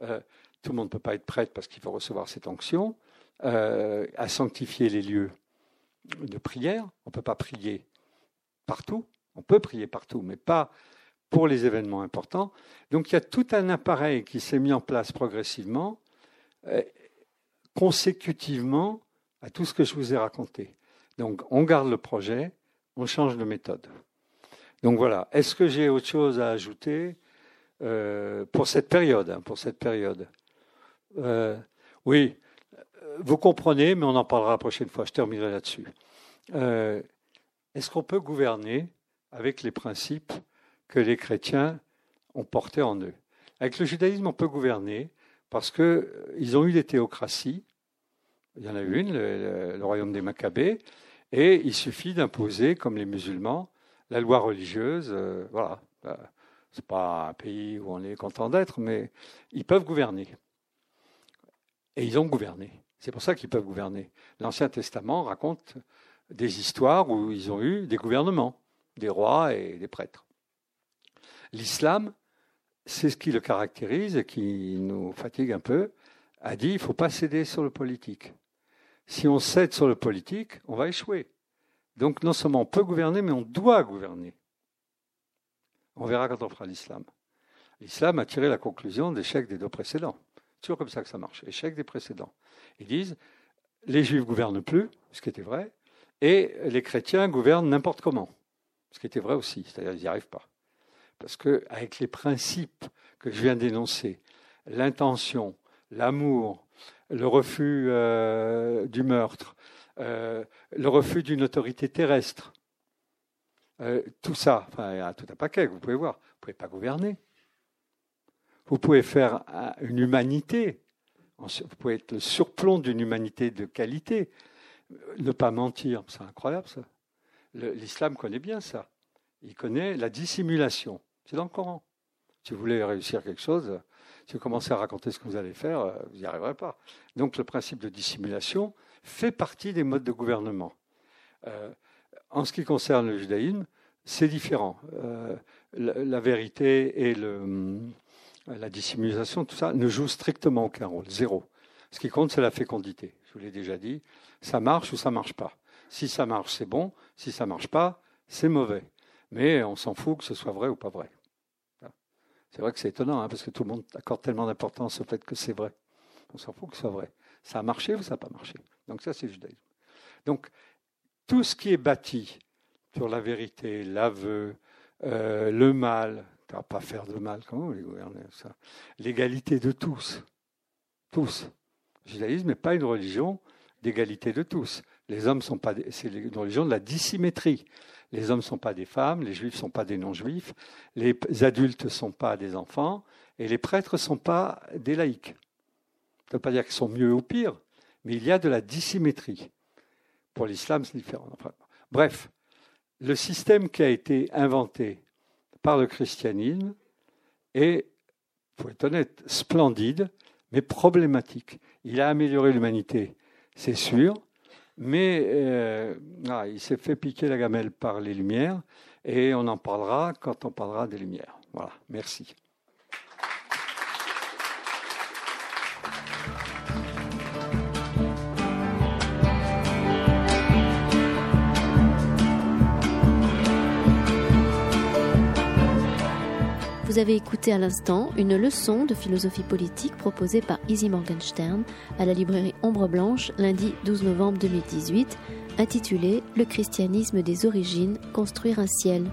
Euh, tout le monde ne peut pas être prêtre parce qu'il faut recevoir cette onction. Euh, a sanctifié les lieux de prière. On ne peut pas prier partout. On peut prier partout, mais pas pour les événements importants. Donc, il y a tout un appareil qui s'est mis en place progressivement, euh, consécutivement à tout ce que je vous ai raconté. Donc, on garde le projet, on change de méthode. Donc, voilà. Est-ce que j'ai autre chose à ajouter euh, pour cette période, hein, pour cette période euh, Oui, vous comprenez, mais on en parlera la prochaine fois. Je terminerai là-dessus. Euh, est-ce qu'on peut gouverner avec les principes que les chrétiens ont portés en eux? Avec le judaïsme, on peut gouverner parce qu'ils ont eu des théocraties. Il y en a une, le, le royaume des Maccabées, et il suffit d'imposer, comme les musulmans, la loi religieuse. Euh, voilà, c'est pas un pays où on est content d'être, mais ils peuvent gouverner. Et ils ont gouverné. C'est pour ça qu'ils peuvent gouverner. L'Ancien Testament raconte des histoires où ils ont eu des gouvernements, des rois et des prêtres. L'islam, c'est ce qui le caractérise et qui nous fatigue un peu, a dit il ne faut pas céder sur le politique. Si on cède sur le politique, on va échouer. Donc non seulement on peut gouverner, mais on doit gouverner. On verra quand on fera l'islam. L'islam a tiré la conclusion de l'échec des deux précédents. C'est toujours comme ça que ça marche, échec des précédents. Ils disent les juifs ne gouvernent plus, ce qui était vrai, et les chrétiens gouvernent n'importe comment, ce qui était vrai aussi, c'est-à-dire qu'ils n'y arrivent pas. Parce qu'avec les principes que je viens d'énoncer, l'intention, l'amour, le refus euh, du meurtre, euh, le refus d'une autorité terrestre, euh, tout ça, enfin, il y a tout un paquet que vous pouvez voir. Vous ne pouvez pas gouverner. Vous pouvez faire une humanité. Vous pouvez être le surplomb d'une humanité de qualité. Ne pas mentir, c'est incroyable ça. Le, l'islam connaît bien ça. Il connaît la dissimulation. C'est dans le Coran. Si vous voulez réussir quelque chose, si vous commencez à raconter ce que vous allez faire, vous n'y arriverez pas. Donc le principe de dissimulation fait partie des modes de gouvernement. Euh, en ce qui concerne le judaïsme, c'est différent. Euh, la, la vérité et le, la dissimulation, tout ça, ne jouent strictement aucun rôle, zéro. Ce qui compte, c'est la fécondité. Je vous l'ai déjà dit, ça marche ou ça ne marche pas. Si ça marche, c'est bon. Si ça ne marche pas, c'est mauvais. Mais on s'en fout que ce soit vrai ou pas vrai. C'est vrai que c'est étonnant, hein, parce que tout le monde accorde tellement d'importance au fait que c'est vrai. On s'en fout que ce soit vrai. Ça a marché ou ça n'a pas marché. Donc ça, c'est le judaïsme. Donc, tout ce qui est bâti sur la vérité, l'aveu, euh, le mal, tu ne vas pas faire de mal, comment vous les gouvernez, ça ? L'égalité de tous. Tous. Le judaïsme n'est pas une religion d'égalité de tous. Les hommes sont pas des, c'est une religion de la dissymétrie. Les hommes ne sont pas des femmes, les juifs ne sont pas des non-juifs, les adultes ne sont pas des enfants, et les prêtres ne sont pas des laïcs. Ça ne veut pas dire qu'ils sont mieux ou pire, mais il y a de la dissymétrie. Pour l'islam, c'est différent. Enfin, bref, le système qui a été inventé par le christianisme est, il faut être honnête, splendide, mais problématique. Il a amélioré l'humanité, c'est sûr, mais euh, ah, il s'est fait piquer la gamelle par les Lumières et on en parlera quand on parlera des Lumières. Voilà, merci. Vous avez écouté à l'instant une leçon de philosophie politique proposée par Isy Morgensztern à la librairie Ombre Blanche lundi douze novembre deux mille dix-huit, intitulée « Le christianisme des origines, construire un ciel ».